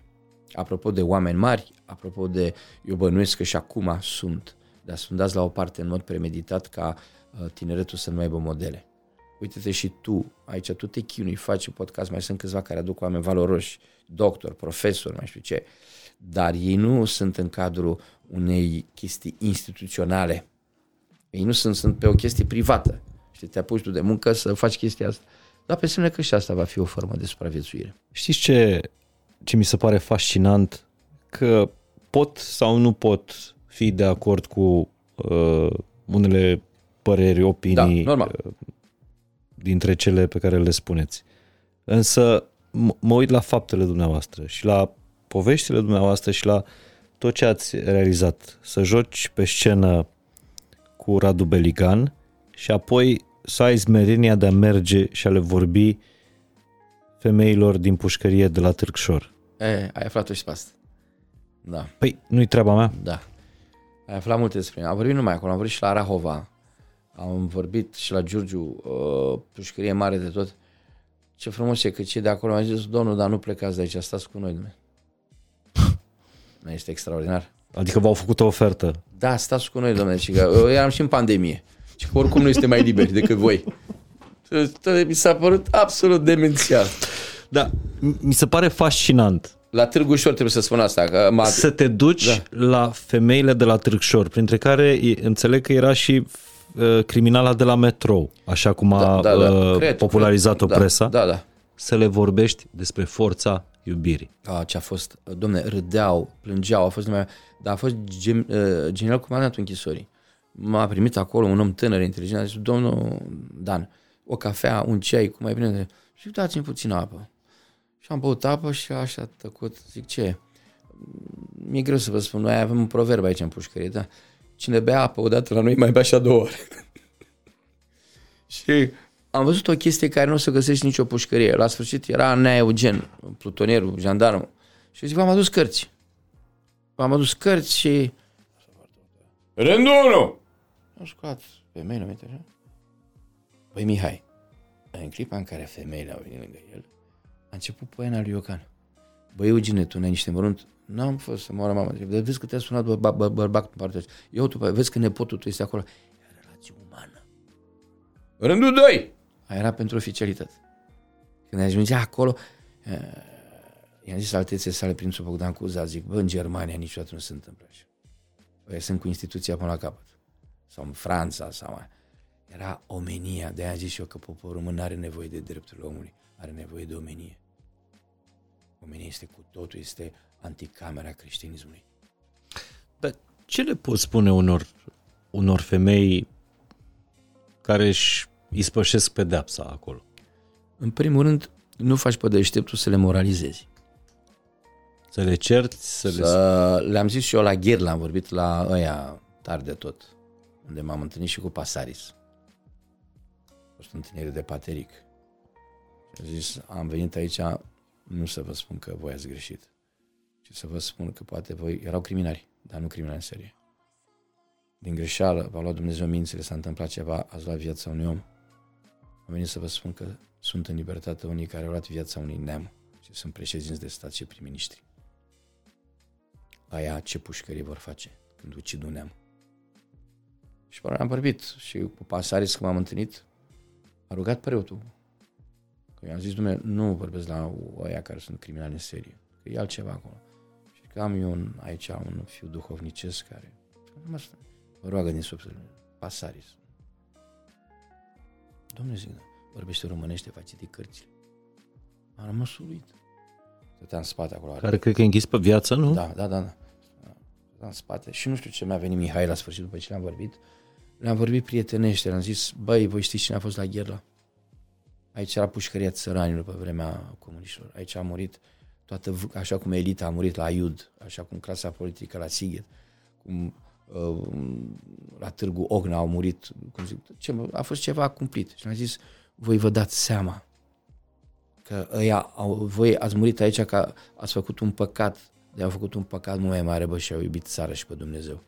Apropo de oameni mari, apropo de, eu bănuiesc că și acum sunt, dar sunt dați la o parte în mod premeditat ca uh, tineretul să nu aibă modele. Uite-te și tu, aici tu te chinui, faci un podcast, mai sunt câțiva care aduc oameni valoroși, doctor, profesor, mai știu ce, dar ei nu sunt în cadrul unei chestii instituționale, ei nu sunt, sunt pe o chestie privată, știi, te apuci tu de muncă să faci chestia asta, dar pe semne că și asta va fi o formă de supraviețuire. Știți ce, ce mi se pare fascinant? Că pot sau nu pot fi de acord cu uh, unele păreri, opinii, da, normal. Uh, dintre cele pe care le spuneți. Însă m- mă uit la faptele dumneavoastră și la poveștile dumneavoastră și la tot ce ați realizat. Să joci pe scenă cu Radu Beligan și apoi să ai smerenia de a merge și a le vorbi femeilor din pușcărie de la Târgșor. E, ai aflat-o și pe asta. Da. Păi, nu-i treaba mea? Da. Ai aflat multe despre mine. Am vorbit numai acolo, am vorbit și la Rahova. Am vorbit și la Giurgiu, uh, pușcărie mare de tot. Ce frumos e că cei de acolo mi-a zis, domnul, dar nu plecați de aici, stați cu noi. Nu este extraordinar? Adică v-au făcut o ofertă. Da, stați cu noi, domnule. Și că, eu eram și în pandemie. Și că oricum nu este mai liberi decât voi. Mi s-a părut absolut demențial. Da, mi se pare fascinant. La Târgușor trebuie să spun asta. Că m-a... Să te duci da. La femeile de la Târgușor, printre care înțeleg că era și criminala de la Metrou, așa cum a da, da, da. Cred, popularizat-o cred. Presa, da, da, da. Să le vorbești despre forța iubirii. A, ce a fost, domne, râdeau, plângeau, a fost numai, dar a fost gen, general comandantul închisorii. M-a primit acolo un om tânăr, inteligent, a zis, domnul Dan, o cafea, un ceai, cum mai bine, zic, dați-mi puțin apă. Și am băut apă și așa tăcut, zic, ce? Mi-e greu să vă spun, noi avem un proverb aici în pușcărie, da? Cine bea apă odată la noi, mai bea și a doua ori. Și am văzut o chestie care nu o să găsești nicio pușcărie. La sfârșit era Nea Eugen, plutonierul, jandarmul. Și zic, v-am adus cărți. V-am adus cărți și... Rândul unu! Am scoat femeile, nu uite așa. Păi Mihai, în clipa în care femeile au venit lângă el, a început poena lui Iocan. Băi, Eugene, tu n-ai niște mărunt? N-am fost să moară mama. Dar vezi că te-a sunat bărbac bă, bă, în partea aceasta. Eu, tu, vezi că nepotul tu este acolo. E relație umană. Rândul doi! Aia era pentru oficialitate. Când ajungea acolo, e, i-am zis altețe sale, prințul Bogdan Cuza, zic, bă, în Germania niciodată nu se întâmplă așa. Păi sunt cu instituția până la capăt. Sau în Franța, sau mai. Era omenia. De-aia am zis eu că poporul român are nevoie de drepturile omului. Are nevoie de omenie. Omenia este cu totul, este anticamera creștinismului. Dar ce le poți spune unor, unor femei care își ispășesc pedeapsa acolo? În primul rând, nu faci pe deșteptul să le moralizezi. Să le cerți? Să să le... Le-am zis și eu la Gherla, am vorbit la ăia tari de tot. unde m-am întâlnit și cu Pasaris. A fost întâlnire de Pateric. Și a zis, am venit aici nu să vă spun că voi ați greșit, ci să vă spun că poate voi erau criminali, dar nu criminali în serie. Din greșeală v-a luat Dumnezeu mințile, s-a întâmplat ceva, ați luat viața unui om. Am venit să vă spun că sunt în libertate unii care au luat viața unui neam și sunt președinți de stat și prim-ministri. Aia ce pușcării vor face când ucid un neam. Și până am vorbit și cu Pasaris, când m-am întâlnit, a rugat preotul. Că i-am zis, Dumnezeu, nu vorbesc la aia care sunt criminali în serie, că e altceva acolo. Și că am eu un, aici un fiu duhovnicesc care mă roagă din subțire, Pasaris. Dom'le, zic, vorbește românește, face de cărțile. Am rămas uruit. Stătea în spate acolo. Care cred că e închis pe viață, nu? Da, da, da. da. Stătea în spate și nu știu ce mi-a venit Mihai la sfârșit după ce le-am vorbit. Le-am vorbit prietenește, le-am zis, băi, voi știți cine a fost la Gherla? Aici era pușcăria țăranilor pe vremea comuniștilor. Aici a murit toată, așa cum elita a murit la Aiud, așa cum clasa politică la Sighet, cum... la Târgu Ogna au murit, cum zic, ce, a fost ceva cumplit și mi-a zis, voi vă dați seama că ăia au, voi ați murit aici că ați făcut un păcat, de-au făcut un păcat mult mai mare, bă, și au iubit țara și pe Dumnezeu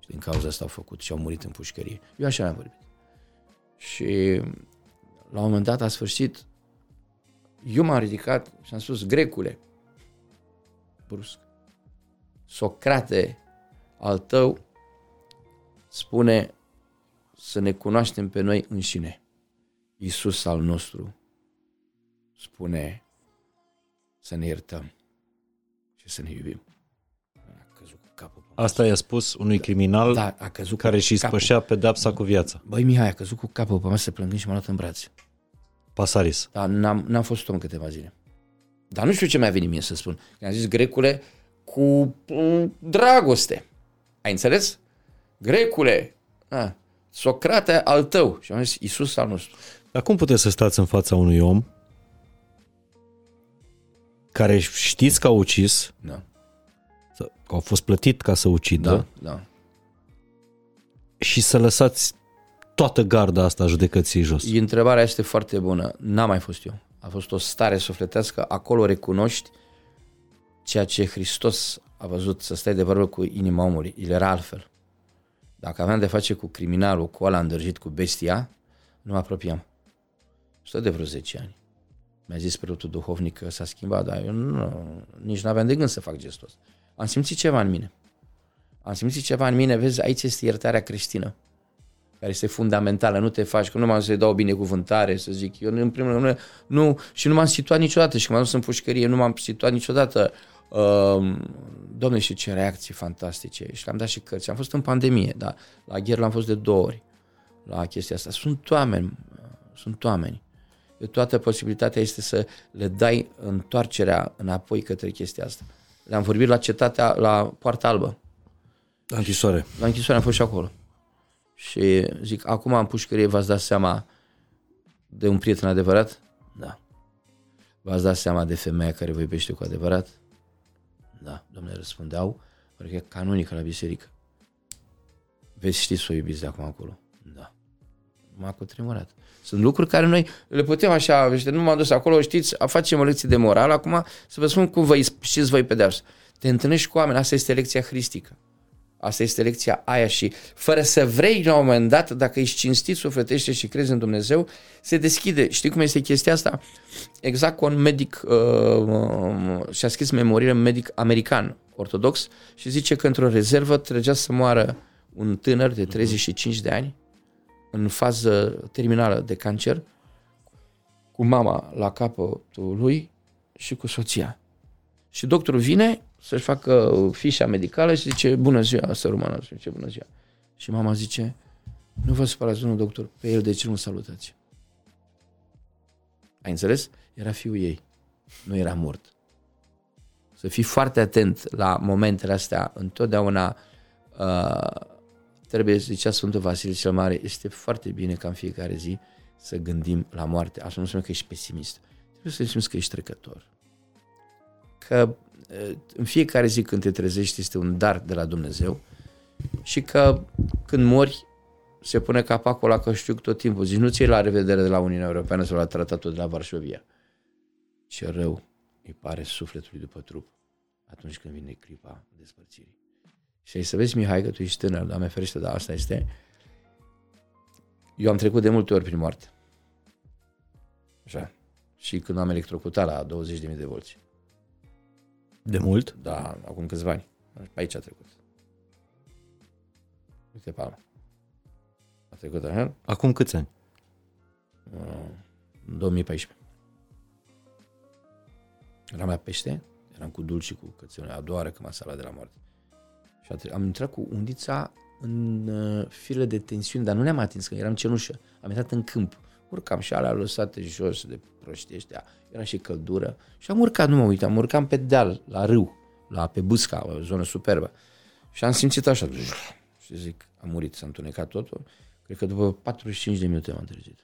și din cauza asta au făcut și au murit în pușcărie. Eu așa am vorbit și la un moment dat, la sfârșit, eu m-am ridicat și am spus, grecule, brusc, Socrate al tău spune să ne cunoaștem pe noi înșine. Iisus al nostru spune să ne iertăm și să ne iubim. A căzut cu capul. Asta i-a spus unui criminal da, a căzut care și spășea pedepsa cu viața. Băi, Mihai, a căzut cu capul pe masă plângând și m-a luat în brațe. Pasaris. Dar n-am, n-am fost om câteva zile. Dar nu știu ce mi-a venit mie să spun. I-am zis, grecule, cu dragoste. Ai înțeles? Grecule, ah, Socrate al tău. Și am zis, Iisus al nostru. Dar cum puteți să stați în fața unui om care știți că a ucis, da, că a fost plătit ca să ucidă, da, da, și să lăsați toată garda asta a judecății jos? Întrebarea este foarte bună. N-am mai fost eu. A fost o stare sufletească. Acolo recunoști ceea ce Hristos a văzut, să stai de vorbă cu inima omului. El era altfel. Dacă aveam de face cu criminalul, cu ăla îndrăjit, cu bestia, nu mă apropiam. Stă de vreo zece ani. Mi-a zis preotul duhovnic că s-a schimbat, dar eu nu, nici nu aveam de gând să fac gestul ăsta. Am simțit ceva în mine. Am simțit ceva în mine, vezi, aici este iertarea creștină, care este fundamentală, nu te faci, că nu m-am să-i dau binecuvântare, să zic, eu în primul rând, nu, și nu m-am situat niciodată, și când m-am dus în pușcărie, nu m-am situat niciodată. Uh, Doamne, și ce reacții fantastice. Și le-am dat și cărți. Am fost în pandemie, dar la Gherla am fost de două ori la chestia asta. Sunt oameni, sunt oameni. De toată posibilitatea este să le dai întoarcerea înapoi către chestia asta. Le-am vorbit la cetatea, la Poarta Albă. La închisoare. La închisoare am fost și acolo. Și zic, acum în pușcărie v-ați dat seama de un prieten adevărat? Da. V-ați dat seama de femeia care vă iubește cu adevărat? Da, domnule, răspundeau, pentru că e canonică la biserică. Veți ști să o iubiți de acum acolo. Da. M-a cutremurat. Sunt lucruri care noi le putem așa, nu m-am dus acolo, știți, facem o lecție de moral, acum să vă spun cum vă știți voi pedeapsă. Te întâlnești cu oameni, asta este lecția hristică. Asta este lecția aia și fără să vrei la un moment dat, dacă ești cinstit, sufletește și crezi în Dumnezeu, se deschide. Știi cum este chestia asta? Exact ca un medic uh, uh, și-a scris memoriile, un medic american ortodox și zice că într-o rezervă trăgea să moară un tânăr de treizeci și cinci de ani în fază terminală de cancer, cu mama la capătul lui și cu soția. Și doctorul vine să-și facă fișa medicală și zice, bună ziua, asta română, zice, bună ziua. Și mama zice, nu vă spălați, domnul doctor, pe el de ce nu salutați? Ai înțeles? Era fiul ei, nu era mort. Să fii foarte atent la momentele astea, întotdeauna uh, trebuie, zicea Sfântul Vasile cel Mare, este foarte bine ca în fiecare zi să gândim la moarte. Asta nu înseamnă că ești pesimist, trebuie să simți că ești trecător. Că în fiecare zi când te trezești este un dar de la Dumnezeu și că când mori se pune capacul la căștiuc tot timpul. Zici, nu ți-ai la revedere de la Uniunea Europeană sau la tratatul de la Varșovia. Ce rău îi pare sufletului după trup atunci când vine clipa despărțirii. Și ai să vezi, Mihai, că tu ești tânăr, Doamne ferește, dar asta este. Eu am trecut de multe ori prin moarte. Așa. Și când am electrocutat la douăzeci de mii de volți. De mult? Da, acum câțiva ani. Aici a trecut. Uite palma. A trecut așa. Acum câți ani? În două mii paisprezece. Eram la pește, eram cu Dulci și cu cățelul. A doua oară că m-a salvat de la moarte. Și tre- am intrat cu undița în uh, file de tensiune, dar nu ne-am atins, că eram cenușă. Am intrat în câmp. Urcam și alea lăsate jos de proștii ăștia. Era și căldură. Și am urcat, nu mă uitam, urcam pe deal, la râu, la pe Bâsca, o zonă superbă. Și am simțit așa. Și zic, am murit, s-a întunecat totul. Cred că după patruzeci și cinci de minute m-am trezit.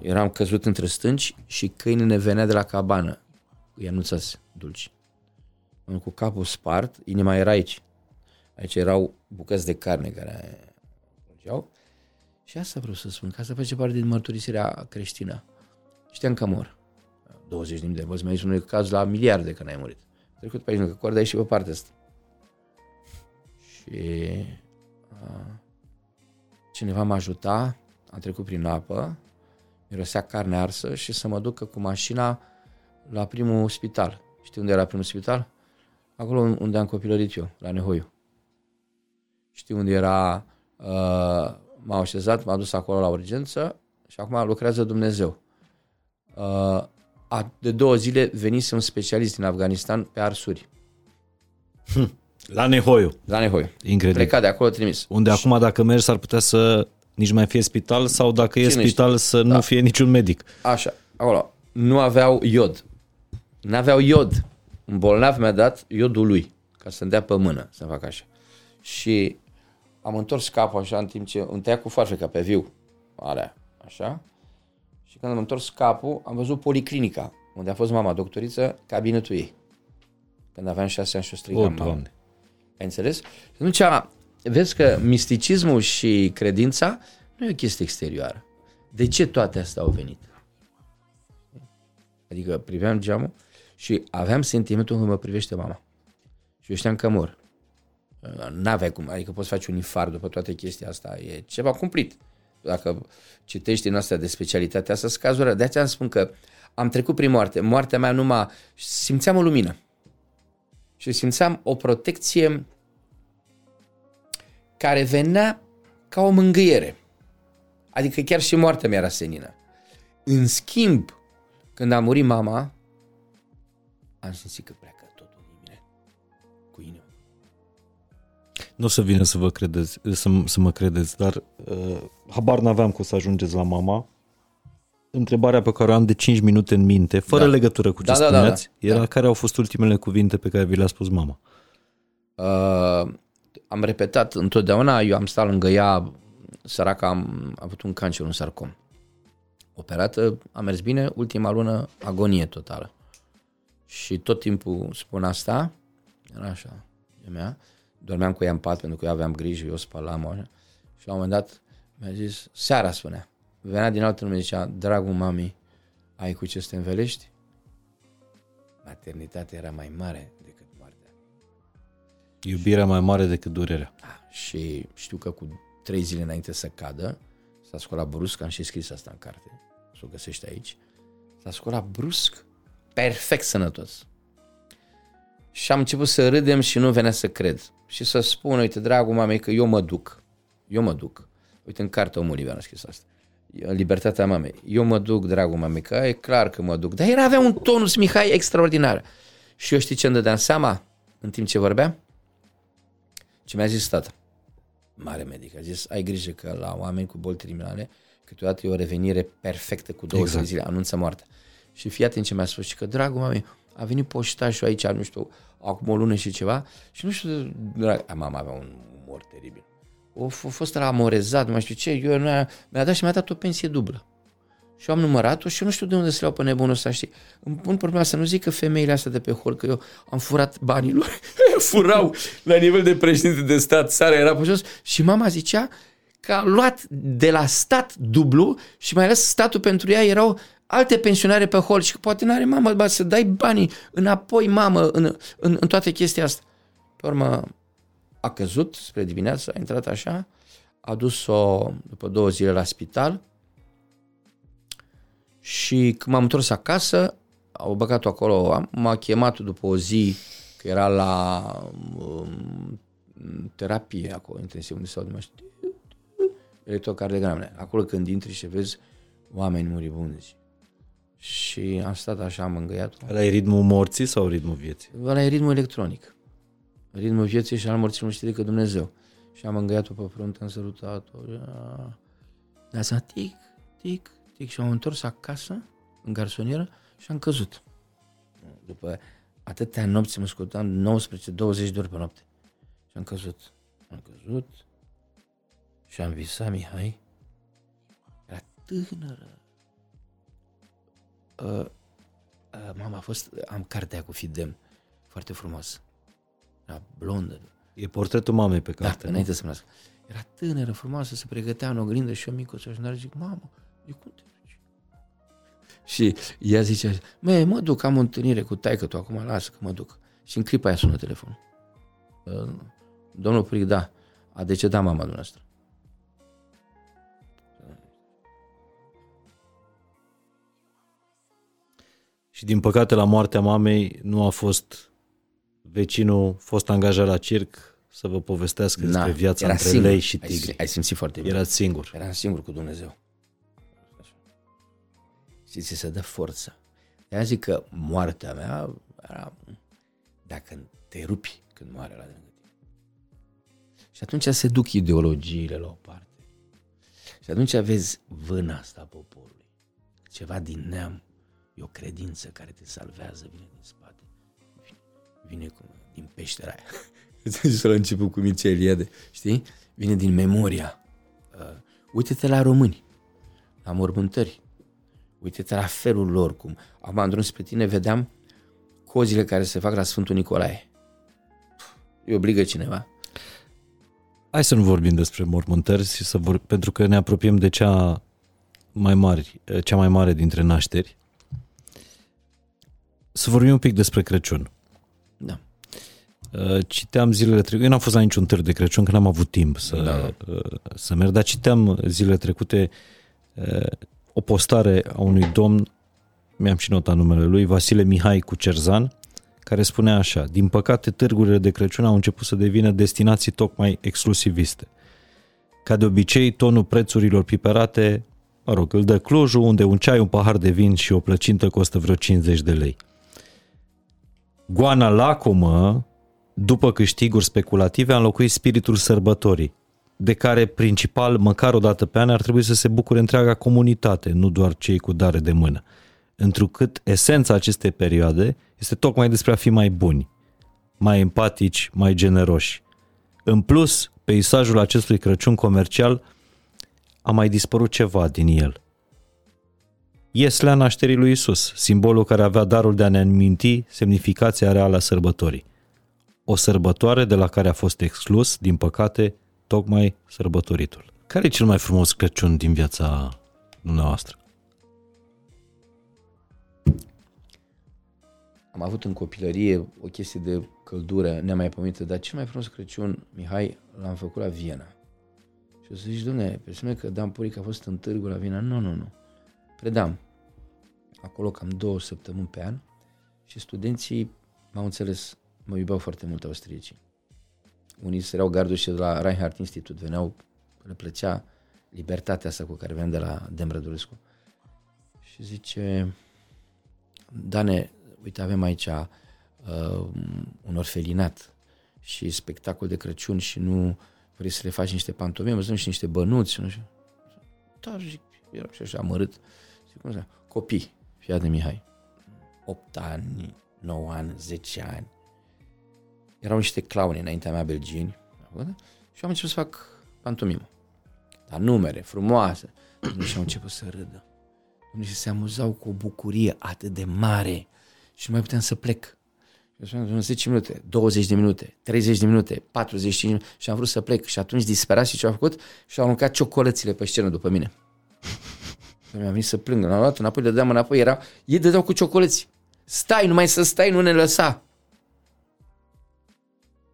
Eram căzut între stânci și câinele ne venea de la cabană. Îi anunțase Dulci. Cu capul spart, inima era aici. Aici erau bucăți de carne care mergeau. Și asta vreau să spun, că asta face parte din mărturisirea creștină. Știam că mor. douăzeci de mii de voți, mai sunt caz la miliarde că n-ai murit. Trecut pe aici, nu, că corda e și pe partea asta. Și a, cineva m-a ajutat, am trecut prin apă, mirosea carne arsă și să mă ducă cu mașina la primul spital. Știi unde era primul spital? Acolo unde am copilărit eu, la Nehoiu. Știi unde era... Uh, m-au așezat, m-au dus acolo la urgență și acum lucrează Dumnezeu. Uh, de două zile venise un specialist din Afganistan pe arsuri. La Nehoiu. La Nehoiu. Incredibil. Pleca de acolo, trimis. Unde și... acum dacă mergi s-ar putea să nici mai fie spital sau dacă e spital știe? Să da. Nu fie niciun medic. Așa, acolo. Nu aveau iod. Nu aveau iod. Un bolnav mi-a dat iodul lui, ca să-mi dea pe mână, să fac așa. Și am întors capul așa în timp ce îmi tăia cu farfeca pe viu, alea, așa. Și când am întors capul, am văzut policlinica, unde a fost mama doctoriță, cabinetul ei. Când aveam șase ani și o strigam, oh, Doamne. Ai înțeles? Și atunci, vezi că misticismul și credința nu e o chestie exterioară. De ce toate astea au venit? Adică priveam geamul și aveam sentimentul că mă privește mama. Și eu știam că mor. N-aveai cum, adică poți face un infart după toate chestia asta, e ceva cumplit. Dacă citești din astea de specialitatea asta, scazură. De aceea îmi spun că am trecut prin moarte. Moartea mea numai simțeam o lumină și simțeam o protecție care venea ca o mângâiere. Adică chiar și moartea mea era senină. În schimb, când a murit mama, am simțit că pleacă totul din mine cu inima. Nu o să vină să vă credeți, să, să mă credeți, dar uh, habar n-aveam că o să ajungeți la mama. Întrebarea pe care o am de cinci minute în minte, fără da. legătură cu ce da, spuneați, da, da, da. era da. care au fost ultimele cuvinte pe care vi le-a spus mama. Uh, am repetat întotdeauna, eu am stat lângă ea, săraca, am avut un cancer, un sarcom. Operată, a mers bine, ultima lună, agonie totală. Și tot timpul spun asta, era așa, e mea. Dormeam cu ea în pat pentru că eu aveam grijă, eu spălam așa. Și la un moment dat mi-a zis, seara spunea, venea din altă lume, zicea, dragul mami, ai cu ce să te învelești? Maternitatea era mai mare decât moartea. Iubirea și... mai mare decât durerea. Da, și știu că cu trei zile înainte să cadă, s-a sculat brusc, am și scris asta în carte, s-o găsești aici, s-a sculat brusc, perfect sănătos. Și am început să râdem și nu venea să cred. Și să spun, uite, dragul mamei, că eu mă duc. Eu mă duc. Uite, în cartea omului mi-a scris asta. Libertatea mamei. Eu mă duc, dragul mamei, că e clar că mă duc. Dar el avea un tonus, Mihai, extraordinar. Și eu știi ce îmi dădeam seama în timp ce vorbeam? Ce mi-a zis tata. Mare medic. A zis, ai grijă că la oameni cu boli terminale, câteodată e o revenire perfectă cu două exact. zile, anunță moartea. Și fii atent ce mi-a spus. Și că, dragul mamei, a venit poștașul aici, nu știu, acum o lună și ceva și nu știu, drag, mama avea un umor teribil. O f- fost ramorezat, nu mai știu ce, eu nu a, mi-a dat și mi-a dat o pensie dublă. Și eu am numărat-o și eu nu știu de unde să le iau pe nebunul ăsta, știi? Îmi pun problema să nu zic că femeile astea de pe hol, că eu am furat banii lor, furau la nivel de președinte de stat, țara era pe jos și mama zicea că a luat de la stat dublu și mai ales statul pentru ea erau alte pensionare pe hol și că poate n-are mamă, ba, să dai banii înapoi, mamă, în, în, în toată chestia asta. Pe urmă a căzut spre dimineață, a intrat așa, a dus-o după două zile la spital și când m-am întors acasă, au băgat-o acolo, m-a chemat după o zi că era la um, terapie acolo, intensiv, unde s-au demașit electrocardiogramele. Acolo când intri și vezi oameni muribunzi. Și am stat așa mângâiat. Ăla e ritmul morții sau ritmul vieții? Ăla e ritmul electronic. Ritmul vieții și al morții nu știe decât Dumnezeu. Și am mângâiat-o pe frunte, am sărutat-o. Dar s-a tic, tic, tic. Și am întors acasă, în garsonieră, și am căzut. După atâtea nopți mă scutam, nouăsprezece douăzeci de ori pe noapte. Și am căzut. Am căzut și am visat, Mihai, era tânără. Uh, uh, mama a fost, am cartea cu Fidem, foarte frumoasă. Era blondă. E portretul mamei pe carte. Da, înainte să-mi nască. Era tânără, frumoasă, se pregătea în oglindă și eu micuță și n-ar zic, mamă, de cum te duci? Și ea zicea, măi, mă duc, am o întâlnire cu taică-tu, acum lasă că mă duc. Și în clipa aia sună telefonul. Uh, domnul Pric, da, a decedat mama dumneavoastră. Și din păcate la moartea mamei nu a fost vecinul, fost angajat la circ să vă povestească Na, despre viața între singur. Lei și tigri. Ai, ai simțit foarte bine. Era singur. Era singur cu Dumnezeu. Și ți se dă forță. De-aia zic că moartea mea era dacă te rupi când moare la lângă tine. Și atunci se duc ideologiile la o parte. Și atunci vezi vâna asta a poporului. Ceva din neam. E o credință care te salvează, vine din spate, vine cu, din peștera aia. Ți-am zis la început cu Mircea Eliade, știi? Vine din memoria. Uh, uite-te la români, la mormântări, uite-te la felul lor. Cum. Acum, în drum spre tine, vedeam cozile care se fac la Sfântul Nicolae. Îi obligă cineva. Hai să nu vorbim despre mormântări, și să vor... pentru că ne apropiem de cea mai mare, cea mai mare dintre nașteri. Să vorbim un pic despre Crăciun. Da. Citeam zilele trecute, eu n-am fost la niciun târg de Crăciun, că n-am avut timp să, da. să merg, dar citeam zilele trecute o postare a unui domn, mi-am și notat numele lui, Vasile Mihai Cucerzan, care spunea așa: din păcate, târgurile de Crăciun au început să devină destinații tocmai exclusiviste. Ca de obicei, tonul prețurilor piperate, mă rog, îl dă Clujul, unde un ceai, un pahar de vin și o plăcintă costă vreo cincizeci de lei. Goana lacomă, după câștiguri speculative, a înlocuit spiritul sărbătorii, de care principal, măcar o dată pe an, ar trebui să se bucure întreaga comunitate, nu doar cei cu dare de mână, întrucât esența acestei perioade este tocmai despre a fi mai buni, mai empatici, mai generoși. În plus, peisajul acestui Crăciun comercial a mai dispărut ceva din el. Ieslea nașterii lui Iisus, simbolul care avea darul de a ne aminti semnificația reală a sărbătorii. O sărbătoare de la care a fost exclus, din păcate, tocmai sărbătoritul. Care e cel mai frumos Crăciun din viața dumneavoastră? Am avut în copilărie o chestie de căldură nemaipomenită, dar cel mai frumos Crăciun, Mihai, l-am făcut la Viena. Și o să zici, dom'le, presupune că Dan Puric a fost în târgul la Viena. Nu, nu, nu. Predam acolo cam două săptămâni pe an și studenții m-au înțeles, mă iubeau foarte mult austriecii. Unii săreau gardul și de la Reinhardt Institut veneau, le plăcea libertatea asta cu care veneam de la Dan Rădulescu. Și zice, Dane, uite, avem aici uh, un orfelinat și spectacol de Crăciun și nu... vrei să le faci niște pantomime, să și niște bănuți, nu știu. Dar zic, eram și așa amărât. Zic, cum zic, copii, fii de Mihai, opt ani, nouă ani, zece ani. Erau niște clauni înaintea mea, belgieni, și am început să fac pantomimă. Dar numere frumoase. Și au început să râdă. Și se amuzau cu o bucurie atât de mare și nu mai puteam să plec. Și așa, zece minute, douăzeci de minute, treizeci de minute, patruzeci și cinci de minute. Și am vrut să plec. Și atunci, disperat, și ce-au făcut? Și-au aruncat ciocolățile pe scenă după mine. Mi-a venit să plâng. L-am luat înapoi, le dădeam înapoi. Era... Ei dădeau cu ciocolăți. Stai, numai să stai, nu ne lăsa.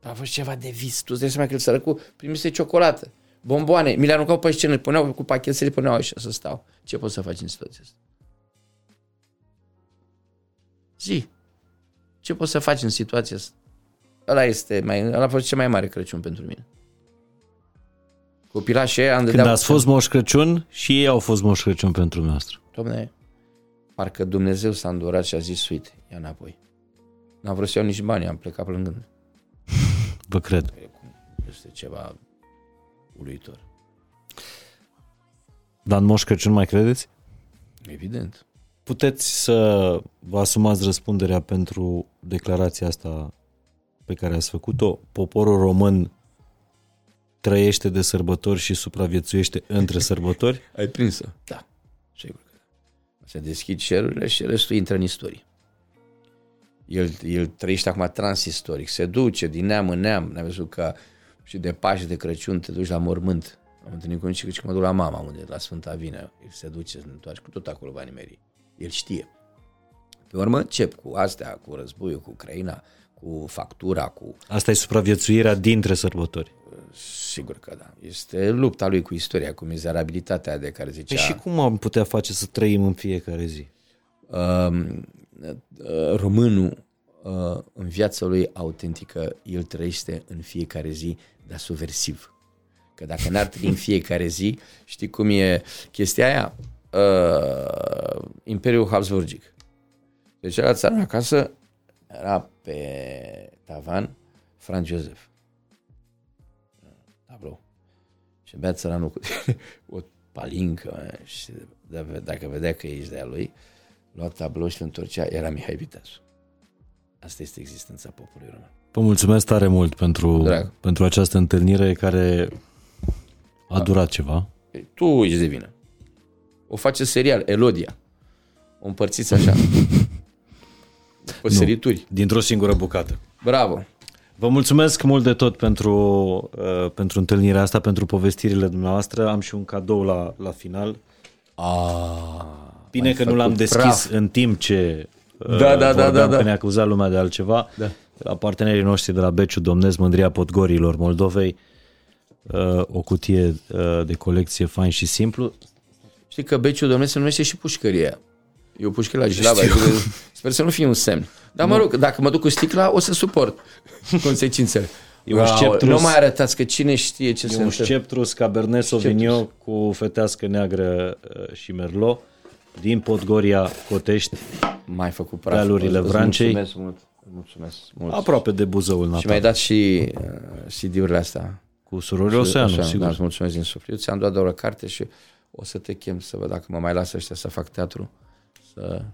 A fost ceva de vis. Tu îți dai seama că el sărăcu primise ciocolată, bomboane. Mi le aruncau pe scenă, le puneau cu pachet, se le puneau așa să stau. Ce poți să faci în situația asta? Zi. Ce poți să faci în situația asta? Ăla este mai, ăla a fost cel mai mare Crăciun pentru mine. Copilașii ăia... Când ați fost Moș Crăciun și ei au fost Moș Crăciun pentru noastră. Dom'le, parcă Dumnezeu s-a îndurat și a zis, uite, ia înapoi. N-am vrut să iau nici bani, am plecat plângând. Vă cred. Este ceva uluitor. Dar în Moș Crăciun mai credeți? Evident. Puteți să vă asumați răspunderea pentru declarația asta pe care ați făcut-o? Poporul român trăiește de sărbători și supraviețuiește între sărbători? Ai prins-o? Da. Sigur că da. Se deschid cerurile și restul intră în istorie. El, el trăiește acum transistoric. Se duce din neam în neam. Ne-am văzut că și de Paști, de Crăciun te duci la mormânt. Am întâlnit cu unii și că mă duc la mama, unde la Sfânta Vină. El se duce, se întoarce cu tot acolo banii merii. El știe. Pe urmă încep cu astea, cu războiul, cu Ucraina, cu factura, cu... Asta e supraviețuirea dintre sărbători. Sigur că da. Este lupta lui cu istoria, cu mizerabilitatea de care zicea... Păi și cum am putea face să trăim în fiecare zi? Uh, uh, românul uh, în viața lui autentică, el trăiește în fiecare zi, dar subversiv. Că dacă n-ar trăi în fiecare zi, știi cum e chestia aia? Uh, Imperiul Habsburgic. Deci era țara acasă, era pe tavan Franz Josef. Tablou. Și bea țăranul cu o palincă și dacă vedea că ești de-a lui, lua tablou și îl întorcea, era Mihai Viteazu. Asta este existența poporului român. Vă mulțumesc tare mult pentru, pentru această întâlnire care a durat ceva. Tu ești de vină. O face serial, Elodia. O împărțiți așa. O serituri. Dintr-o singură bucată. Bravo. Vă mulțumesc mult de tot pentru, uh, pentru întâlnirea asta, pentru povestirile dumneavoastră. Am și un cadou la, la final. Ah, bine că nu l-am deschis praf. În timp ce uh, da, da, da, da, da. Că ne acuza lumea de altceva. Da. La partenerii noștri de la Beciu Domnesc, Mândria Podgorilor Moldovei, uh, o cutie uh, de colecție fain și simplu. Știi că Beciu Domnesc se numește și pușcăria. Eu pușcă la Gislava. Sper să nu fie un semn. Dar mă rog, dacă mă duc cu sticla, o să suport consecințele. Wow, sceptrus, nu mai arătați că cine știe ce se întâmplă. E un sceptrus Cabernet Sauvignon cu fetească neagră și Merlot din Podgoria Cotești. M-ai făcut praf. Dealurile Vrancei. Mulțumesc mult. Mulțumesc mult. Aproape de Buzăul natal. Și mi-ai dat și C D-urile astea. Cu Surorile Oseanu, sigur. Da, mulțumesc din suflet. Eu ți-am dat doar o carte și o să te chem să văd dacă mă mai lasă ăștia să fac teatru. Să...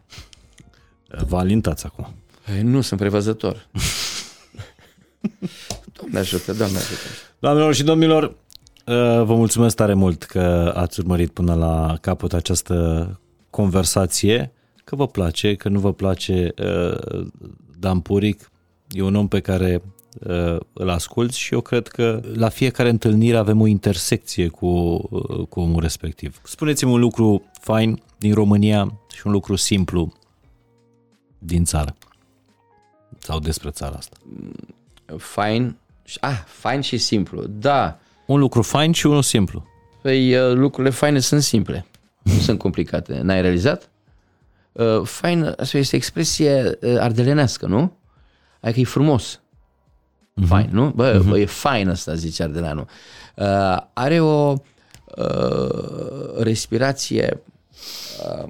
Vă alintați acum. Ei, nu, sunt prevăzător. Doamne ajută, Doamne ajută. Doamnelor și domnilor, vă mulțumesc tare mult că ați urmărit până la capăt această conversație, că vă place, că nu vă place. Dan Puric e un om pe care îl ascult și eu cred că la fiecare întâlnire avem o intersecție cu, cu omul respectiv. Spuneți-mi un lucru fain din România și un lucru simplu din țară sau despre țara asta. Fain, ah, fain și simplu, da. Un lucru fain și unul simplu. Păi lucrurile faine sunt simple, nu sunt complicate. N-ai realizat? Fain, asta este expresie ardelenească, nu? Adică e frumos. Fain, nu? Bă, uh-huh. Bă, e fain asta, zice Ardeleanu. Uh, are o uh, respirație. Uh,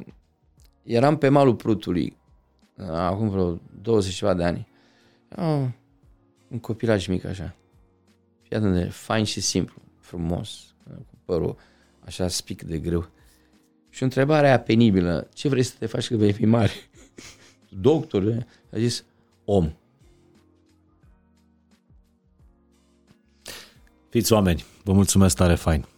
eram pe malul Prutului, uh, acum vreo douăzeci de ani. Uh, un copilaj mic așa. Fii atent, fain și simplu, frumos, cu părul așa spic de greu. Și întrebarea aia penibilă, ce vrei să te faci că vei fi mare? Doctorul a zis, om. Fiți oameni, vă mulțumesc tare fain.